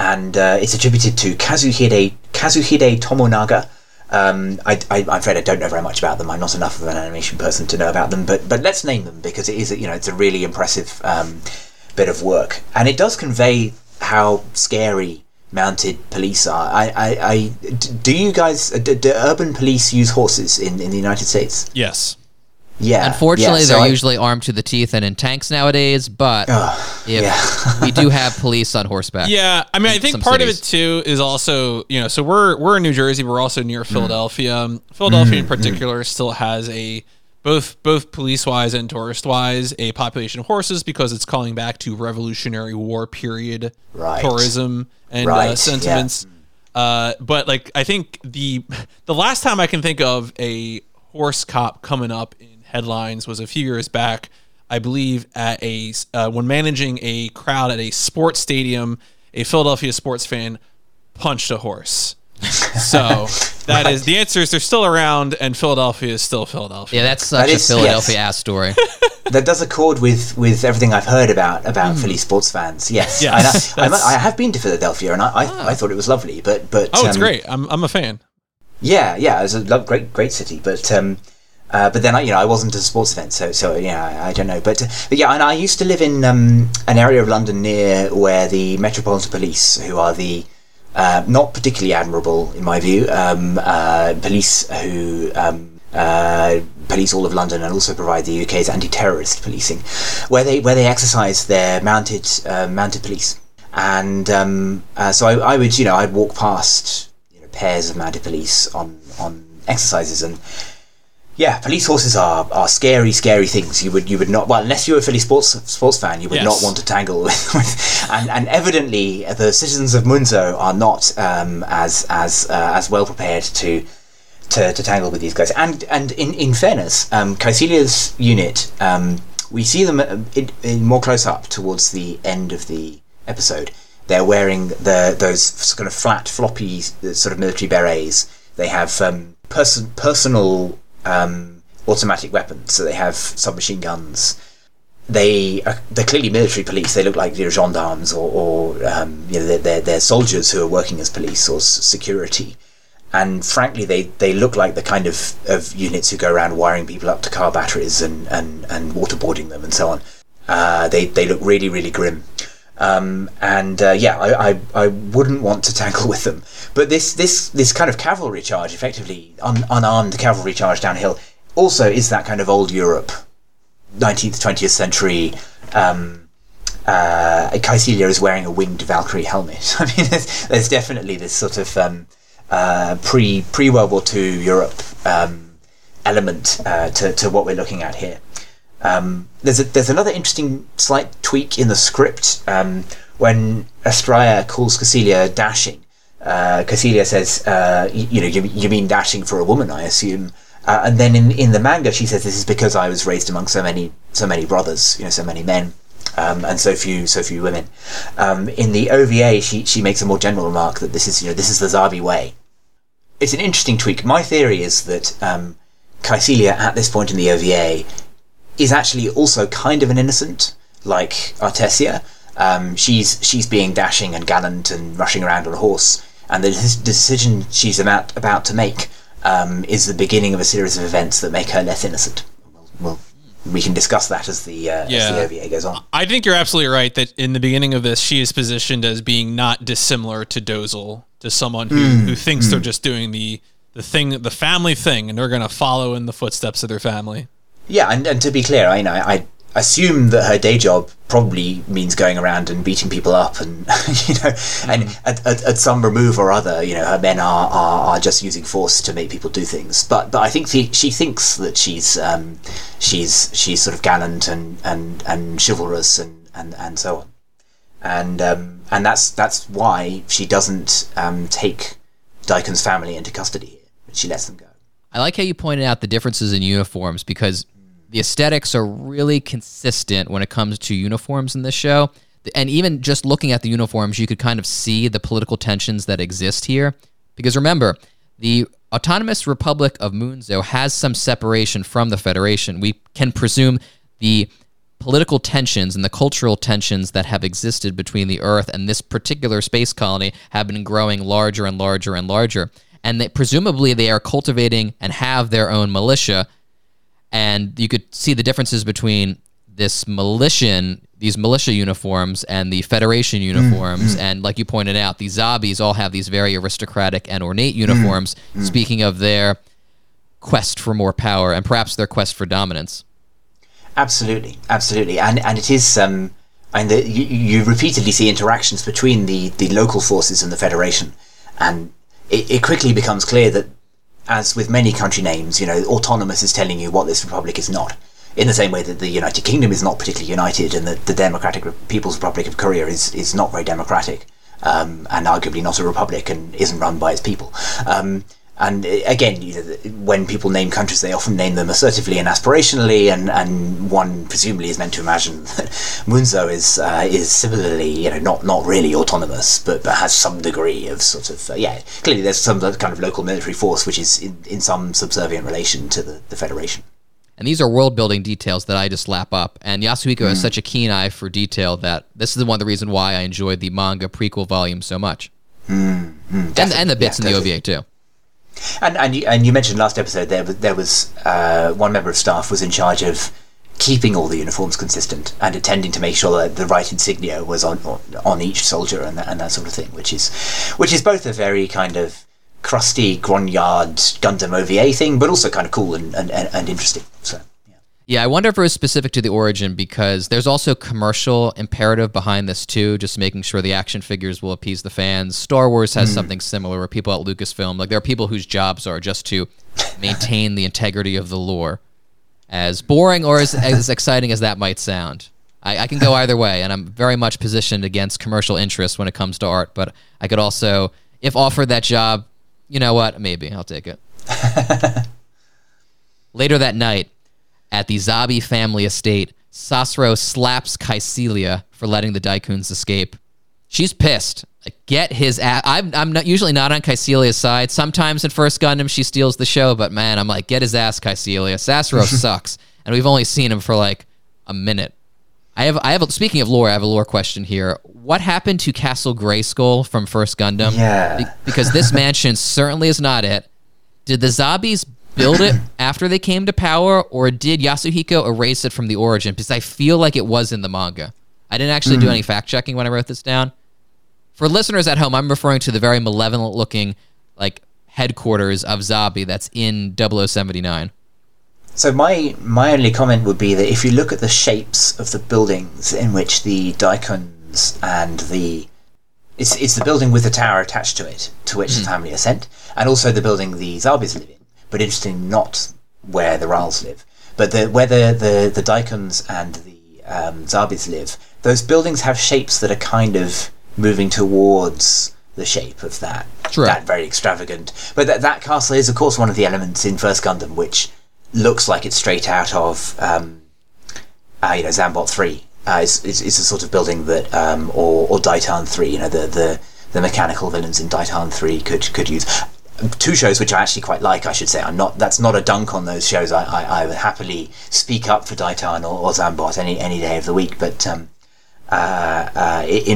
and it's attributed to Kazuhide Tomonaga. I'm afraid I don't know very much about them. I'm not enough of an animation person to know about them, but let's name them because it is it's a really impressive bit of work, and it does convey how scary mounted police are. Do you guys do urban police use horses in the United States? Yes. Yeah. Unfortunately, they're usually armed to the teeth and in tanks nowadays, but we do have police on horseback. Yeah, I mean, I think part of it too is also, so we're in New Jersey, we're also near Philadelphia. Philadelphia in particular still has a both police-wise and tourist-wise a population of horses because it's calling back to Revolutionary War period tourism and sentiments. Yeah. But I think the last time I can think of a horse cop coming up in headlines was a few years back I believe, at a when managing a crowd at a sports stadium, a Philadelphia sports fan punched a horse. So that right. is the answer is they're still around, and Philadelphia is still Philadelphia. Yeah, that's such a Philadelphia ass story. That does accord with everything I've heard about Philly sports fans. Yes, yes. I have been to Philadelphia, and I thought it was lovely. But it's great. I'm a fan. Yeah, it's a great city. But then I wasn't at a sports event, so yeah, I don't know. But yeah, and I used to live in an area of London near where the Metropolitan Police, who are the not particularly admirable, in my view, police who police all of London and also provide the UK's anti-terrorist policing, where they exercise their mounted police, and so I would I'd walk past pairs of mounted police on exercises, and yeah, police horses are scary, scary things. You would not, well, unless you were a Philly sports fan, you would not want to tangle with. And evidently, the citizens of Munzo are not as well prepared to tangle with these guys. And in fairness, Kycilia's unit, we see them in more close up towards the end of the episode. They're wearing those kind of flat, floppy sort of military berets. They have personal. Automatic weapons, so they have submachine guns. They're clearly military police. They look like gendarmes they're soldiers who are working as police or security. And frankly, they look like the kind of units who go around wiring people up to car batteries and waterboarding them and so on. They look really, really grim. I wouldn't want to tangle with them. But this kind of cavalry charge, effectively unarmed cavalry charge downhill, also is that kind of old Europe, 19th, 20th century. Kycilia is wearing a winged Valkyrie helmet. I mean, there's definitely this sort of pre World War II Europe element to what we're looking at here. There's another interesting slight tweak in the script when Astraea calls Kycilia dashing. Kycilia says, you mean dashing for a woman, I assume. And then in the manga, she says, this is because I was raised among so many brothers, so many men, and so few women. In the OVA, she makes a more general remark that this is the Zabi way. It's an interesting tweak. My theory is that Kycilia at this point in the OVA is actually also kind of an innocent, like Artesia. She's being dashing and gallant and rushing around on a horse, and the decision she's about to make is the beginning of a series of events that make her less innocent. We can discuss that as the OVA goes on. I think you're absolutely right that in the beginning of this, she is positioned as being not dissimilar to Dozle, to someone who thinks they're just doing the thing, the family thing, and they're going to follow in the footsteps of their family. Yeah, and to be clear, I assume that her day job probably means going around and beating people up, and and at some remove or other, her men are just using force to make people do things. But I think she thinks that she's sort of gallant and chivalrous and so on, and that's why she doesn't take Daikun's family into custody. She lets them go. I like how you pointed out the differences in uniforms, because the aesthetics are really consistent when it comes to uniforms in this show. And even just looking at the uniforms, you could kind of see the political tensions that exist here. Because remember, the Autonomous Republic of Munzo has some separation from the Federation. We can presume the political tensions and the cultural tensions that have existed between the Earth and this particular space colony have been growing larger and larger and larger. And presumably they are cultivating and have their own militia. And you could see the differences between these militia uniforms and the Federation uniforms. And like you pointed out, the Zabis all have these very aristocratic and ornate uniforms, speaking of their quest for more power and perhaps their quest for dominance. Absolutely, absolutely. And it is... you repeatedly see interactions between the local forces and the Federation. And it quickly becomes clear that, as with many country names, autonomous is telling you what this republic is not, in the same way that the United Kingdom is not particularly united, and that the Democratic People's Republic of Korea is not very democratic, and arguably not a republic and isn't run by its people. And again, you know, when people name countries, they often name them assertively and aspirationally, and one presumably is meant to imagine that Munzo is similarly, you know, not really autonomous, but has some degree of sort of clearly there's some kind of local military force which is in some subservient relation to the Federation. And these are world-building details that I just lap up. And Yasuhiko has such a keen eye for detail that this is one of the reasons why I enjoyed the manga prequel volume so much. And the bits in the OVA too. And you mentioned last episode there was one member of staff was in charge of keeping all the uniforms consistent and attending to make sure that the right insignia was on each soldier and that sort of thing, which is both a very kind of crusty grognard Gundam OVA thing, but also kind of cool and interesting. So yeah, I wonder if it was specific to the origin, because there's also commercial imperative behind this too, just making sure the action figures will appease the fans. Star Wars has something similar where people at Lucasfilm, like there are people whose jobs are just to maintain the integrity of the lore. As boring or as exciting as that might sound. I can go either way, and I'm very much positioned against commercial interests when it comes to art, but I could also, if offered that job, you know what? Maybe I'll take it. Later that night, at the Zabi family estate, Sasro slaps Kycilia for letting the Daikuns escape. She's pissed. Get his ass. I'm not usually not on Kycelia's side. Sometimes in First Gundam she steals the show, but man, I'm like, get his ass, Kycilia. Sasro sucks, and we've only seen him for like a minute. Speaking of lore, I have a lore question here. What happened to Castle Grayskull from First Gundam? Yeah. Because this mansion certainly is not it. Did the Zabis build it after they came to power, or did Yasuhiko erase it from the origin? Because I feel like it was in the manga. I didn't actually do any fact-checking when I wrote this down. For listeners at home, I'm referring to the very malevolent-looking like headquarters of Zabi that's in 0079. So my only comment would be that if you look at the shapes of the buildings in which the Daikuns and it's the building with the tower attached to it, to which the family are sent, and also the building the Zabis live in, but interestingly not where the Rals live. But where the Daikuns and the Zabis live, those buildings have shapes that are kind of moving towards the shape of that very extravagant. But that castle is, of course, one of the elements in First Gundam which looks like it's straight out of Zanbot 3. It's a sort of building that or Daitan 3, you know, the mechanical villains in Daitan 3 could use. Two shows which I actually quite like, I should say. That's not a dunk on those shows. I would happily speak up for Daitan or Zanbot any day of the week, but in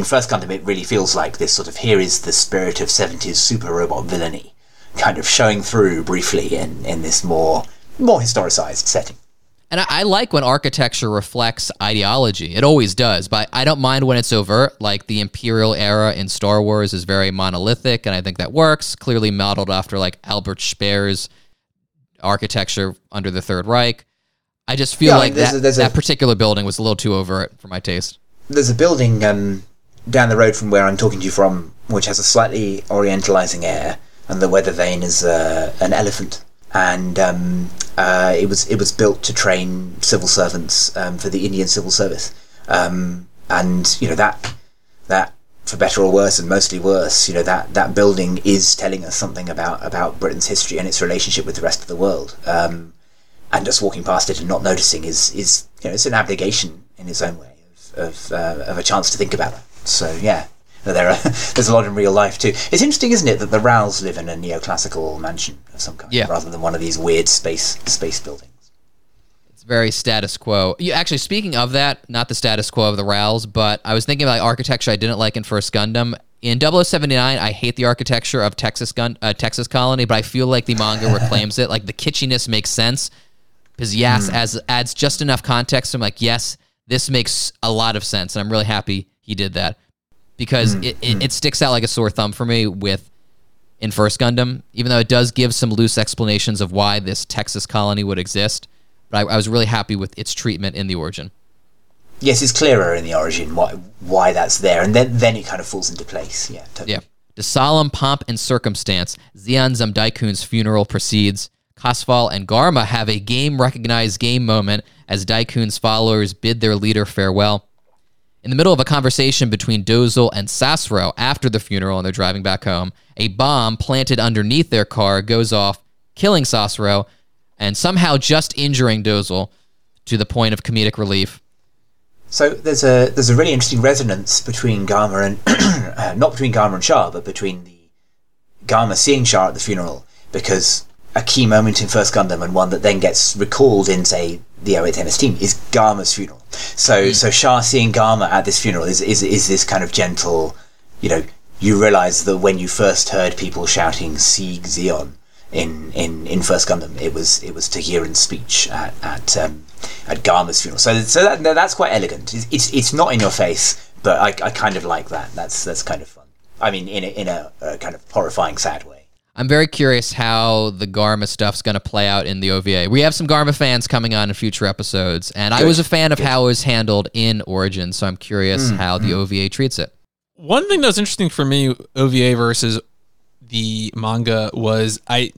First Gundam it really feels like this sort of, here is the spirit of 70s super robot villainy kind of showing through briefly in this more historicized setting. And I like when architecture reflects ideology. It always does, but I don't mind when it's overt. Like the Imperial era in Star Wars is very monolithic, and I think that works. Clearly modeled after like Albert Speer's architecture under the Third Reich. I just feel like that particular building was a little too overt for my taste. There's a building down the road from where I'm talking to you from, which has a slightly orientalizing air, and the weather vane is an elephant. And it was built to train civil servants for the Indian civil service, and you know that for better or worse, and mostly worse, you know, that building is telling us something about Britain's history and its relationship with the rest of the world. And just walking past it and not noticing is you know, it's an abnegation in its own way of a chance to think about that. So yeah, there's a lot in real life too. It's interesting, isn't it, that the Rals live in a neoclassical mansion of some kind, rather than one of these weird space buildings. It's very status quo. Actually, speaking of that, not the status quo of the Rals, but I was thinking about architecture I didn't like in First Gundam. In 0079, I hate the architecture of Texas Colony, but I feel like the manga reclaims it. Like the kitschiness makes sense because adds just enough context. I'm like, yes, this makes a lot of sense, and I'm really happy he did that. Because it sticks out like a sore thumb for me in First Gundam, even though it does give some loose explanations of why this Texas colony would exist. But I was really happy with its treatment in the origin. Yes, it's clearer in the origin why that's there, and then it kind of falls into place. Yeah, totally. Yeah. The solemn pomp and circumstance, Zeon Zum Daikun's funeral proceeds. Casval and Garma have a game-recognized game moment as Daikun's followers bid their leader farewell. In the middle of a conversation between Dozle and Sasro after the funeral and they're driving back home, a bomb planted underneath their car goes off, killing Sasro, and somehow just injuring Dozle to the point of comedic relief. So there's a really interesting resonance between Garma and... not between Garma and Char, but between the Garma seeing Char at the funeral, because a key moment in First Gundam and one that then gets recalled in, say, the 08 MS team is Garma's funeral. So Char seeing Garma at this funeral is this kind of gentle, you know, you realise that when you first heard people shouting "Sieg Zeon" in First Gundam, it was Gihren speech at Garma's funeral. So that's quite elegant. It's not in your face, but I kind of like that. That's kind of fun. I mean, in a kind of horrifying, sad way. I'm very curious how the Garma stuff's going to play out in the OVA. We have some Garma fans coming on in future episodes, and I was a fan of how it was handled in Origin, so I'm curious how the OVA treats it. One thing that was interesting for me, OVA versus the manga, was I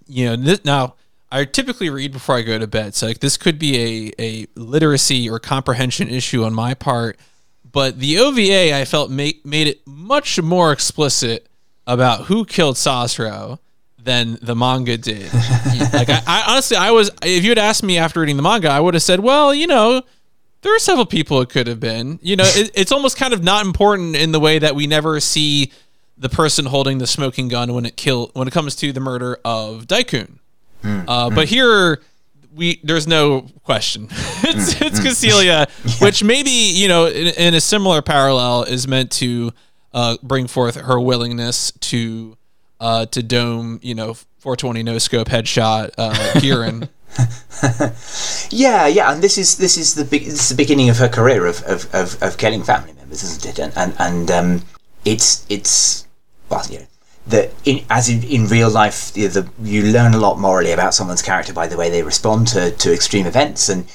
typically read before I go to bed, so like this could be a literacy or comprehension issue on my part, but the OVA I felt made it much more explicit about who killed Sasro than the manga did. Like I honestly, if you had asked me after reading the manga, I would have said, well, you know, there are several people it could have been. You know, it's almost kind of not important in the way that we never see the person holding the smoking gun when it comes to the murder of Daikun. But here, there's no question. it's Casvalia, which maybe, you know, in a similar parallel, is meant to bring forth her willingness to dome, you know, 420 no scope headshot Gihren. yeah, and this is the beginning of her career of killing family members, isn't it? And it's well, you know, in real life, you learn a lot morally about someone's character by the way they respond to extreme events. And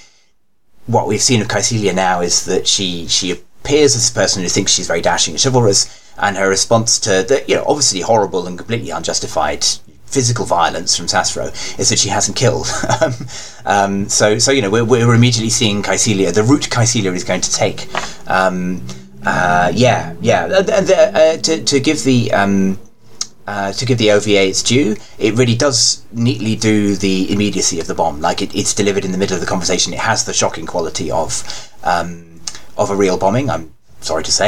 what we've seen of Kycilia now is that she appears as a person who thinks she's very dashing and chivalrous. And her response to the, you know, obviously horrible and completely unjustified physical violence from Sasro is that she hasn't killed. So you know, we're immediately seeing Kycilia, the route Kycilia is going to take. To give the OVA its due, it really does neatly do the immediacy of the bomb. Like it's delivered in the middle of the conversation. It has the shocking quality of a real bombing. I'm sorry to say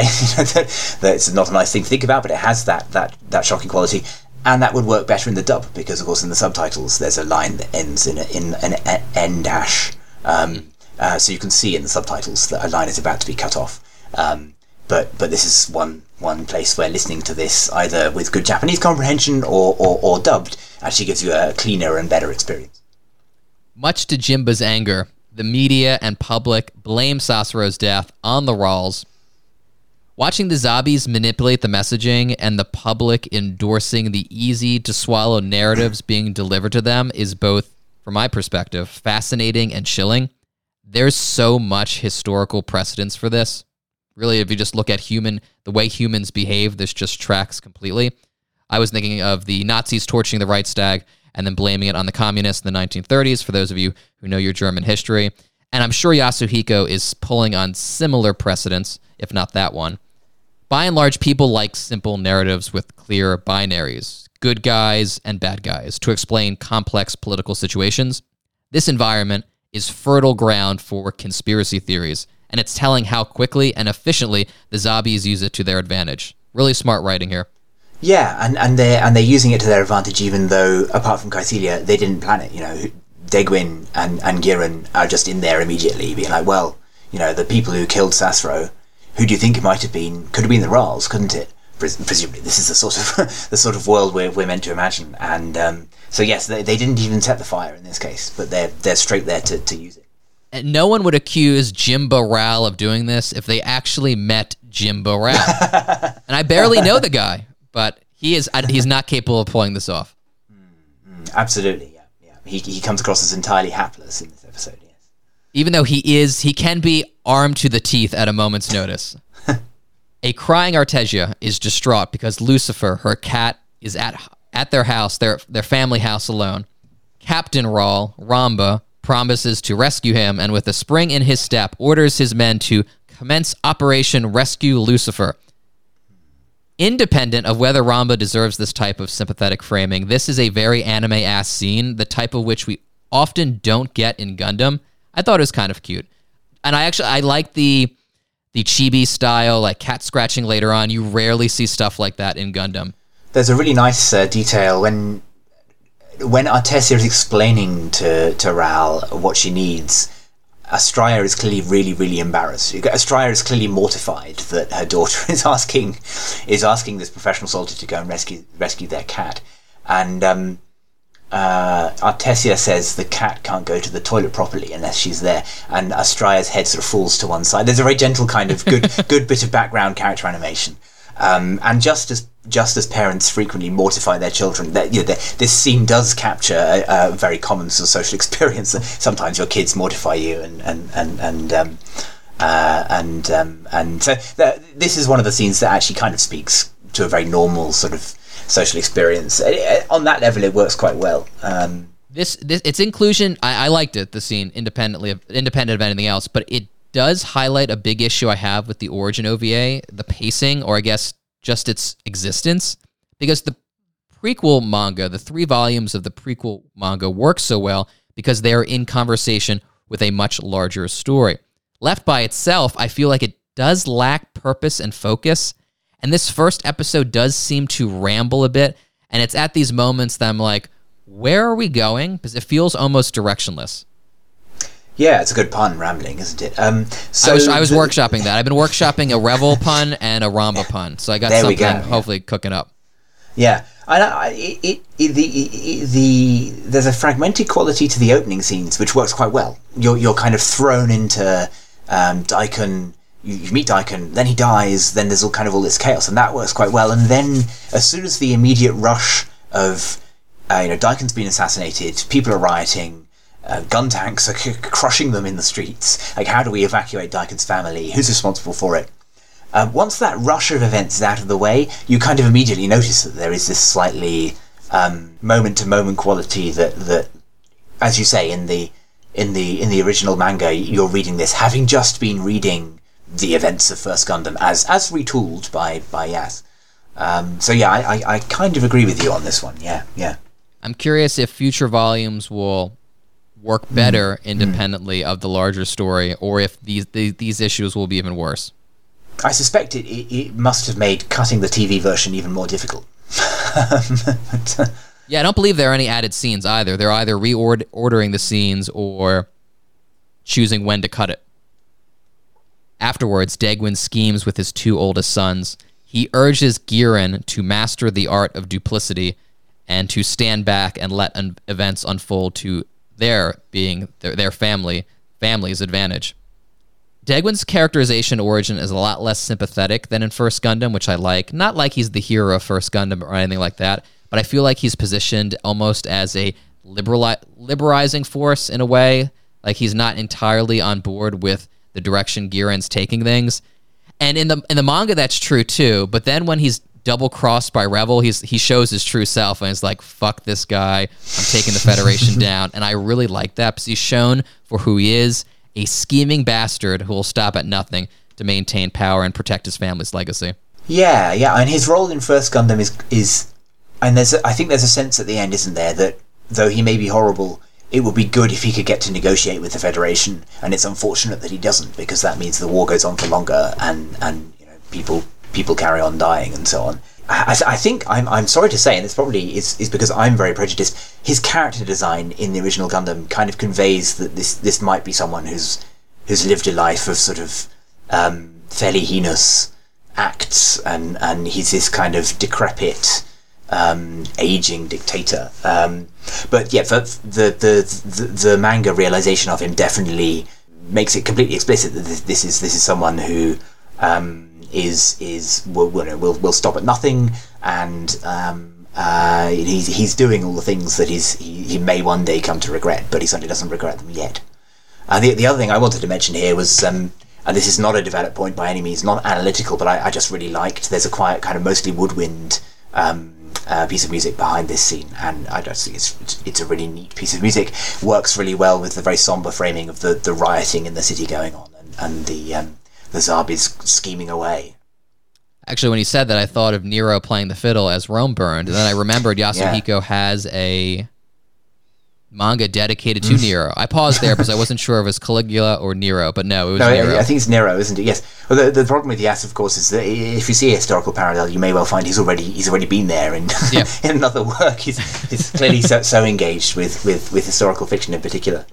that it's not a nice thing to think about, but it has that shocking quality, and that would work better in the dub because, of course, in the subtitles there's a line that ends in an end dash, so you can see in the subtitles that a line is about to be cut off. But this is one place where listening to this either with good Japanese comprehension or dubbed actually gives you a cleaner and better experience. Much to Jimba's anger, the media and public blame Sasro's death on the Rals. Watching the Zabis manipulate the messaging and the public endorsing the easy-to-swallow narratives being delivered to them is both, from my perspective, fascinating and chilling. There's so much historical precedence for this. Really, if you just look at the way humans behave, this just tracks completely. I was thinking of the Nazis torching the Reichstag and then blaming it on the communists in the 1930s, for those of you who know your German history. And I'm sure Yasuhiko is pulling on similar precedents, if not that one. By and large, people like simple narratives with clear binaries, good guys and bad guys, to explain complex political situations. This environment is fertile ground for conspiracy theories, and it's telling how quickly and efficiently the Zabis use it to their advantage. Really smart writing here. Yeah, and they're using it to their advantage, even though, apart from Kycilia, they didn't plan it. You know, Degwin and Gihren are just in there immediately, being like, well, you know, the people who killed Sasro, who do you think it might have been? Could have been the Rals, couldn't it? Presumably, this is the sort of world we're meant to imagine. And so, yes, they didn't even set the fire in this case, but they're straight there to use it. And no one would accuse Jimba Ral of doing this if they actually met Jimba Ral. And I barely know the guy, but he's not capable of pulling this off. Absolutely, yeah. He comes across as entirely hapless in this episode. Even though he can be armed to the teeth at a moment's notice. A crying Artesia is distraught because Lucifer, her cat, is at their house, their family house alone. Captain Ral, Ramba, promises to rescue him, and with a spring in his step, orders his men to commence Operation Rescue Lucifer. Independent of whether Ramba deserves this type of sympathetic framing, this is a very anime-ass scene, the type of which we often don't get in Gundam. I thought it was kind of cute. And I like the chibi style, like cat scratching later on. You rarely see stuff like that in Gundam. There's a really nice detail when Artesia is explaining to Ral what she needs. Astraea is clearly really, really embarrassed. Astraea is clearly mortified that her daughter is asking this professional soldier to go and rescue their cat. And Artesia says the cat can't go to the toilet properly unless she's there. And Astraea's head sort of falls to one side. There's a very gentle kind of good bit of background character animation. And just as parents frequently mortify their children, this scene does capture a very common sort of social experience. Sometimes your kids mortify you, and so this is one of the scenes that actually kind of speaks to a very normal sort of social experience. On that level, it works quite well. Its inclusion, I liked it. The scene, independent of anything else, but it does highlight a big issue I have with the Origin OVA, the pacing, or I guess just its existence, because the prequel manga, the 3 volumes of the prequel manga work so well because they are in conversation with a much larger story. Left by itself, I feel like it does lack purpose and focus, and this first episode does seem to ramble a bit, and it's at these moments that I'm like, where are we going? Because it feels almost directionless. Yeah, it's a good pun, rambling, isn't it? I was workshopping that. I've been workshopping a Revel pun and a Ramba pun, so I got something hopefully cooking up. Yeah, there's a fragmented quality to the opening scenes, which works quite well. You're kind of thrown into Daikun. You meet Daikun, then he dies, then there's all this chaos, and that works quite well. And then as soon as the immediate rush of Daikun's been assassinated, people are rioting. Gun tanks are crushing them in the streets. Like, how do we evacuate Daikon's family? Who's responsible for it? Once that rush of events is out of the way, you kind of immediately notice that there is this slightly moment-to-moment quality that, as you say, in the original manga, you're reading this having just been reading the events of First Gundam as retooled by Yas. I kind of agree with you on this one. Yeah. I'm curious if future volumes will work better independently of the larger story, or if these issues will be even worse. I suspect it must have made cutting the TV version even more difficult. Yeah, I don't believe there are any added scenes either. They're either reordering the scenes or choosing when to cut it. Afterwards, Degwin schemes with his 2 oldest sons. He urges Gihren to master the art of duplicity and to stand back and let events unfold to their family's advantage. Degwin's characterization origin is a lot less sympathetic than in First Gundam, which I like. Not like he's the hero of First Gundam or anything like that, but I feel like he's positioned almost as a liberalizing force in a way. Like, he's not entirely on board with the direction Gihren's taking things. And in the manga, that's true too. But then when he's double-crossed by Revel, he shows his true self, and it's like, fuck this guy, I'm taking the Federation down. And I really like that, because he's shown for who he is, a scheming bastard who will stop at nothing to maintain power and protect his family's legacy. Yeah, and his role in First Gundam is and I think there's a sense at the end, isn't there, that though he may be horrible, it would be good if he could get to negotiate with the Federation, and it's unfortunate that he doesn't, because that means the war goes on for longer, and people carry on dying and so on. I think, I'm sorry to say, and this probably is because I'm very prejudiced, his character design in the original Gundam kind of conveys that this might be someone who's lived a life of sort of fairly heinous acts, and he's this kind of decrepit, aging dictator. But yeah, the manga realization of him definitely makes it completely explicit that this is someone who will stop at nothing, and he's doing all the things that he may one day come to regret, but he certainly doesn't regret them yet. The other thing I wanted to mention here was, and this is not a developed point by any means, not analytical, but I just really liked, there's a quiet kind of mostly woodwind piece of music behind this scene, and I just think it's a really neat piece of music. Works really well with the very somber framing of the rioting in the city going on, and the the Zabi's scheming away. Actually, when he said that, I thought of Nero playing the fiddle as Rome burned, and then I remembered Yasuhiko has a manga dedicated to Nero. I paused there because I wasn't sure if it was Caligula or Nero, but no, it was Nero. I think it's Nero, isn't it? Yes. Well, the problem with Yas, of course, is that if you see a historical parallel, you may well find he's already been there in, in another work. He's clearly so engaged with historical fiction in particular,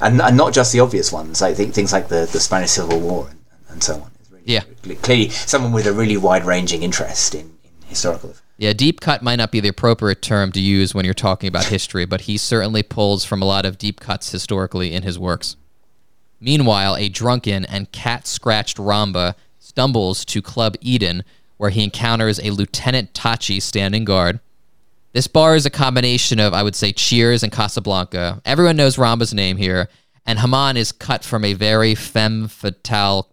and not just the obvious ones. I think things like the Spanish Civil War and so on. Yeah, clearly someone with a really wide-ranging interest in historical. Yeah, deep cut might not be the appropriate term to use when you're talking about history, but he certainly pulls from a lot of deep cuts historically in his works. Meanwhile, a drunken and cat-scratched Ramba stumbles to Club Eden, where he encounters a Lieutenant Tachi standing guard. This bar is a combination of, I would say, Cheers and Casablanca. Everyone knows Ramba's name here, and Hamon is cut from a very femme fatale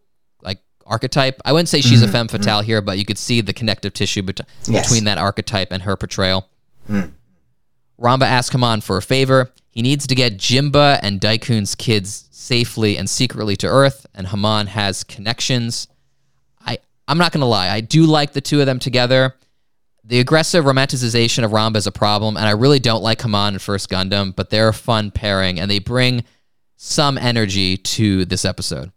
archetype. I wouldn't say she's a femme fatale here, but you could see the connective tissue between that archetype and her portrayal. Ramba asks Hamon for a favor. He needs to get Jimba and Daikun's kids safely and secretly to Earth, and Hamon has connections. I'm not going to lie. I do like the two of them together. The aggressive romanticization of Ramba is a problem, and I really don't like Hamon in First Gundam, but they're a fun pairing, and they bring some energy to this episode.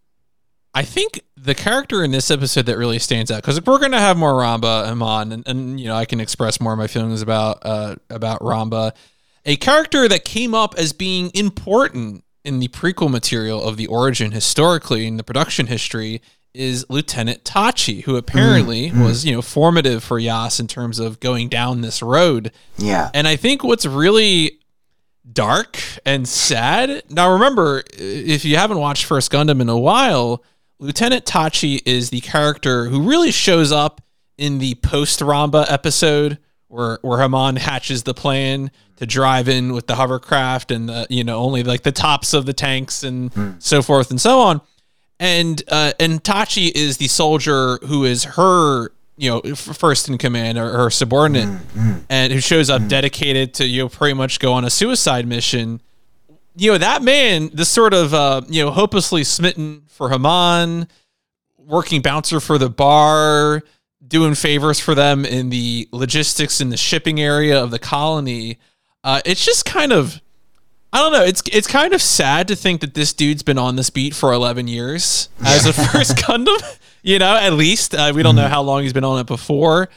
I think the character in this episode that really stands out, because we're going to have more Ramba, Hamon, and you know, I can express more of my feelings about Ramba, a character that came up as being important in the prequel material of the origin historically in the production history is Lieutenant Tachi, who apparently was, you know, formative for Yas in terms of going down this road. Yeah, and I think what's really dark and sad. Now, remember, if you haven't watched First Gundam in a while, Lieutenant Tachi is the character who really shows up in the post-Ramba episode where Hamon hatches the plan to drive in with the hovercraft and the, you know, only like the tops of the tanks and so forth and so on. And Tachi is the soldier who is her, you know, first in command or her subordinate and who shows up dedicated to, you know, pretty much go on a suicide mission. You know, that man, this sort of, you know, hopelessly smitten for Hamon, working bouncer for the bar, doing favors for them in the logistics and the shipping area of the colony. It's just kind of, I don't know, it's kind of sad to think that this dude's been on this beat for 11 years as a First Gundam, you know, at least. We don't know how long he's been on it before.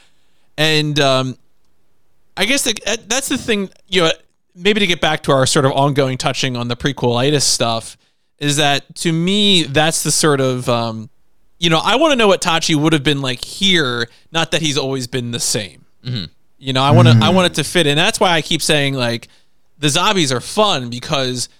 And I guess that's the thing, you know, maybe to get back to our sort of ongoing touching on the prequelitis stuff, is that to me, that's the sort of, you know, I want to know what Tachi would have been like here, not that he's always been the same. You know, I want it to fit in. That's why I keep saying, like, the Zabis are fun because,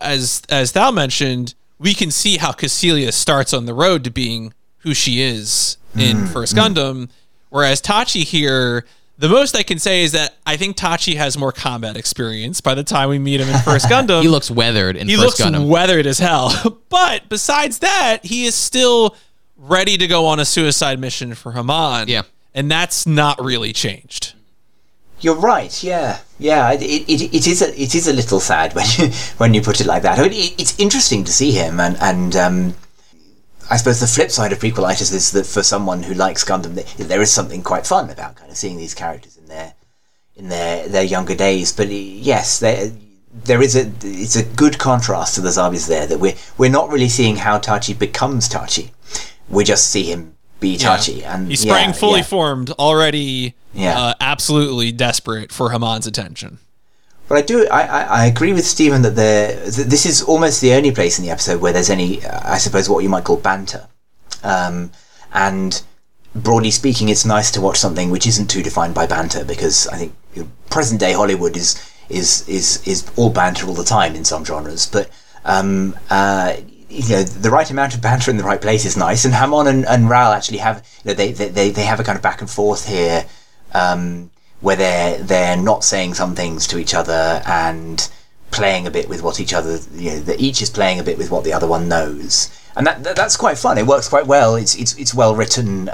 as Thal mentioned, we can see how Kycilia starts on the road to being who she is in First Gundam, whereas Tachi here... The most I can say is that I think Tachi has more combat experience by the time we meet him in First Gundam. He looks weathered in First Gundam. He looks weathered as hell. But besides that, he is still ready to go on a suicide mission for Hamon. Yeah. And that's not really changed. You're right, yeah. Yeah, it is a little sad when you put it like that. I mean, it's interesting to see him, and I suppose the flip side of prequelitis is that for someone who likes Gundam, there is something quite fun about kind of seeing these characters in their younger days. But yes, there is a good contrast to the Zabis there, that we're not really seeing how Tachi becomes Tachi. We just see him be Tachi, and he sprang fully formed, already absolutely desperate for Hamon's attention. But I agree with Stephen that this is almost the only place in the episode where there's any, I suppose, what you might call banter. And broadly speaking, it's nice to watch something which isn't too defined by banter, because I think present day Hollywood is all banter all the time in some genres. But you know, the right amount of banter in the right place is nice. And Hamon and Ral actually have, you know, they have a kind of back and forth here. Where they're not saying some things to each other and playing a bit with what each other, you know, that each is playing a bit with what the other one knows, and that's quite fun. It works quite well. It's well written.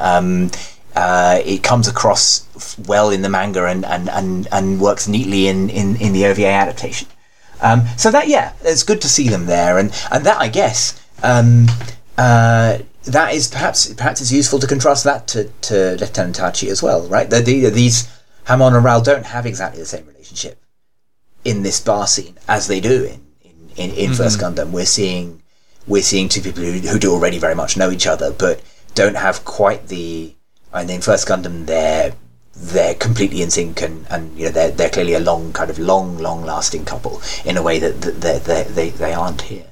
It comes across well in the manga and works neatly in the OVA adaptation. So that it's good to see them there, and that I guess that is perhaps it's useful to contrast that to Lieutenant Tachi as well, right? These Hamon and Ral don't have exactly the same relationship in this bar scene as they do in First Gundam. We're seeing two people who do already very much know each other, but don't have quite the. And in First Gundam, they're completely in sync, and you know they're clearly a long lasting couple in a way that they aren't here.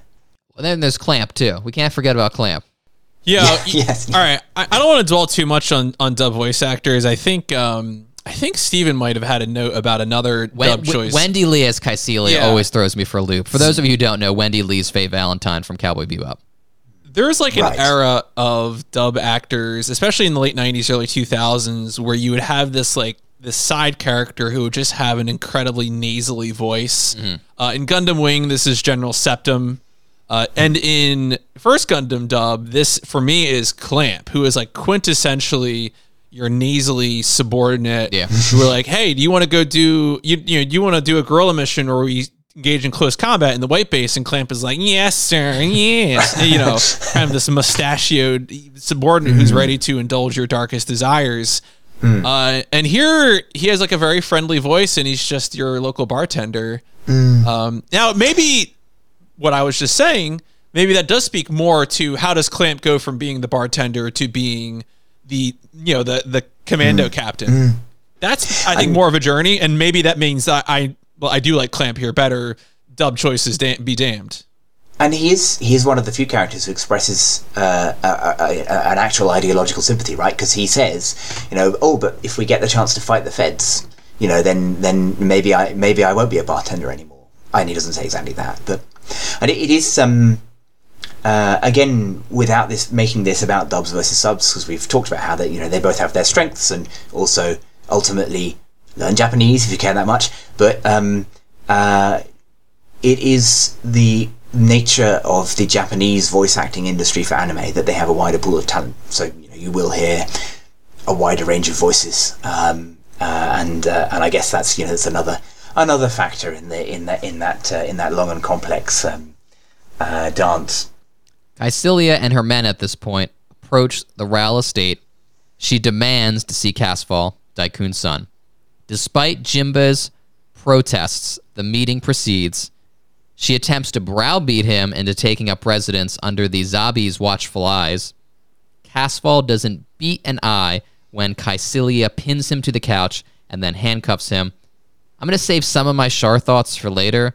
Well, then there's Clamp too. We can't forget about Clamp. Yes. All right. I don't want to dwell too much on dub voice actors. I think Steven might have had a note about another dub choice. Wendy Lee as Kycilia always throws me for a loop. For those of you who don't know, Wendy Lee's Faye Valentine from Cowboy Bebop. There's an era of dub actors, especially in the late 90s, early 2000s, where you would have this side character who would just have an incredibly nasally voice. Mm-hmm. In Gundam Wing, this is General Septim. And in First Gundam dub, this, for me, is Clamp, who is quintessentially your nasally subordinate. Yeah. Who are like, hey, do you want to go do, do you want to do a guerrilla mission or we engage in close combat in the white base? And Clamp is like, yes, sir, yes. Kind of this mustachioed subordinate who's ready to indulge your darkest desires. And here he has a very friendly voice and he's just your local bartender. Now, maybe what I was just saying, maybe that does speak more to how does Clamp go from being the bartender to being the commando captain. That's, I think, more of a journey, and maybe that means that I do like Clamp here better. Dub choices be damned. And he is one of the few characters who expresses an actual ideological sympathy, right? Because he says, but if we get the chance to fight the feds, then maybe I won't be a bartender anymore. And he doesn't say exactly that, but and it is again, without this making this about dubs versus subs, because we've talked about how that they both have their strengths and also ultimately learn Japanese if you care that much. But it is the nature of the Japanese voice acting industry for anime that they have a wider pool of talent. So you will hear a wider range of voices, and I guess that's that's another factor in that long and complex dance. Kycilia and her men at this point approach the Ral estate. She demands to see Casval, Daikun's son. Despite Jimba's protests, the meeting proceeds. She attempts to browbeat him into taking up residence under the Zabi's watchful eyes. Casval doesn't beat an eye when Kycilia pins him to the couch and then handcuffs him. I'm going to save some of my Char thoughts for later.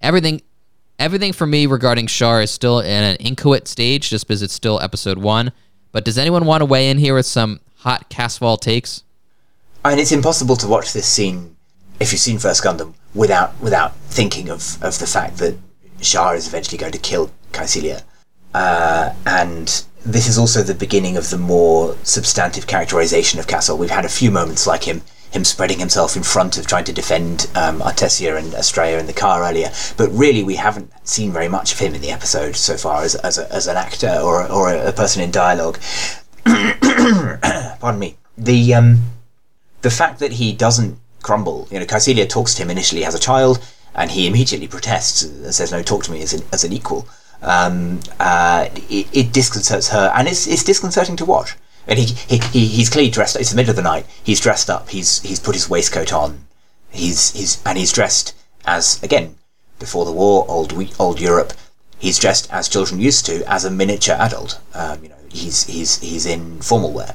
Everything for me regarding Char is still in an inchoate stage, just because it's still episode 1. But does anyone want to weigh in here with some hot Casval takes? And it's impossible to watch this scene, if you've seen First Gundam, without thinking of the fact that Char is eventually going to kill Kycilia. And this is also the beginning of the more substantive characterization of Casval. We've had a few moments like him spreading himself in front of trying to defend Artesia and Estrella in the car earlier, but really we haven't seen very much of him in the episode so far as an actor or a person in dialogue. Pardon me. The fact that he doesn't crumble, Kycilia talks to him initially as a child, and he immediately protests and says, "No, talk to me as an equal." It disconcerts her, and it's disconcerting to watch. And he's clearly dressed. It's the middle of the night. He's dressed up. He's put his waistcoat on. He's dressed as, again, before the war, old Europe. He's dressed as children used to, as a miniature adult. He's in formal wear,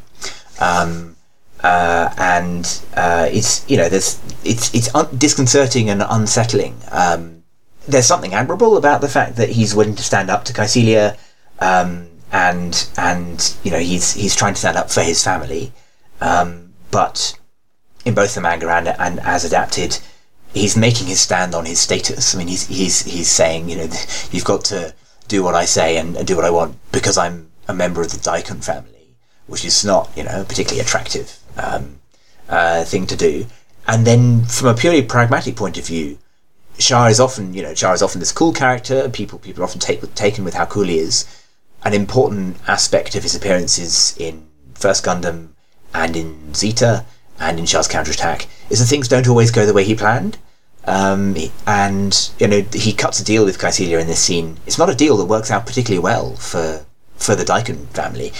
and it's it's disconcerting and unsettling. There's something admirable about the fact that he's willing to stand up to Kycilia. And he's trying to stand up for his family, but in both the manga and as adapted, he's making his stand on his status. I mean, he's saying, you've got to do what I say and do what I want because I'm a member of the Daikun family, which is not a particularly attractive thing to do. And then from a purely pragmatic point of view, Char is often this cool character. People are often taken with how cool he is. An important aspect of his appearances in First Gundam and in Zeta and in Char's Counterattack is that things don't always go the way he planned. And he cuts a deal with Kycilia in this scene. It's not a deal that works out particularly well for for the Daikun family.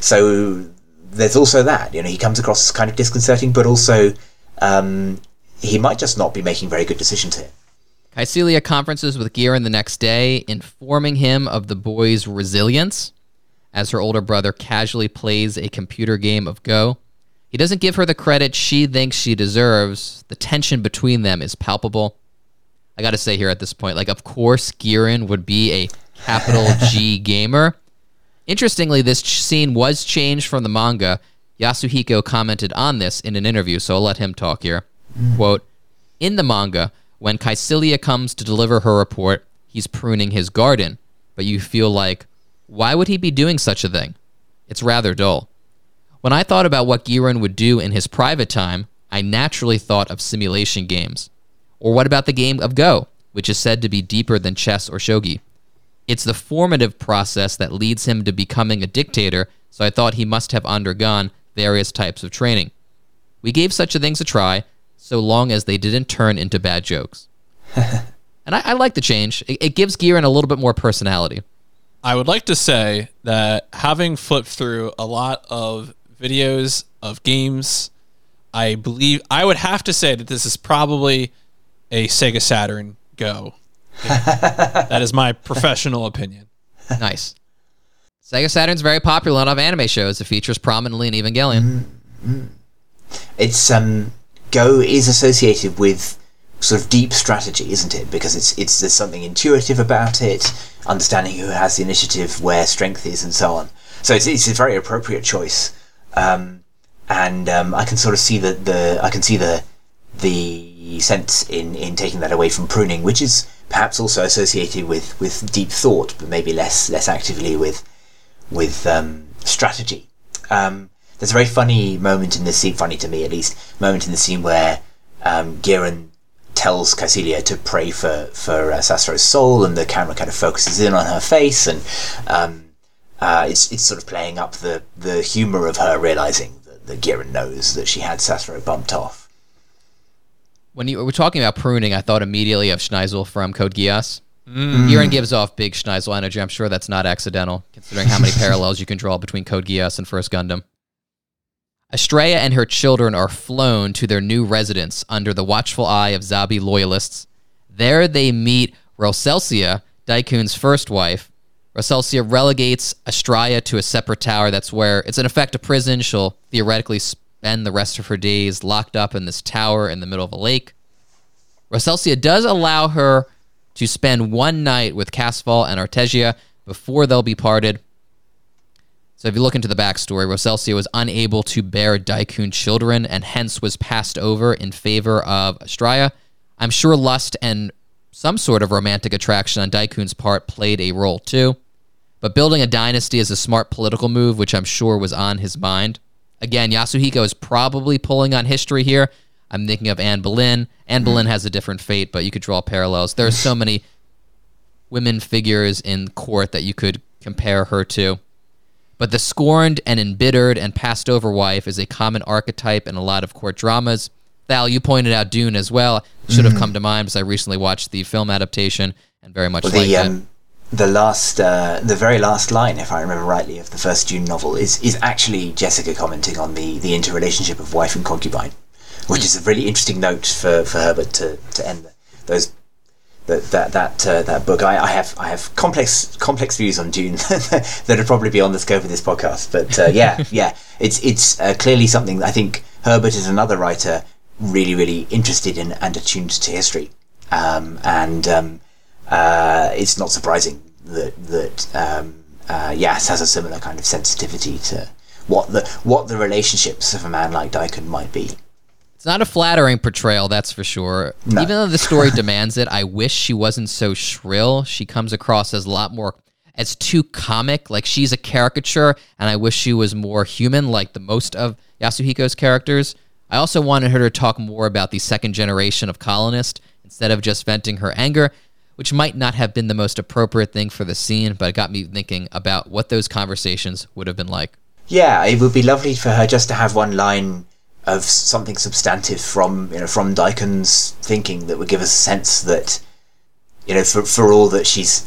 So there's also that. He comes across as kind of disconcerting, but also he might just not be making very good decisions here. Kycilia conferences with Gihren the next day, informing him of the boy's resilience as her older brother casually plays a computer game of Go. He doesn't give her the credit she thinks she deserves. The tension between them is palpable. I gotta say here at this point, of course Gihren would be a capital G gamer. Interestingly, this scene was changed from the manga. Yasuhiko commented on this in an interview, so I'll let him talk here. Quote, "In the manga, when Kycilia comes to deliver her report, he's pruning his garden, but you feel like, why would he be doing such a thing? It's rather dull. When I thought about what Gihren would do in his private time, I naturally thought of simulation games. Or what about the game of Go, which is said to be deeper than chess or shogi? It's the formative process that leads him to becoming a dictator, so I thought he must have undergone various types of training. We gave such a things a try, so long as they didn't turn into bad jokes." And I like the change. It gives Gihren a little bit more personality. I would like to say that having flipped through a lot of videos of games, I believe I would have to say that this is probably a Sega Saturn Go. That is my professional opinion. Nice. Sega Saturn's very popular in a lot of anime shows. It features prominently in Evangelion. It's Go is associated with sort of deep strategy, isn't it? Because it's there's something intuitive about it, understanding who has the initiative, where strength is, and so on. So it's a very appropriate choice, and I can sort of see the sense in taking that away from pruning, which is perhaps also associated with deep thought, but maybe less actively with strategy. There's a very funny moment in this scene, funny to me at least, moment in the scene where Gihren tells Kycilia to pray for Sasro's soul, and the camera kind of focuses in on her face, and it's sort of playing up the humour of her realising that Gihren knows that she had Sasro bumped off. When you were talking about pruning, I thought immediately of Schneisel from Code Geass. Gihren gives off big Schneisel energy. I'm sure that's not accidental, considering how many parallels you can draw between Code Geass and First Gundam. Astraea and her children are flown to their new residence under the watchful eye of Zabi loyalists. There they meet Roselsia, Daikun's first wife. Roselsia relegates Astraea to a separate tower. That's where it's in effect a prison. She'll theoretically spend the rest of her days locked up in this tower in the middle of a lake. Roselsia does allow her to spend one night with Casval and Artesia before they'll be parted. So if you look into the backstory, Roselsia was unable to bear Daikun children and hence was passed over in favor of Astraea. I'm sure lust and some sort of romantic attraction on Daikun's part played a role too. But building a dynasty is a smart political move, which I'm sure was on his mind. Again, Yasuhiko is probably pulling on history here. I'm thinking of Anne Boleyn. Anne Boleyn has a different fate, but you could draw parallels. There are so many women figures in court that you could compare her to. But the scorned and embittered and passed over wife is a common archetype in a lot of court dramas. Thal, you pointed out Dune as well. It should have come to mind because I recently watched the film adaptation and very much liked it. The very last line, if I remember rightly, of the first Dune novel is actually Jessica commenting on the interrelationship of wife and concubine, which is a really interesting note for Herbert to end those. That book. I have complex views on Dune that would probably be on the scope of this podcast. But it's clearly something that I think Herbert is another writer really, really interested in and attuned to history. It's not surprising that Yas has a similar kind of sensitivity to what the relationships of a man like Daikun might be. It's not a flattering portrayal, that's for sure. No. Even though the story demands it, I wish she wasn't so shrill. She comes across as a lot more, as too comic, like she's a caricature, and I wish she was more human, like the most of Yasuhiko's characters. I also wanted her to talk more about the second generation of colonists, instead of just venting her anger, which might not have been the most appropriate thing for the scene, but it got me thinking about what those conversations would have been like. Yeah, it would be lovely for her just to have one line of something substantive from Daikun's thinking that would give us a sense that for all that she's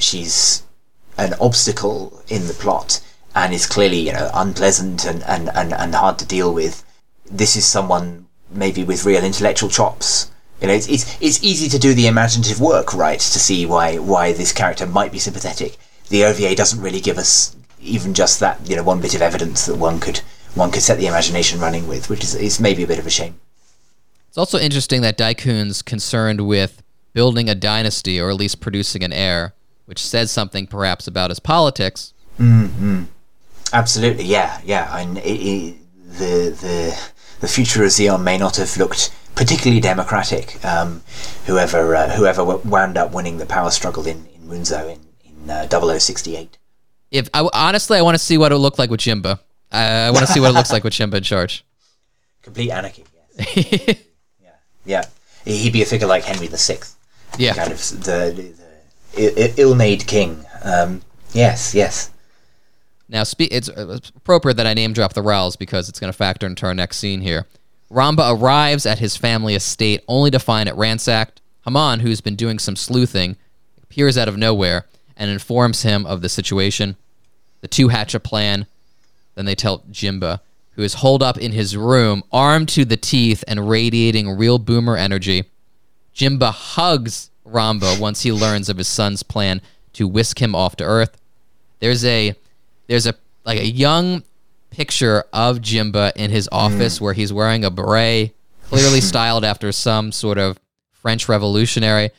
an obstacle in the plot and is clearly, you know, unpleasant and hard to deal with, this is someone maybe with real intellectual chops. You know, it's easy to do the imaginative work, right, to see why this character might be sympathetic. The OVA doesn't really give us even just that, you know, one bit of evidence that one could set the imagination running with, which is maybe a bit of a shame. It's also interesting that Daikun's concerned with building a dynasty, or at least producing an heir, which says something perhaps about his politics. Mm-hmm. Absolutely, yeah. And the future of Zeon may not have looked particularly democratic. Whoever wound up winning the power struggle in Munzo in 0068. Honestly, I want to see what it looked like with Jimba. I want to see what it looks like with Jimba in charge. Complete anarchy. Yes. yeah. He'd be a figure like Henry VI. Yeah. Kind of the ill-made king. Yes. Now, it's appropriate that I name-drop the Rals because it's going to factor into our next scene here. Ramba arrives at his family estate only to find it ransacked. Hamon, who's been doing some sleuthing, appears out of nowhere and informs him of the situation. The two hatch a plan. Then they tell Jimba, who is holed up in his room, armed to the teeth and radiating real boomer energy. Jimba hugs Ramba once he learns of his son's plan to whisk him off to Earth. There's a like a young picture of Jimba in his office where he's wearing a beret, clearly styled after some sort of French revolutionary.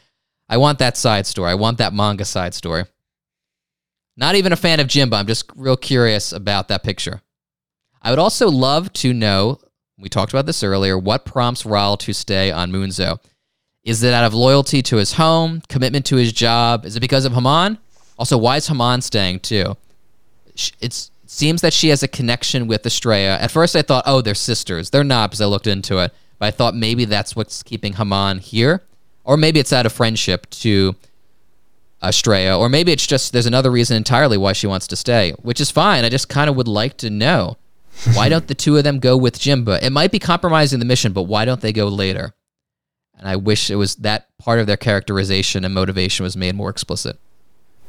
I want that side story. I want that manga side story. Not even a fan of Jimba. I'm just real curious about that picture. I would also love to know, we talked about this earlier, what prompts Ral to stay on Munzo. Is it out of loyalty to his home, commitment to his job? Is it because of Hamon? Also, why is Hamon staying too? It seems that she has a connection with Estrella. At first I thought, oh, they're sisters. They're not, because I looked into it. But I thought maybe that's what's keeping Hamon here. Or maybe it's out of friendship to Estrella. Or maybe it's just there's another reason entirely why she wants to stay, which is fine. I just kind of would like to know. Why don't the two of them go with Jimba? It might be compromising the mission, but why don't they go later? And I wish it was that part of their characterization and motivation was made more explicit.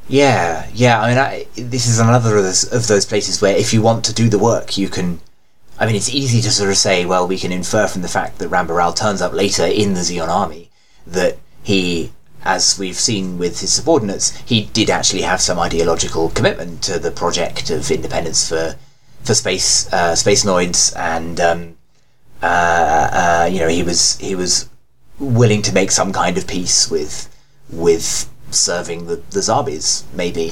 Yeah. I mean, this is another of those places where if you want to do the work, you can... I mean, it's easy to sort of say, well, we can infer from the fact that Ramba Ral turns up later in the Zeon army that he, as we've seen with his subordinates, he did actually have some ideological commitment to the project of independence for space noids, and you know, he was willing to make some kind of peace with serving the Zabis, maybe,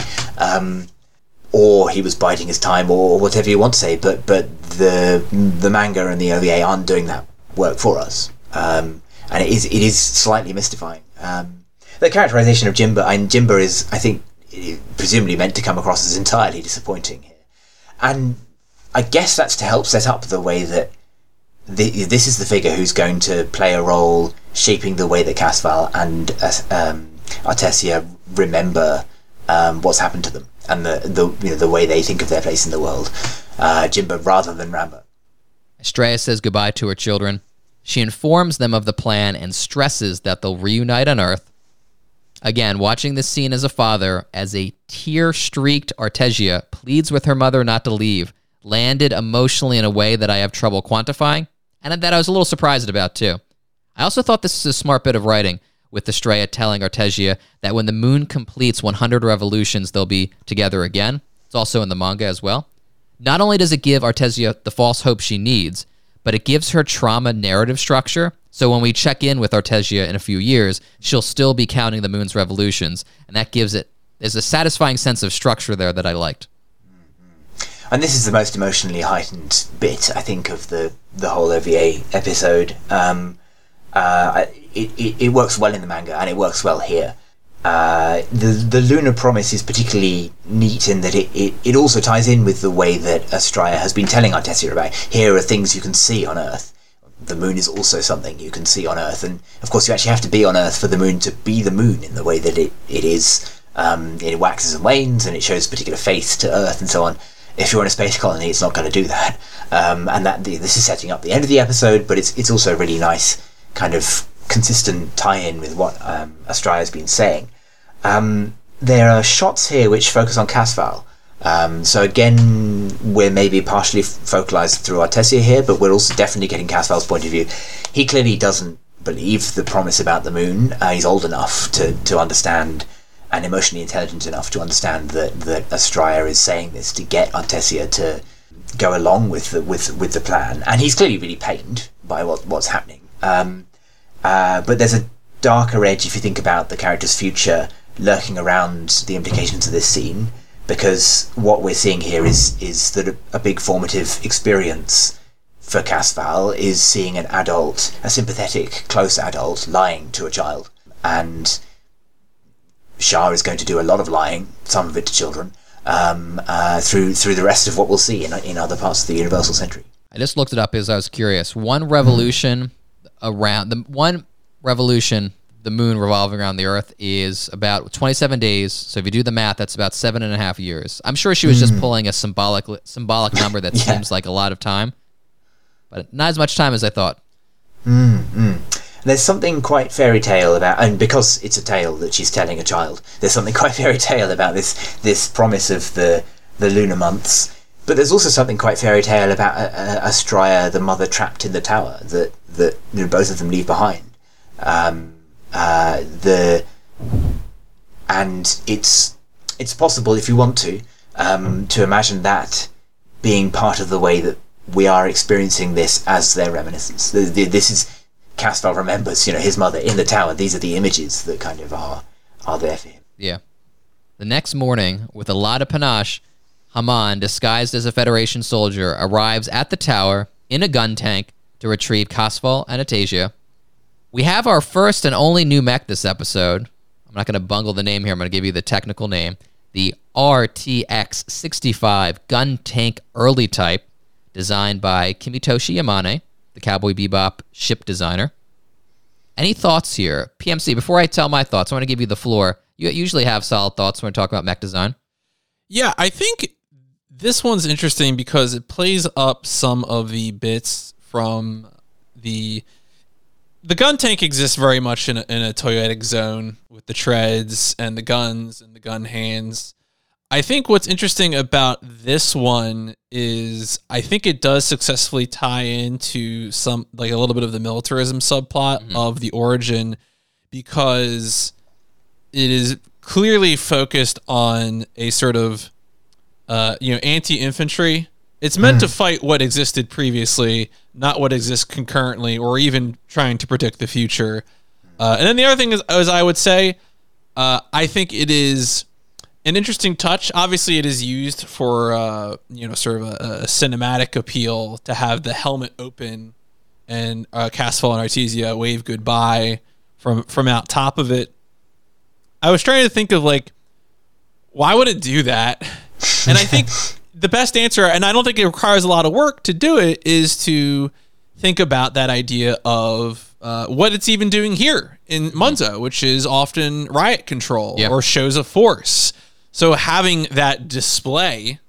or he was biding his time, or whatever you want to say. But the manga and the OVA aren't doing that work for us, and it is slightly mystifying. The characterization of Jimba, and Jimba is, I think, presumably meant to come across as entirely disappointing here, and I guess that's to help set up the way that this is the figure who's going to play a role shaping the way that Casval and Artesia remember what's happened to them and the way they think of their place in the world. Jimba rather than Ramba. Estrella says goodbye to her children. She informs them of the plan and stresses that they'll reunite on Earth. Again, watching this scene as a father, as a tear-streaked Artesia pleads with her mother not to leave, landed emotionally in a way that I have trouble quantifying, and that I was a little surprised about, too. I also thought this is a smart bit of writing, with Estrella telling Artesia that when the moon completes 100 revolutions, they'll be together again. It's also in the manga as well. Not only does it give Artesia the false hope she needs, but it gives her trauma narrative structure, so when we check in with Artesia in a few years, she'll still be counting the moon's revolutions, and that gives it... There's a satisfying sense of structure there that I liked. And this is the most emotionally heightened bit, I think, of the whole OVA episode. It works well in the manga, and it works well here. The Lunar Promise is particularly neat in that it also ties in with the way that Astraea has been telling Artesia about, here are things you can see on Earth. The moon is also something you can see on Earth, and of course you actually have to be on Earth for the moon to be the moon in the way that it is. It waxes and wanes, and it shows particular face to Earth and so on. If you're in a space colony, it's not going to do that. This is setting up the end of the episode, but it's also a really nice kind of consistent tie-in with what Astraea's been saying. there are shots here which focus on Casval. So again, we're maybe partially focalized through Artesia here, but we're also definitely getting Casval's point of view. He clearly doesn't believe the promise about the moon. He's old enough to understand, and emotionally intelligent enough to understand that Astraea is saying this to get Artesia to go along with the plan. And he's clearly really pained by what's happening. But there's a darker edge, if you think about the character's future, lurking around the implications of this scene, because what we're seeing here is that a big formative experience for Casval is seeing an adult, a sympathetic, close adult, lying to a child. And Char is going to do a lot of lying, some of it to children, through the rest of what we'll see in other parts of the Universal Century. I just looked it up as I was curious. One revolution, the moon revolving around the Earth, is about 27 days. So if you do the math, that's about 7.5 years. I'm sure she was just pulling a symbolic number that seems like a lot of time, but not as much time as I thought. There's something quite fairy tale about, and because it's a tale that she's telling a child, there's something quite fairy tale about this promise of the lunar months. But there's also something quite fairy tale about Astraea, the mother trapped in the tower, that you know, both of them leave behind. And it's possible, if you want to imagine that being part of the way that we are experiencing this as their reminiscence. This is. Casval remembers, his mother in the tower. These are the images that kind of are there for him. Yeah. The next morning, with a lot of panache, Hamon, disguised as a Federation soldier, arrives at the tower in a gun tank to retrieve Casval and Artesia. We have our first and only new mech this episode. I'm not going to bungle the name here. I'm going to give you the technical name. The RTX-65 gun tank early type, designed by Kimitoshi Yamane, the Cowboy Bebop ship designer. Any thoughts here? PMC, before I tell my thoughts, I want to give you the floor. You usually have solid thoughts when we talk about mech design. Yeah, I think this one's interesting because it plays up some of the bits from the gun tank exists very much in a toyetic zone with the treads and the guns and the gun hands. I think what's interesting about this one is I think it does successfully tie into some, like, a little bit of the militarism subplot of the origin, because it is clearly focused on a sort of, anti-infantry. It's meant to fight what existed previously, not what exists concurrently, or even trying to predict the future. And then the other thing is I would say, I think it is an interesting touch. Obviously, it is used for sort of a cinematic appeal to have the helmet open and Casval and Artesia wave goodbye from out top of it. I was trying to think of, like, why would it do that? And I think the best answer, and I don't think it requires a lot of work to do it, is to think about that idea of what it's even doing here in Munzo, which is often riot control or shows of force. So having that display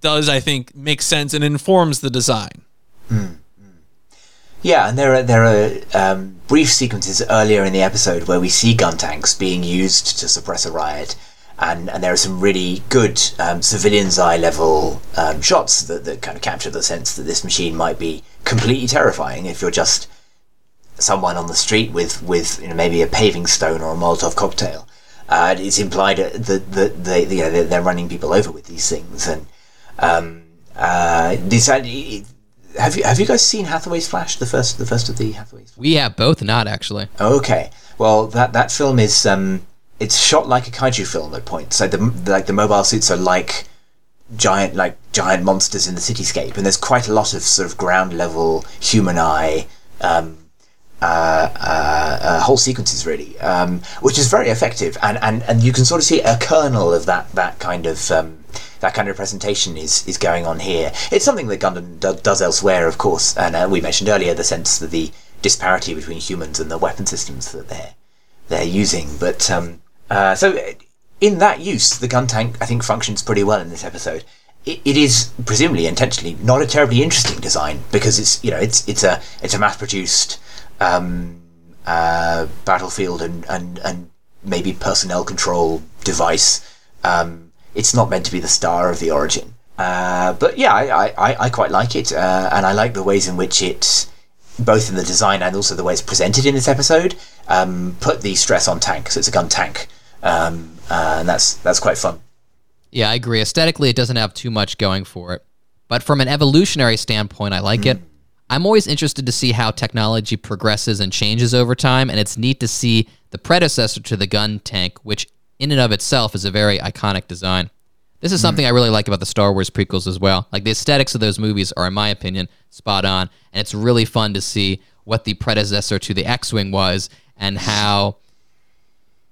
does, I think, make sense and informs the design. Yeah, and there are brief sequences earlier in the episode where we see gun tanks being used to suppress a riot, and there are some really good civilian's eye level shots that kind of capture the sense that this machine might be completely terrifying if you're just someone on the street with maybe a paving stone or a Molotov cocktail. It's implied that they're running people over with these things. And have you guys seen Hathaway's Flash? The first of the Hathaway's Flash? We have both, not actually. Okay, well that film is it's shot like a kaiju film at points. So the mobile suits are like giant monsters in the cityscape, and there's quite a lot of sort of ground level human eye. Whole sequences really, which is very effective, and you can sort of see a kernel of that kind of presentation is going on here. It's something that Gundam does elsewhere, of course, and we mentioned earlier the sense of the disparity between humans and the weapon systems that they're using. But so in that use, the gun tank I think functions pretty well in this episode. It is presumably intentionally not a terribly interesting design because it's a mass-produced. Battlefield and maybe personnel control device. It's not meant to be the star of the origin. But yeah, I quite like it. And I like the ways in which it's, both in the design and also the way it's presented in this episode, put the stress on tank. So it's a gun tank. And that's quite fun. Yeah, I agree. Aesthetically, it doesn't have too much going for it. But from an evolutionary standpoint, I like it. I'm always interested to see how technology progresses and changes over time, and it's neat to see the predecessor to the gun tank, which in and of itself is a very iconic design. This is something I really like about the Star Wars prequels as well. Like, the aesthetics of those movies are, in my opinion, spot on, and it's really fun to see what the predecessor to the X-Wing was and how,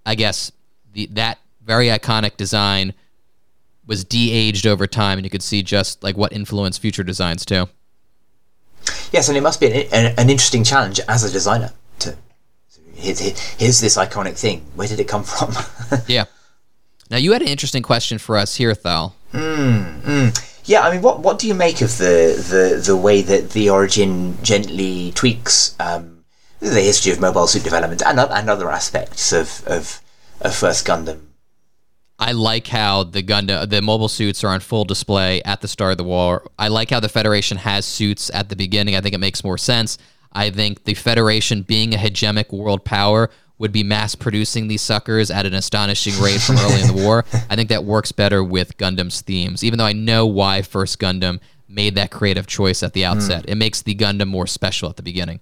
I guess, that very iconic design was de-aged over time, and you could see just like what influenced future designs too. Yes, and it must be an interesting challenge as a designer to here's this iconic thing. Where did it come from? Yeah. Now, you had an interesting question for us here, Thal. Yeah, I mean, what do you make of the way that the origin gently tweaks the history of mobile suit development and other aspects of First Gundam? I like how the mobile suits are on full display at the start of the war. I like how the Federation has suits at the beginning. I think it makes more sense. I think the Federation, being a hegemonic world power, would be mass-producing these suckers at an astonishing rate from early in the war. I think that works better with Gundam's themes, even though I know why First Gundam made that creative choice at the outset. It makes the Gundam more special at the beginning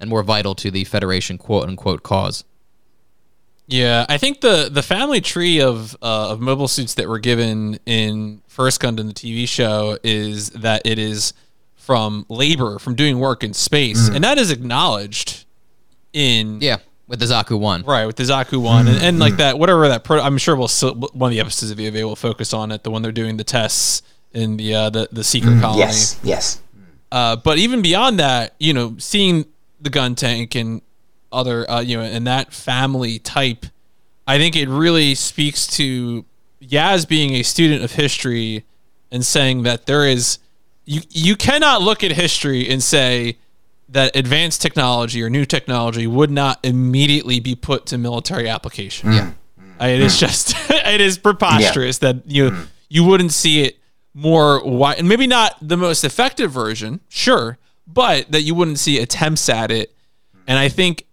and more vital to the Federation quote-unquote cause. Yeah, I think the family tree of mobile suits that were given in First Gundam, the TV show, is that it is from labor, from doing work in space, and that is acknowledged in with the Zaku One, right? With the Zaku One, and like that, whatever that. I'm sure we'll still, one of the episodes of EVA will focus on it, the one they're doing the tests in the secret colony. Yes. But even beyond that, you know, seeing the gun tank and other and that family type, I think it really speaks to Yaz being a student of history and saying that there is you cannot look at history and say that advanced technology or new technology would not immediately be put to military application. It is just it is preposterous that you wouldn't see it more wide, and maybe not the most effective version, sure, but that you wouldn't see attempts at it. And I think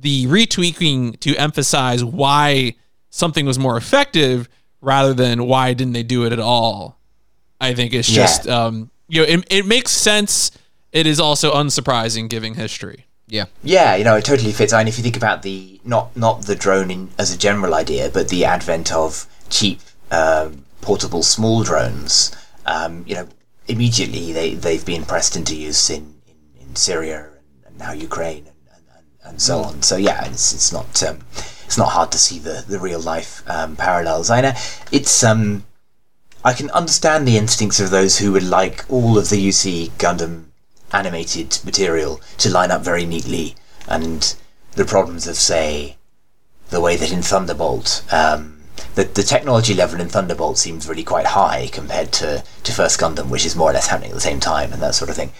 the retweaking to emphasize why something was more effective rather than why didn't they do it at all, I think it's just, it makes sense. It is also unsurprising giving history. Yeah. It totally fits. I mean, if you think about the, not the drone as a general idea, but the advent of cheap, portable small drones, immediately they've been pressed into use in Syria and now Ukraine. And so on. So yeah, it's not hard to see the real life parallels. I know it's I can understand the instincts of those who would like all of the UC Gundam animated material to line up very neatly, and the problems of, say, the way that in Thunderbolt the technology level in Thunderbolt seems really quite high compared to First Gundam, which is more or less happening at the same time and that sort of thing.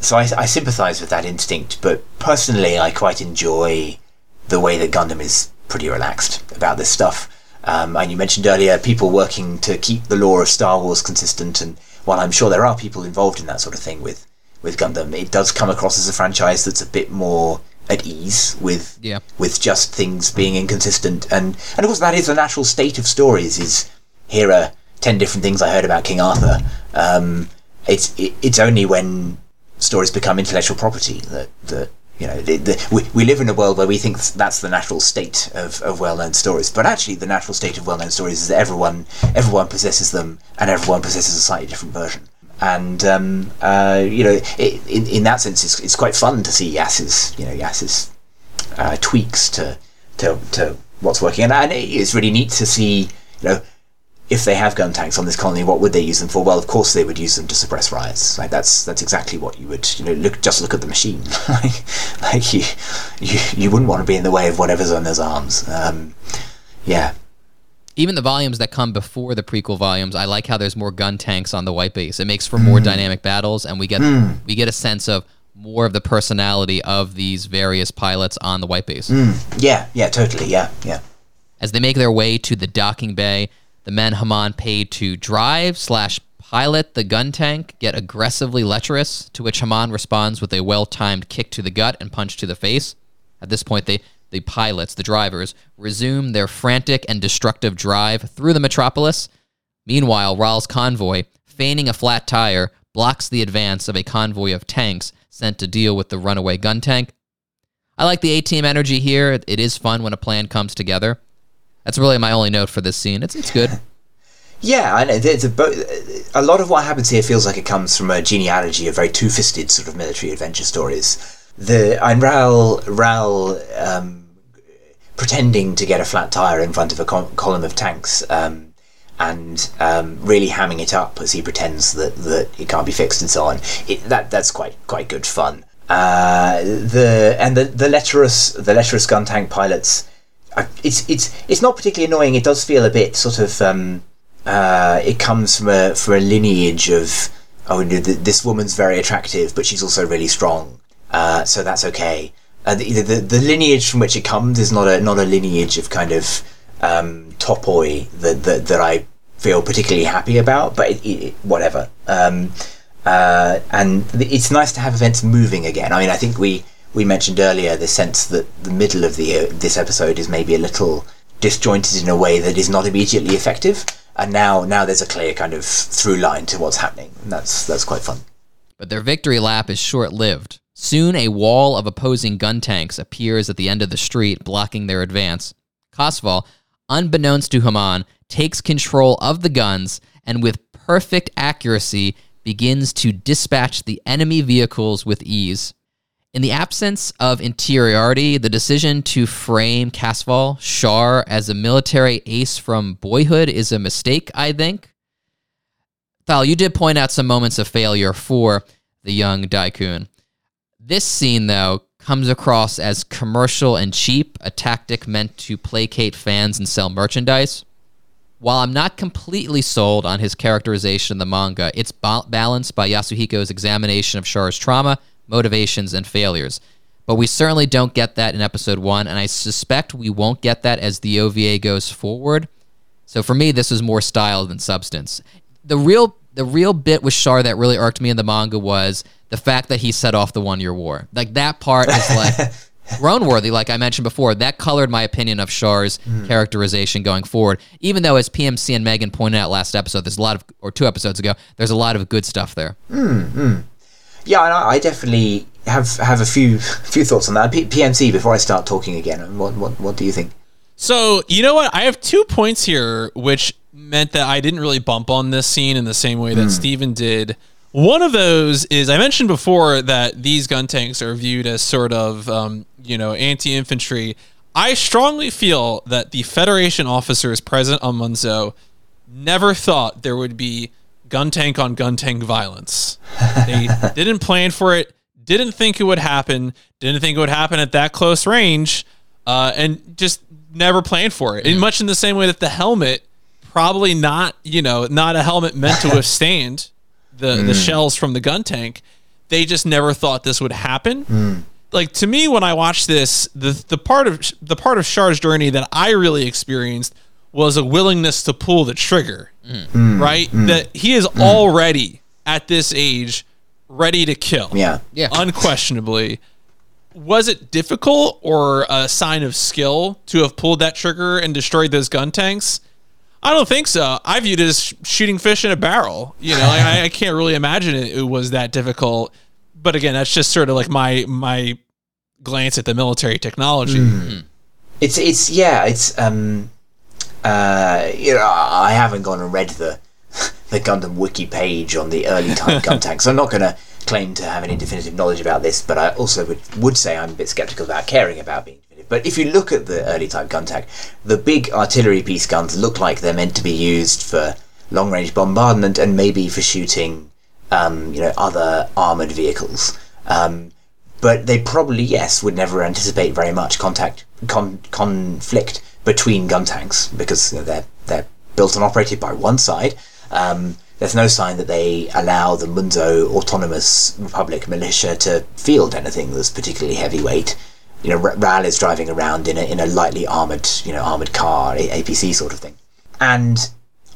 So I sympathise with that instinct, but personally I quite enjoy the way that Gundam is pretty relaxed about this stuff. And you mentioned earlier people working to keep the lore of Star Wars consistent, and while I'm sure there are people involved in that sort of thing with Gundam, it does come across as a franchise that's a bit more at ease with just things being inconsistent. And of course that is the natural state of stories, is here are 10 different things I heard about King Arthur. It's only when stories become intellectual property we live in a world where we think that's the natural state of well-known stories, but actually the natural state of well-known stories is that everyone possesses them, and everyone possesses a slightly different version. And in that sense it's quite fun to see Yas's tweaks to what's working, and it's really neat to see, if they have gun tanks on this colony, what would they use them for? Well, of course they would use them to suppress riots. Like that's exactly what you would, look at the machine. you wouldn't want to be in the way of whatever's on those arms. Even the volumes that come before the prequel volumes, I like how there's more gun tanks on the white base. It makes for more dynamic battles, and we get a sense of more of the personality of these various pilots on the white base. Yeah, totally. Yeah. As they make their way to the docking bay, the men Hamon paid to drive/pilot the gun tank get aggressively lecherous, to which Hamon responds with a well-timed kick to the gut and punch to the face. At this point, the pilots, the drivers, resume their frantic and destructive drive through the metropolis. Meanwhile, Ral's convoy, feigning a flat tire, blocks the advance of a convoy of tanks sent to deal with the runaway gun tank. I like the A-Team energy here. It is fun when a plan comes together. That's really my only note for this scene. It's good. Yeah, I know. A lot of what happens here feels like it comes from a genealogy of very two-fisted sort of military adventure stories. Ral pretending to get a flat tire in front of a column of tanks, and really hamming it up as he pretends that it can't be fixed and so on. That's quite good fun. The lecherous gun tank pilots. It's not particularly annoying. It does feel a bit sort of. It comes from a lineage of, this woman's very attractive, but she's also really strong. So that's okay. The lineage from which it comes is not a lineage of kind of topoi that I feel particularly happy about. But whatever. And it's nice to have events moving again. I mean, I think we mentioned earlier the sense that the middle of this episode is maybe a little disjointed in a way that is not immediately effective. And now there's a clear kind of through line to what's happening. And that's quite fun. But their victory lap is short-lived. Soon, a wall of opposing gun tanks appears at the end of the street, blocking their advance. Casval, unbeknownst to Hamon, takes control of the guns and with perfect accuracy begins to dispatch the enemy vehicles with ease. In the absence of interiority, the decision to frame Casval, Char, as a military ace from boyhood is a mistake, I think. Thal, you did point out some moments of failure for the young Daikun. This scene, though, comes across as commercial and cheap, a tactic meant to placate fans and sell merchandise. While I'm not completely sold on his characterization in the manga, it's balanced by Yasuhiko's examination of Char's trauma, motivations, and failures. But we certainly don't get that in Episode 1, and I suspect we won't get that as the OVA goes forward. So for me, this is more style than substance. The real bit with Char that really irked me in the manga was the fact that he set off the one-year war. Like, that part is, like, groan-worthy, like I mentioned before. That colored my opinion of Char's characterization going forward, even though, as PMC and Megan pointed out last episode, there's a lot of, or 2 episodes ago, there's a lot of good stuff there. Yeah, and I definitely have a few thoughts on that. PMC, before I start talking again, what do you think? So, you know what? I have 2 points here, which meant that I didn't really bump on this scene in the same way that Steven did. One of those is, I mentioned before that these gun tanks are viewed as sort of, anti-infantry. I strongly feel that the Federation officers present on Munzo never thought there would be gun tank on gun tank violence. They didn't plan for it, didn't think it would happen, didn't think it would happen at that close range, and just never planned for it. And much in the same way that the helmet, probably not, not a helmet meant to withstand the shells from the gun tank. They just never thought this would happen. Like, to me, when I watched this, the part of Char's journey that I really experienced was a willingness to pull the trigger, right? That he is already at this age ready to kill. Yeah. Unquestionably. Was it difficult or a sign of skill to have pulled that trigger and destroyed those gun tanks? I don't think so. I viewed it as shooting fish in a barrel. I can't really imagine it was that difficult. But again, that's just sort of like my glance at the military technology. I haven't gone and read the Gundam wiki page on the early time gun tanks. I'm not going to claim to have any definitive knowledge about this, but I also would say I'm a bit skeptical about caring about being. But if you look at the early type gun tank, the big artillery piece guns look like they're meant to be used for long-range bombardment and maybe for shooting, other armoured vehicles. But they probably, would never anticipate very much conflict between gun tanks because they're built and operated by one side. There's no sign that they allow the Munzo Autonomous Republic militia to field anything that's particularly heavyweight. you know, Ral is driving around in a lightly armoured, you know, armoured car, APC sort of thing. And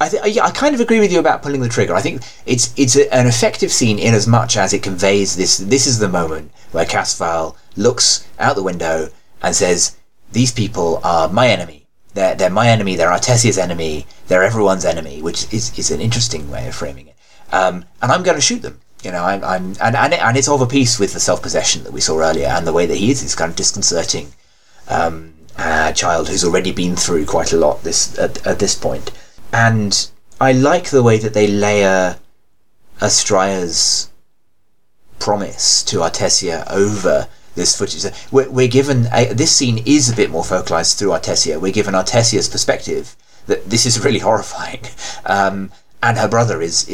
I kind of agree with you about pulling the trigger. I think it's an effective scene in as much as it conveys this. This is the moment where Casval looks out the window and says, "These people are my enemy. They're my enemy. They're Artesia's enemy. They're everyone's enemy," which is an interesting way of framing it. And I'm going to shoot them. You know, and it's of a piece with the self-possession that we saw earlier, and the way that he is this kind of disconcerting child who's already been through quite a lot at this point. And I like the way that they layer Astraea's promise to Artesia over this footage. So we're given... this scene is a bit more focalized through Artesia. We're given Artesia's perspective that this is really horrifying. And her brother is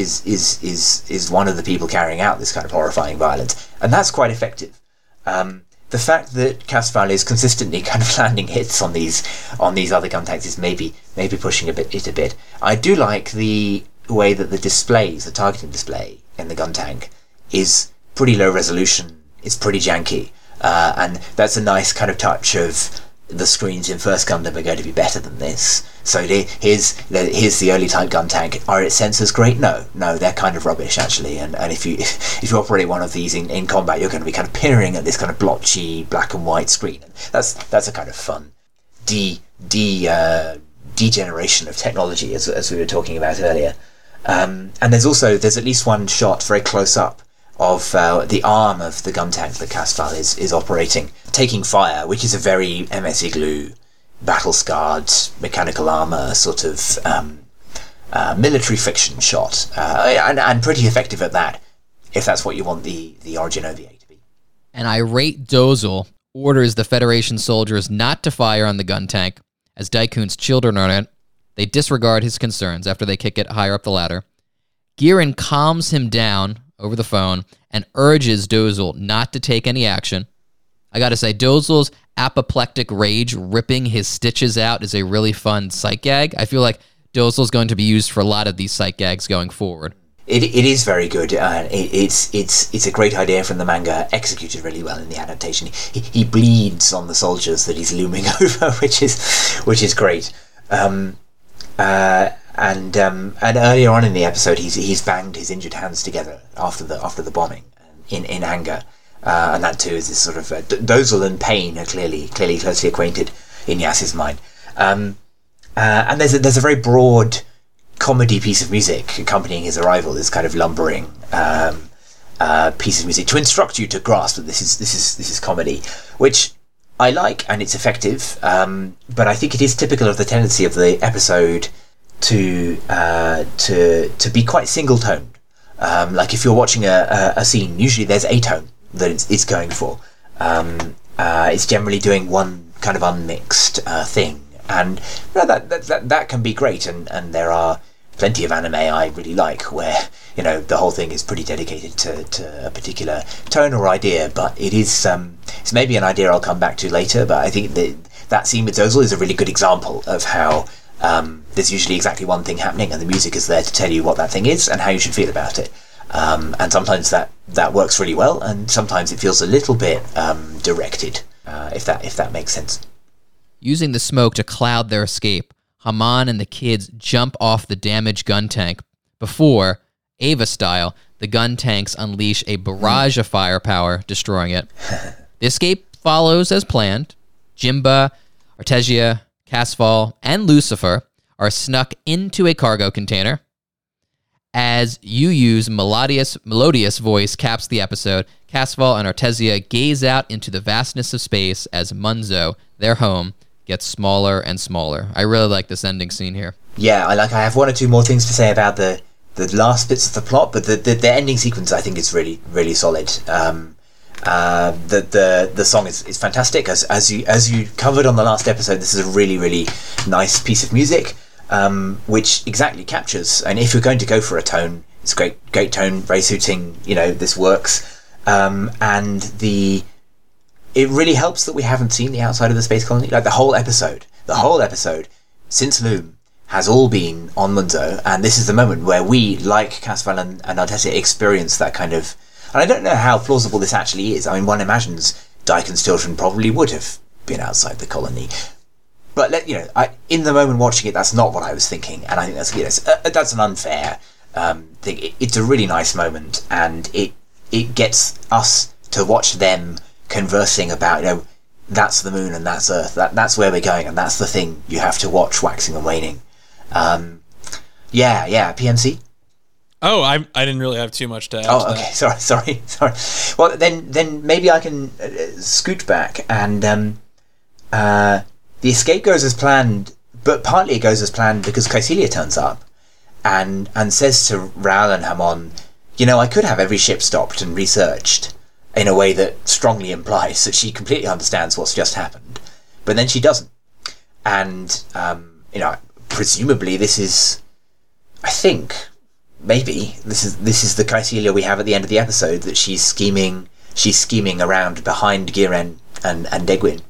one of the people carrying out this kind of horrifying violence. And that's quite effective. The fact that Casval is consistently kind of landing hits on these other contacts is maybe pushing a bit. I do like the way that the targeting display in the gun tank is pretty low resolution. It's pretty janky, and that's a nice kind of touch of the screens in First Gundam are going to be better than this. So here's the early type gun tank. Are its sensors great? No, they're kind of rubbish actually. And if you operate one of these in combat, you're going to be kind of peering at this kind of blotchy black and white screen. And that's a kind of fun degeneration of technology as we were talking about earlier. And there's at least one shot very close up of the arm of the gun tank that Casval is operating, taking fire, which is a very MS Igloo, battle-scarred, mechanical armour sort of military fiction shot, and pretty effective at that, if that's what you want the Origin OVA to be. An irate Dozle orders the Federation soldiers not to fire on the gun tank, as Daikun's children are in it. They disregard his concerns after they kick it higher up the ladder. Gihren calms him down over the phone and urges Dozle not to take any action. I gotta say, Dozle's apoplectic rage ripping his stitches out is a really fun sight gag. I feel like Dozle's going to be used for a lot of these sight gags going forward. It is very good. It's a great idea from the manga, executed really well in the adaptation. He bleeds on the soldiers that he's looming over, which is great. And earlier on in the episode, he's banged his injured hands together after the bombing in anger, and that too is this sort of Dozle and pain are clearly closely acquainted in Yas's mind. And there's a very broad comedy piece of music accompanying his arrival. This kind of lumbering piece of music to instruct you to grasp that this is comedy, which I like, and it's effective. But I think it is typical of the tendency of the episode to be quite single toned. Like if you're watching a scene, usually there's a tone that it's going for. It's generally doing one kind of unmixed thing, and you know, that can be great. And there are plenty of anime I really like where you know the whole thing is pretty dedicated to a particular tone or idea. But it is it's maybe an idea I'll come back to later. But I think that scene with Dozle is a really good example of how. There's usually exactly one thing happening, and the music is there to tell you what that thing is and how you should feel about it. And sometimes that works really well, and sometimes it feels a little bit directed, if that makes sense. Using the smoke to cloud their escape, Hamon and the kids jump off the damaged gun tank before, Ava-style, the gun tanks unleash a barrage of firepower, destroying it. The escape follows as planned. Jimba, Artesia, Casval, and Lucifer are snuck into a cargo container. As Yuyu's melodious voice caps the episode, Casval and Artesia gaze out into the vastness of space as Munzo, their home, gets smaller and smaller. I really like this ending scene here. Yeah, I have one or two more things to say about the last bits of the plot, but the ending sequence I think is really, really solid. The song is fantastic. As you covered on the last episode, this is a really, really nice piece of music, which exactly captures. And if you're going to go for a tone, it's great tone, very suiting. You know, this works. And it really helps that we haven't seen the outside of the space colony. Like the whole episode since Loom has all been on Munzo, and this is the moment where we, like Casval and Artesia, experience that kind of. And I don't know how plausible this actually is. I mean, one imagines Daikon's children probably would have been outside the colony. But in the moment watching it, that's not what I was thinking, and I think that's an unfair thing. It's a really nice moment, and it gets us to watch them conversing about that's the moon and that's Earth, that's where we're going, and that's the thing you have to watch waxing and waning. PMC. Oh, I didn't really have too much to add. Oh, okay. Sorry. Well, then maybe I can scoot back and the escape goes as planned, but partly it goes as planned because Kycilia turns up and says to Ral and Hamon, I could have every ship stopped and researched in a way that strongly implies that she completely understands what's just happened, but then she doesn't. And, presumably this is, I think, maybe, this is the Kycilia we have at the end of the episode, that she's scheming around behind Gihren and Degwin.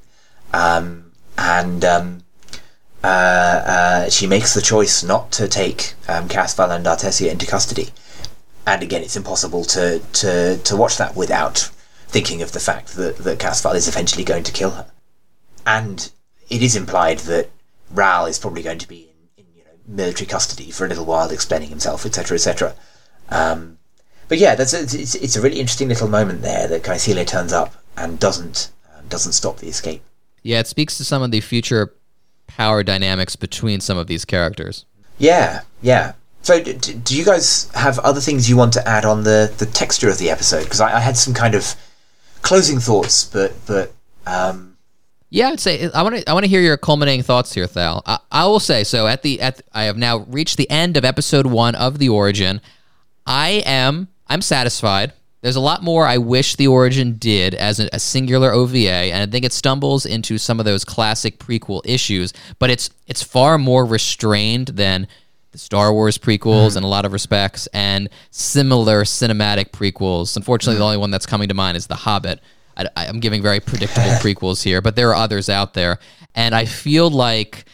She makes the choice not to take Casval and Artesia into custody. And again, it's impossible to watch that without thinking of the fact that Casval is eventually going to kill her. And it is implied that Ral is probably going to be in military custody for a little while, explaining himself, etc., etc. It's a really interesting little moment there that Kycilia turns up and doesn't stop the escape. Yeah, it speaks to some of the future power dynamics between some of these characters. Yeah. So do you guys have other things you want to add on the texture of the episode? Because I had some kind of closing thoughts, but. Yeah, I'd say I want to hear your culminating thoughts here, Thal. I will say so. I have now reached the end of episode 1 of The Origin. I'm satisfied. There's a lot more I wish The Origin did as a singular OVA, and I think it stumbles into some of those classic prequel issues. But it's far more restrained than the Star Wars prequels in a lot of respects, and similar cinematic prequels. Unfortunately, the only one that's coming to mind is The Hobbit. I'm giving very predictable prequels here, but there are others out there. And I feel like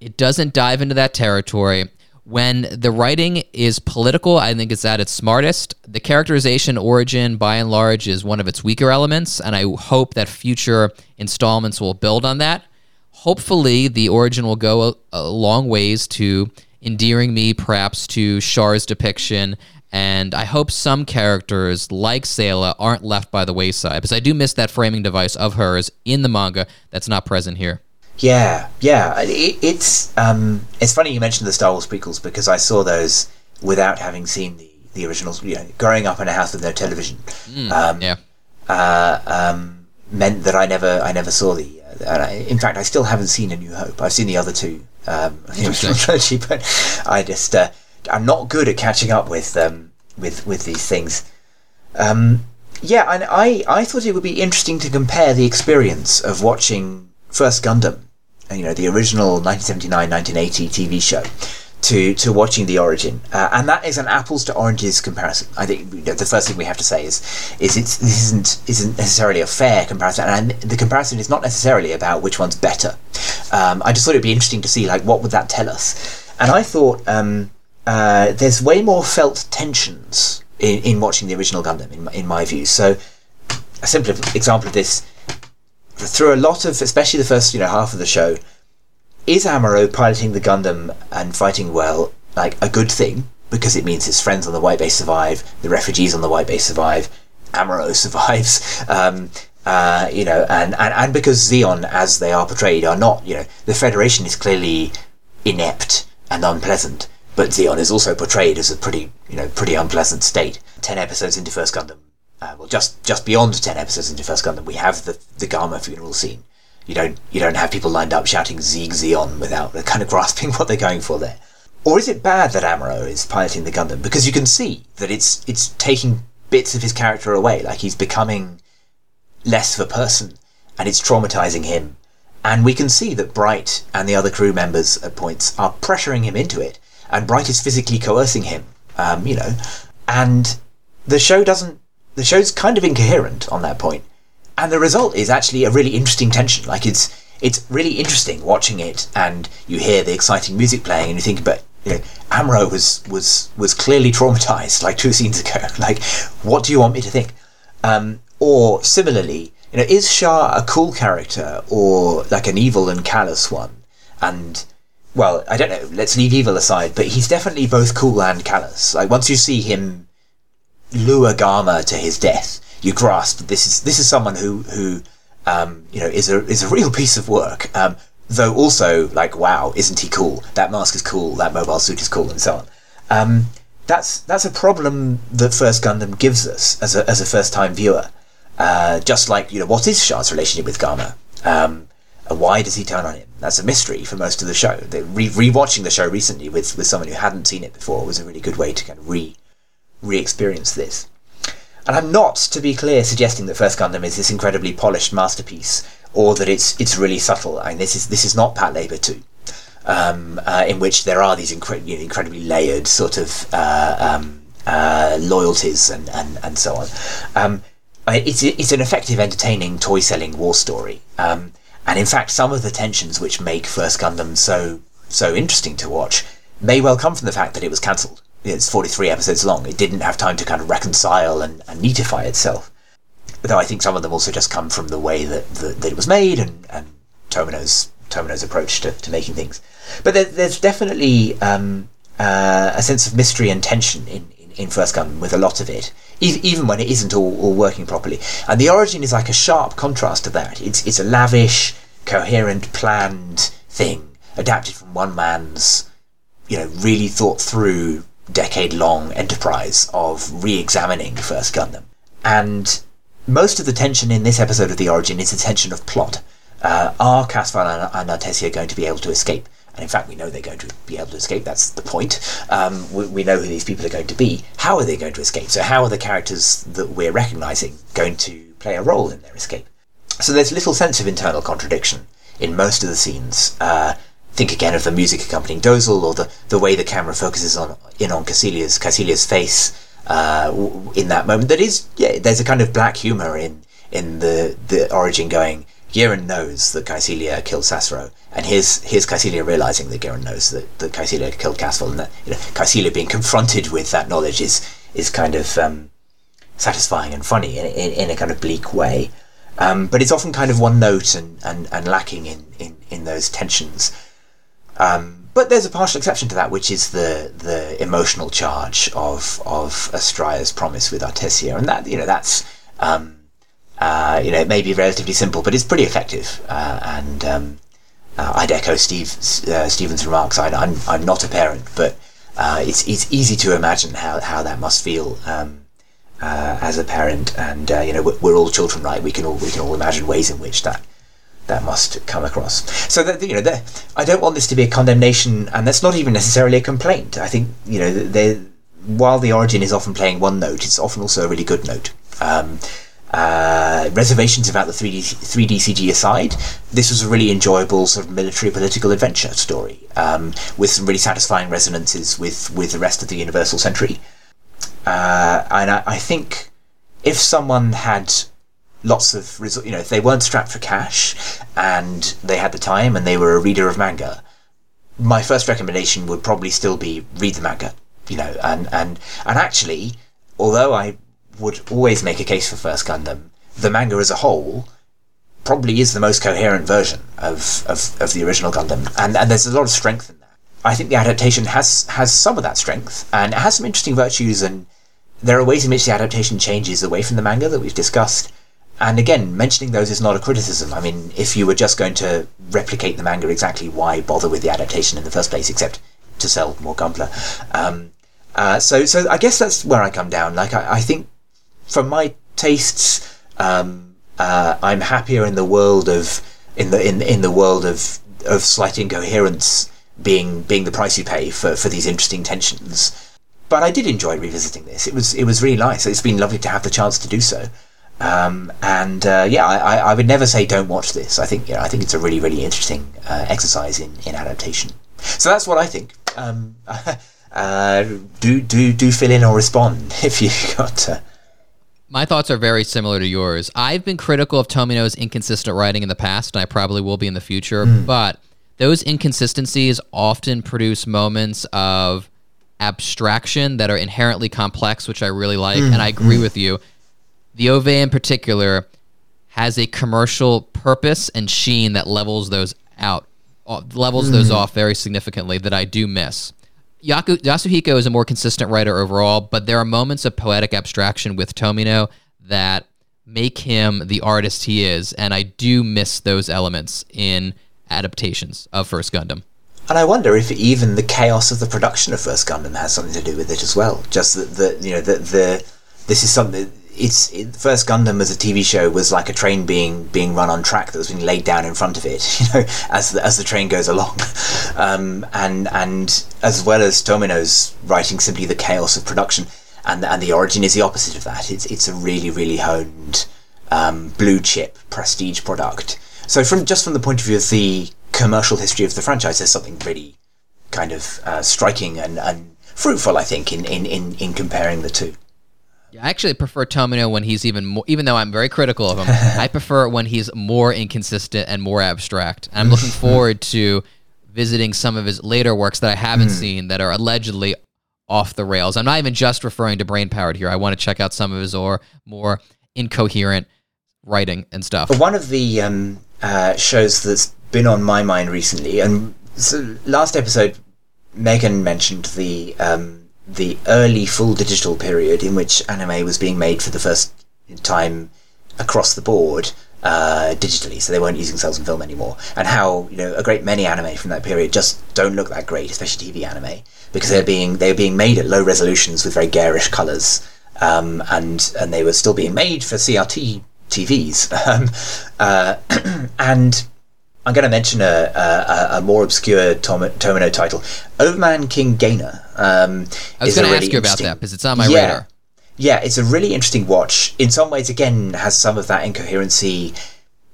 it doesn't dive into that territory. When the writing is political, I think it's at its smartest. The characterization origin, by and large, is one of its weaker elements, and I hope that future installments will build on that. Hopefully, the origin will go a long ways to endearing me, perhaps, to Char's depiction, and I hope some characters, like Sayla, aren't left by the wayside, because I do miss that framing device of hers in the manga that's not present here. Yeah. It's funny you mentioned the Star Wars prequels, because I saw those without having seen the originals. Growing up in a house with no television meant that I never saw the... in fact, I still haven't seen A New Hope. I've seen the other two. The original trilogy, but I just... I'm not good at catching up with these things. And I thought it would be interesting to compare the experience of watching First Gundam, the original 1979-1980 TV show, to watching The Origin. And that is an apples to oranges comparison. I think the first thing we have to say is this isn't necessarily a fair comparison, and the comparison is not necessarily about which one's better. I just thought it'd be interesting to see what would that tell us. And I thought there's way more felt tensions in watching the original Gundam, in my view. So a simple example of this, through a lot of, especially the first half of the show, is Amuro piloting the Gundam and fighting well a good thing, because it means his friends on the White Base survive, the refugees on the White Base survive, Amuro survives, and because Zeon, as they are portrayed, are not, the Federation is clearly inept and unpleasant, but Zeon is also portrayed as a pretty unpleasant state. 10 episodes into First Gundam, just beyond 10 episodes into First Gundam, we have the Garma funeral scene. You don't have people lined up shouting Zeeg Zeon without kind of grasping what they're going for there. Or is it bad that Amuro is piloting the Gundam? Because you can see that it's taking bits of his character away, he's becoming less of a person, and it's traumatizing him. And we can see that Bright and the other crew members at points are pressuring him into it, and Bright is physically coercing him, and the show's kind of incoherent on that point. And the result is actually a really interesting tension. It's really interesting watching it, and you hear the exciting music playing, and you think, but Amuro was clearly traumatized 2 scenes ago. What do you want me to think? Or similarly, You know, is Char a cool character or like an evil and callous one? And, well, I don't know, let's leave evil aside, but he's definitely both cool and callous. Like, once you see him lure Garma to his death, you grasp this is someone who is a real piece of work. Though also, like, wow, isn't he cool? That mask is cool, that mobile suit is cool, and so on. That's a problem that First Gundam gives us as a first-time viewer. Just like, you know, what is Char's relationship with Garma? And why does he turn on him? That's a mystery for most of the show. Rewatching the show recently with someone who hadn't seen it before was a really good way to kind of re-experience this. And I'm not, to be clear, suggesting that First Gundam is this incredibly polished masterpiece, or that it's really subtle. I mean, this is not Pat Labor 2, in which there are these incredibly layered sort of loyalties and so on. It's an effective, entertaining, toy-selling war story. And in fact, some of the tensions which make First Gundam so interesting to watch may well come from the fact that it was cancelled. It's 43 episodes long. It didn't have time to kind of reconcile and neatify itself. Though I think some of them also just come from the way that it was made and Tomino's approach to making things. But there's definitely a sense of mystery and tension in First Gundam with a lot of it, even when it isn't all working properly. And the origin is like a sharp contrast to that. It's a lavish, coherent, planned thing, adapted from one man's, you know, really thought through, decade-long enterprise of re-examining First Gundam. And most of the tension in this episode of The Origin is the tension of plot. Are Casval and Artesia going to be able to escape? And in fact, we know they're going to be able to escape. That's the point. We know who these people are going to be. How are they going to escape? So how are the characters that we're recognising going to play a role in their escape? So there's little sense of internal contradiction in most of the scenes. Think again of the music accompanying Dozle, or the way the camera focuses on Kycilia's face. In that moment, that is, yeah, there's a kind of black humour in the Origin going, Gihren knows that Kycilia killed Sasro, and here's Kycilia realising that Gihren knows that Kycilia killed Casval, and that, you know, Kycilia being confronted with that knowledge is kind of satisfying and funny in a kind of bleak way, but it's often kind of one note and lacking in those tensions. But there's a partial exception to that, which is the emotional charge of Astraea's promise with Artesia, and that, you know, that's you know, it may be relatively simple, but it's pretty effective. I'd echo Stephen's remarks. I'm not a parent, but it's easy to imagine how that must feel as a parent. And you know, we're all children, right? We can all imagine ways in which that must come across. So that, you know, I don't want this to be a condemnation, and that's not even necessarily a complaint. I think, you know, while The Origin is often playing one note, it's often also a really good note. Reservations about the 3D CG aside, this was a really enjoyable sort of military political adventure story, with some really satisfying resonances with the rest of the Universal Century. And I think if someone had lots of, you know, if they weren't strapped for cash and they had the time and they were a reader of manga, my first recommendation would probably still be read the manga, you know, and actually, although I would always make a case for First Gundam, the manga as a whole probably is the most coherent version of the original Gundam, and there's a lot of strength in that. I think the adaptation has some of that strength, and it has some interesting virtues, and there are ways in which the adaptation changes away from the manga that we've discussed. And again, mentioning those is not a criticism. I mean, if you were just going to replicate the manga exactly, why bother with the adaptation in the first place, except to sell more Gunpla? So I guess that's where I come down. Like, I think, for my tastes, I'm happier in the world of in the world of slight incoherence being the price you pay for these interesting tensions. But I did enjoy revisiting this. It was really nice. It's been lovely to have the chance to do so. I would never say don't watch this. I think, you know, I think it's a really, really interesting exercise in adaptation. So that's what I think. Do fill in or respond if you got to. My thoughts are very similar to yours. I've been critical of Tomino's inconsistent writing in the past, and I probably will be in the future. But those inconsistencies often produce moments of abstraction that are inherently complex, which I really like. And I agree with you. The OVA in particular has a commercial purpose and sheen that levels those out, levels those off very significantly that I do miss. Yasuhiko is a more consistent writer overall, but there are moments of poetic abstraction with Tomino that make him the artist he is, and I do miss those elements in adaptations of First Gundam. And I wonder if even the chaos of the production of First Gundam has something to do with it as well. Just that you know, this is something. First Gundam as a TV show was like a train being run on track that was being laid down in front of it, you know, as the train goes along, and as well as Tomino's writing simply the chaos of production, and the origin is the opposite of that. It's a really, really honed blue chip prestige product. So from the point of view of the commercial history of the franchise, there's something really kind of striking and fruitful, I think, in comparing the two. I actually prefer Tomino when he's even more, even though I'm very critical of him, I prefer it when he's more inconsistent and more abstract. And I'm looking forward to visiting some of his later works that I haven't seen that are allegedly off the rails. I'm not even just referring to Brain Powered here. I want to check out some of his more incoherent writing and stuff. One of the shows that's been on my mind recently, and so last episode, Megan mentioned the early full digital period in which anime was being made for the first time across the board digitally, so they weren't using cells in film anymore, and how, you know, a great many anime from that period just don't look that great, especially TV anime, because they were being made at low resolutions with very garish colours, and they were still being made for CRT TVs. And I'm going to mention a more obscure Tomino title, Overman King Gainer. I was going to ask you about that because it's on my radar. Yeah, it's a really interesting watch. In some ways, again, has some of that incoherency.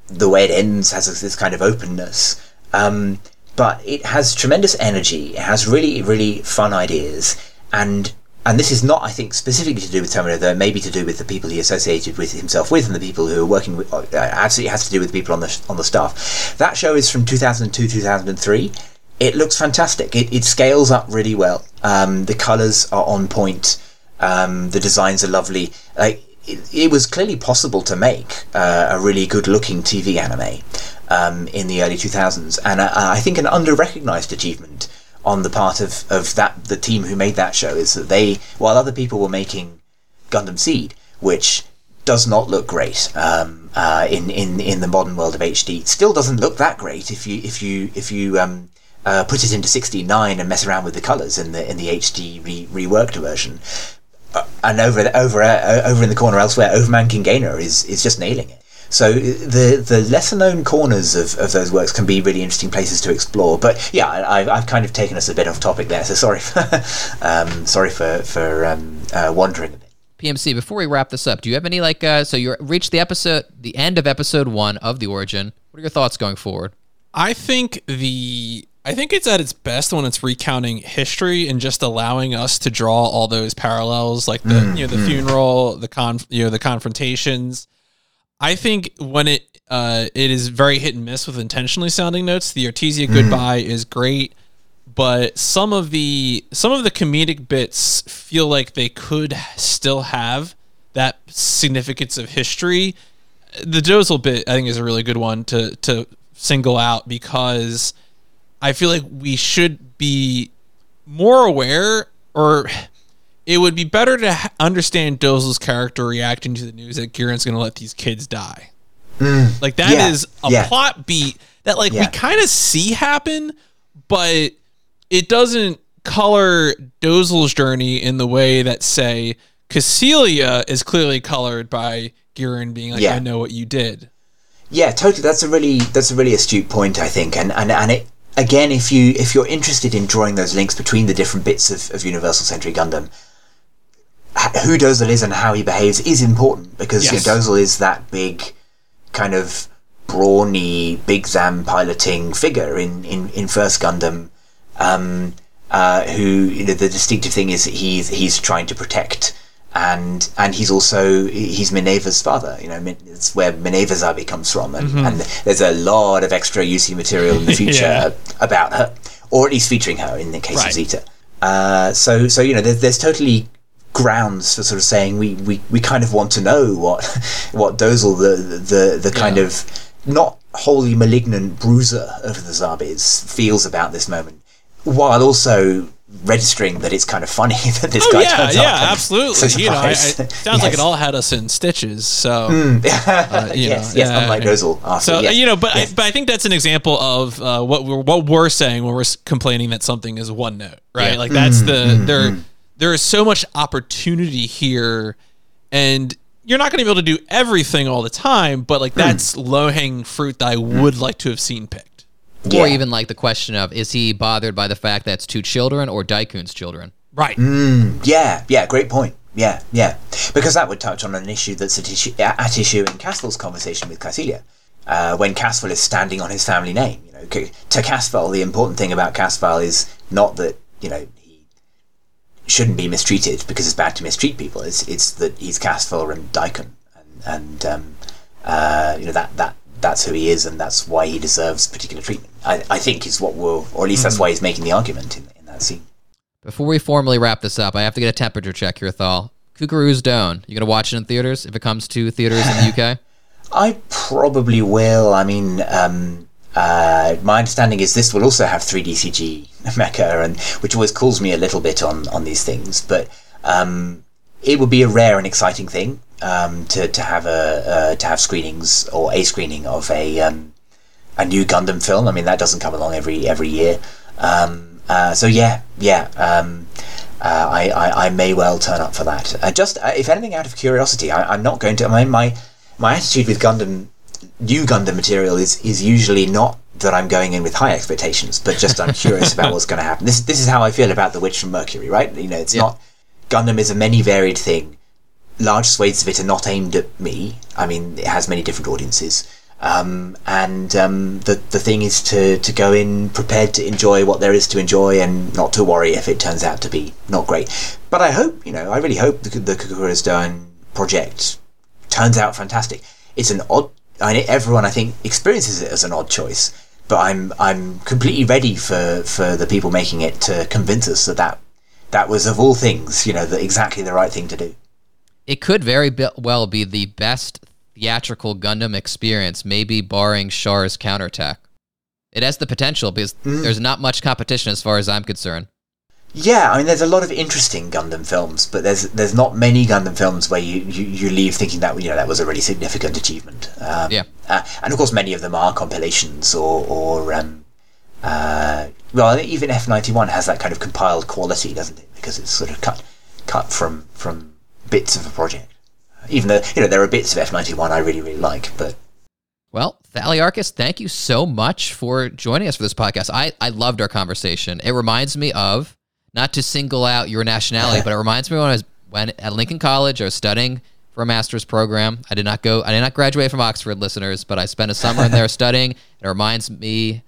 The way it ends has this kind of openness. But it has tremendous energy. It has really, really fun ideas. And this is not, I think, specifically to do with Tomino, though maybe to do with the people he associated with himself with and the people who are working with. Absolutely has to do with the people on the staff. That show is from 2002, 2003. It looks fantastic. It scales up really well. The colours are on point. The designs are lovely. It was clearly possible to make a really good-looking TV anime in the early 2000s, and I think an under-recognised achievement on the part of that, the team who made that show, is that while other people were making Gundam Seed, which does not look great in the modern world of HD, still doesn't look that great if you put it into 16:9 and mess around with the colours in the HD reworked version. And over in the corner elsewhere, Overman King Gainer is just nailing it. So the lesser known corners of those works can be really interesting places to explore. But yeah, I've kind of taken us a bit off topic there. So sorry for wandering a bit. PMC, before we wrap this up, do you have any so you reached the end of episode 1 of The Origin. What are your thoughts going forward? I think it's at its best when it's recounting history and just allowing us to draw all those parallels, like the funeral, the confrontations. I think when it is very hit and miss with intentionally sounding notes. The Artesia goodbye is great, but some of the comedic bits feel like they could still have that significance of history. The Dozle bit, I think, is a really good one to single out, because I feel like we should be more aware, or it would be better to understand Dozle's character reacting to the news that Giren's going to let these kids die. Like, that is a plot beat that, like, we kind of see happen, but it doesn't color Dozle's journey in the way that, say, Kycilia is clearly colored by Gihren being like, I know what you did. Yeah, totally. That's a really astute point, I think. And it, again, if you're interested in drawing those links between the different bits of Universal Century Gundam, who Dozle is and how he behaves is important, because Dozle is that big, kind of brawny, big Zam piloting figure in First Gundam, who, you know, the distinctive thing is that he's trying to protect, and he's Minerva's father. You know, it's where Minerva Zabi comes from, and there's a lot of extra UC material in the future about her, or at least featuring her in the case of Zeta. So you know, there's totally grounds for sort of saying we kind of want to know what Dozle, the kind of not wholly malignant bruiser of the Zabis, feels about this moment, while also registering that it's kind of funny that this guy turns up. Yeah, absolutely. You know, sounds like it all had us in stitches. So, unlike Dozle. Awesome. So, but I think that's an example of what we're saying when we're complaining that something is one note, right? Yeah. Like that's there is so much opportunity here, and you're not going to be able to do everything all the time. But like that's low hanging fruit that I would like to have seen picked. Yeah. Or even like the question of, is he bothered by the fact that's two children or Daikun's children? Right. Great point. Yeah. Because that would touch on an issue that's at issue in Casval's conversation with Kycilia, when Casval is standing on his family name. You know, to Casval, the important thing about Casval is not that, you know, he shouldn't be mistreated because it's bad to mistreat people. It's that he's Casval and Daikun. That's who he is, and that's why he deserves particular treatment, I think is what will, or at least that's why he's making the argument in that scene. Before we formally wrap this up, I have to get a temperature check here, Thal. Kukuru's Down. You going to watch it in theaters if it comes to theaters in the UK? I probably will. I mean, my understanding is this will also have 3D CG mecha, which always calls me a little bit on these things, but it would be a rare and exciting thing. To have screenings or a screening of a new Gundam film. I mean, that doesn't come along every year. I may well turn up for that. If anything, out of curiosity, I'm not going to. I mean, my attitude with Gundam, new Gundam material is usually not that I'm going in with high expectations, but just I'm curious about what's going to happen. This is how I feel about The Witch from Mercury, right? You know, it's not, Gundam is a many varied thing. Large swathes of it are not aimed at me. I mean, it has many different audiences. The thing is to go in prepared to enjoy what there is to enjoy and not to worry if it turns out to be not great. But I hope, I really hope the Kukura's Down project turns out fantastic. It's an odd... I mean, everyone, I think, experiences it as an odd choice. But I'm completely ready for the people making it to convince us that was, of all things, exactly the right thing to do. It could very well be the best theatrical Gundam experience, maybe barring Char's Counterattack. It has the potential because there's not much competition as far as I'm concerned. Yeah, I mean, there's a lot of interesting Gundam films, but there's not many Gundam films where you leave thinking that, that was a really significant achievement. And of course, many of them are compilations or even F91 has that kind of compiled quality, doesn't it? Because it's sort of cut from bits of a project, even though there are bits of F91 I really, really like. But Thaliarchus, thank you so much for joining us for this podcast. I loved our conversation. It reminds me of, not to single out your nationality, but it reminds me when at Lincoln College I was studying for a master's program. I did not graduate from Oxford, listeners, but I spent a summer in there studying. It reminded me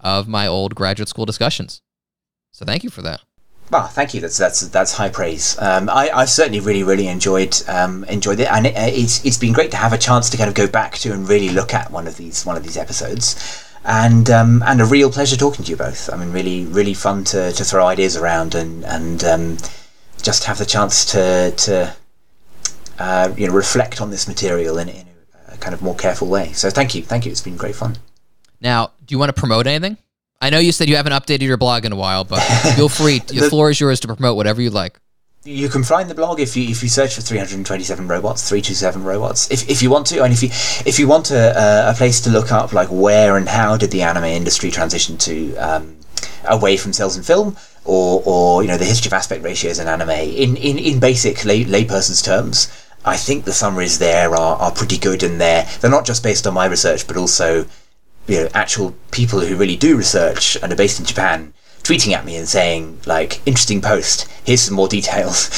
of my old graduate school discussions, so thank you for that. Well, thank you. That's high praise. I've certainly really, really enjoyed it, and it's been great to have a chance to kind of go back to and really look at one of these episodes, and a real pleasure talking to you both. I mean, really, really fun to throw ideas around and just have the chance to reflect on this material in a kind of more careful way. So thank you. It's been great fun. Now, do you want to promote anything? I know you said you haven't updated your blog in a while, but feel free. The floor is yours to promote whatever you like. You can find the blog if you search for 327 robots. If you want to, and if you want a place to look up, like, where and how did the anime industry transition to away from sales and film, or the history of aspect ratios in anime in basic layperson's terms, I think the summaries there are pretty good. And they're not just based on my research, but also, actual people who really do research and are based in Japan tweeting at me and saying, like, interesting post, here's some more details.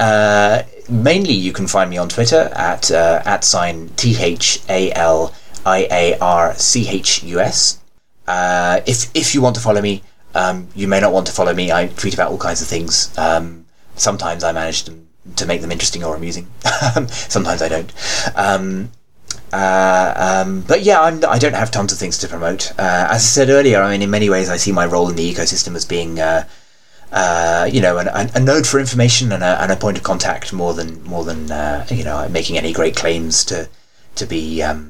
Mainly you can find me on Twitter at @THALIARCHUS. If you want to follow me, you may not want to follow me. I tweet about all kinds of things. Sometimes I manage to make them interesting or amusing. Sometimes I don't. I don't have tons of things to promote. As I said earlier, I mean, in many ways I see my role in the ecosystem as being a node for information and a point of contact more than making any great claims to be. So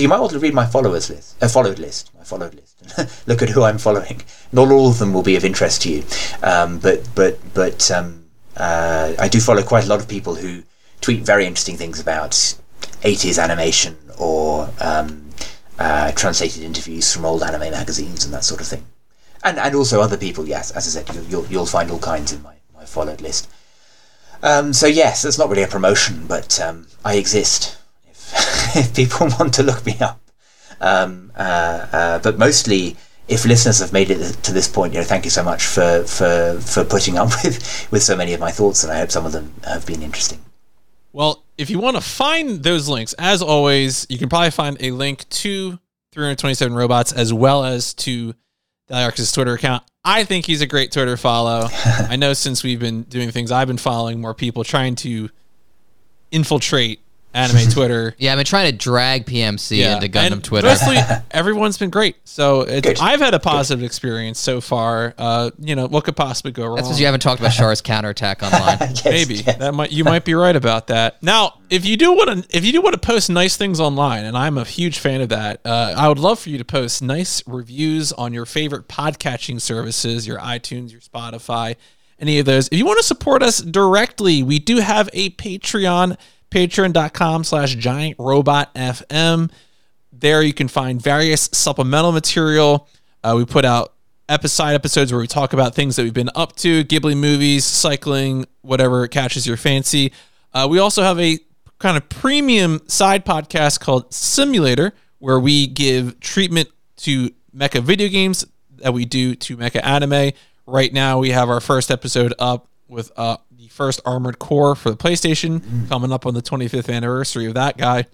you might want to read my followed list, look at who I'm following. Not all of them will be of interest to you, but I do follow quite a lot of people who tweet very interesting things about 80s animation or translated interviews from old anime magazines and that sort of thing, and also other people. Yes, as I said, you'll find all kinds in my followed list. So yes, that's not really a promotion, but I exist. If people want to look me up, but mostly if listeners have made it to this point, thank you so much for putting up with so many of my thoughts, and I hope some of them have been interesting. Well, if you want to find those links, as always, you can probably find a link to 327 Robots as well as to Thaliarchus' Twitter account. I think he's a great Twitter follow. I know since we've been doing things, I've been following more people trying to infiltrate anime Twitter. Yeah, I've been trying to drag PMC into Gundam and Twitter. Mostly, everyone's been great. So I've had a positive experience so far. What could possibly go wrong? That's because you haven't talked about Char's Counterattack online. Yes, maybe that you might be right about that. Now, if you do want to post nice things online, and I'm a huge fan of that, I would love for you to post nice reviews on your favorite podcatching services, your iTunes, your Spotify, any of those. If you want to support us directly, we do have a Patreon. patreon.com/giantrobotfm. There you can find various supplemental material. We put out episodes where we talk about things that we've been up to, Ghibli movies, cycling, whatever catches your fancy. We also have a kind of premium side podcast called Simulator, where we give treatment to mecha video games that we do to mecha anime. Right now we have our first episode up with the first Armored Core for the PlayStation, coming up on the 25th anniversary of that guy.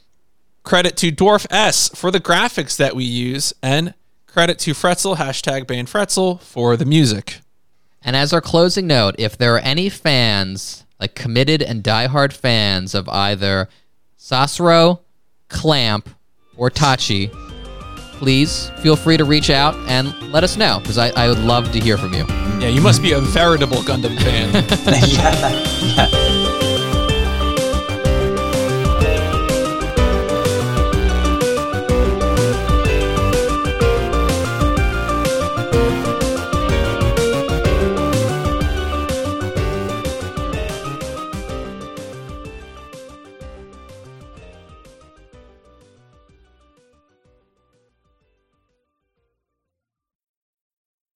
Credit to Dwarf S for the graphics that we use, and credit to Fretzel, #BannFretzel, for the music. And as our closing note, if there are any fans, like committed and diehard fans of either Sasro, Clamp, or Tachi, please feel free to reach out and let us know, because I would love to hear from you. Yeah, you must be a veritable Gundam fan. Yeah.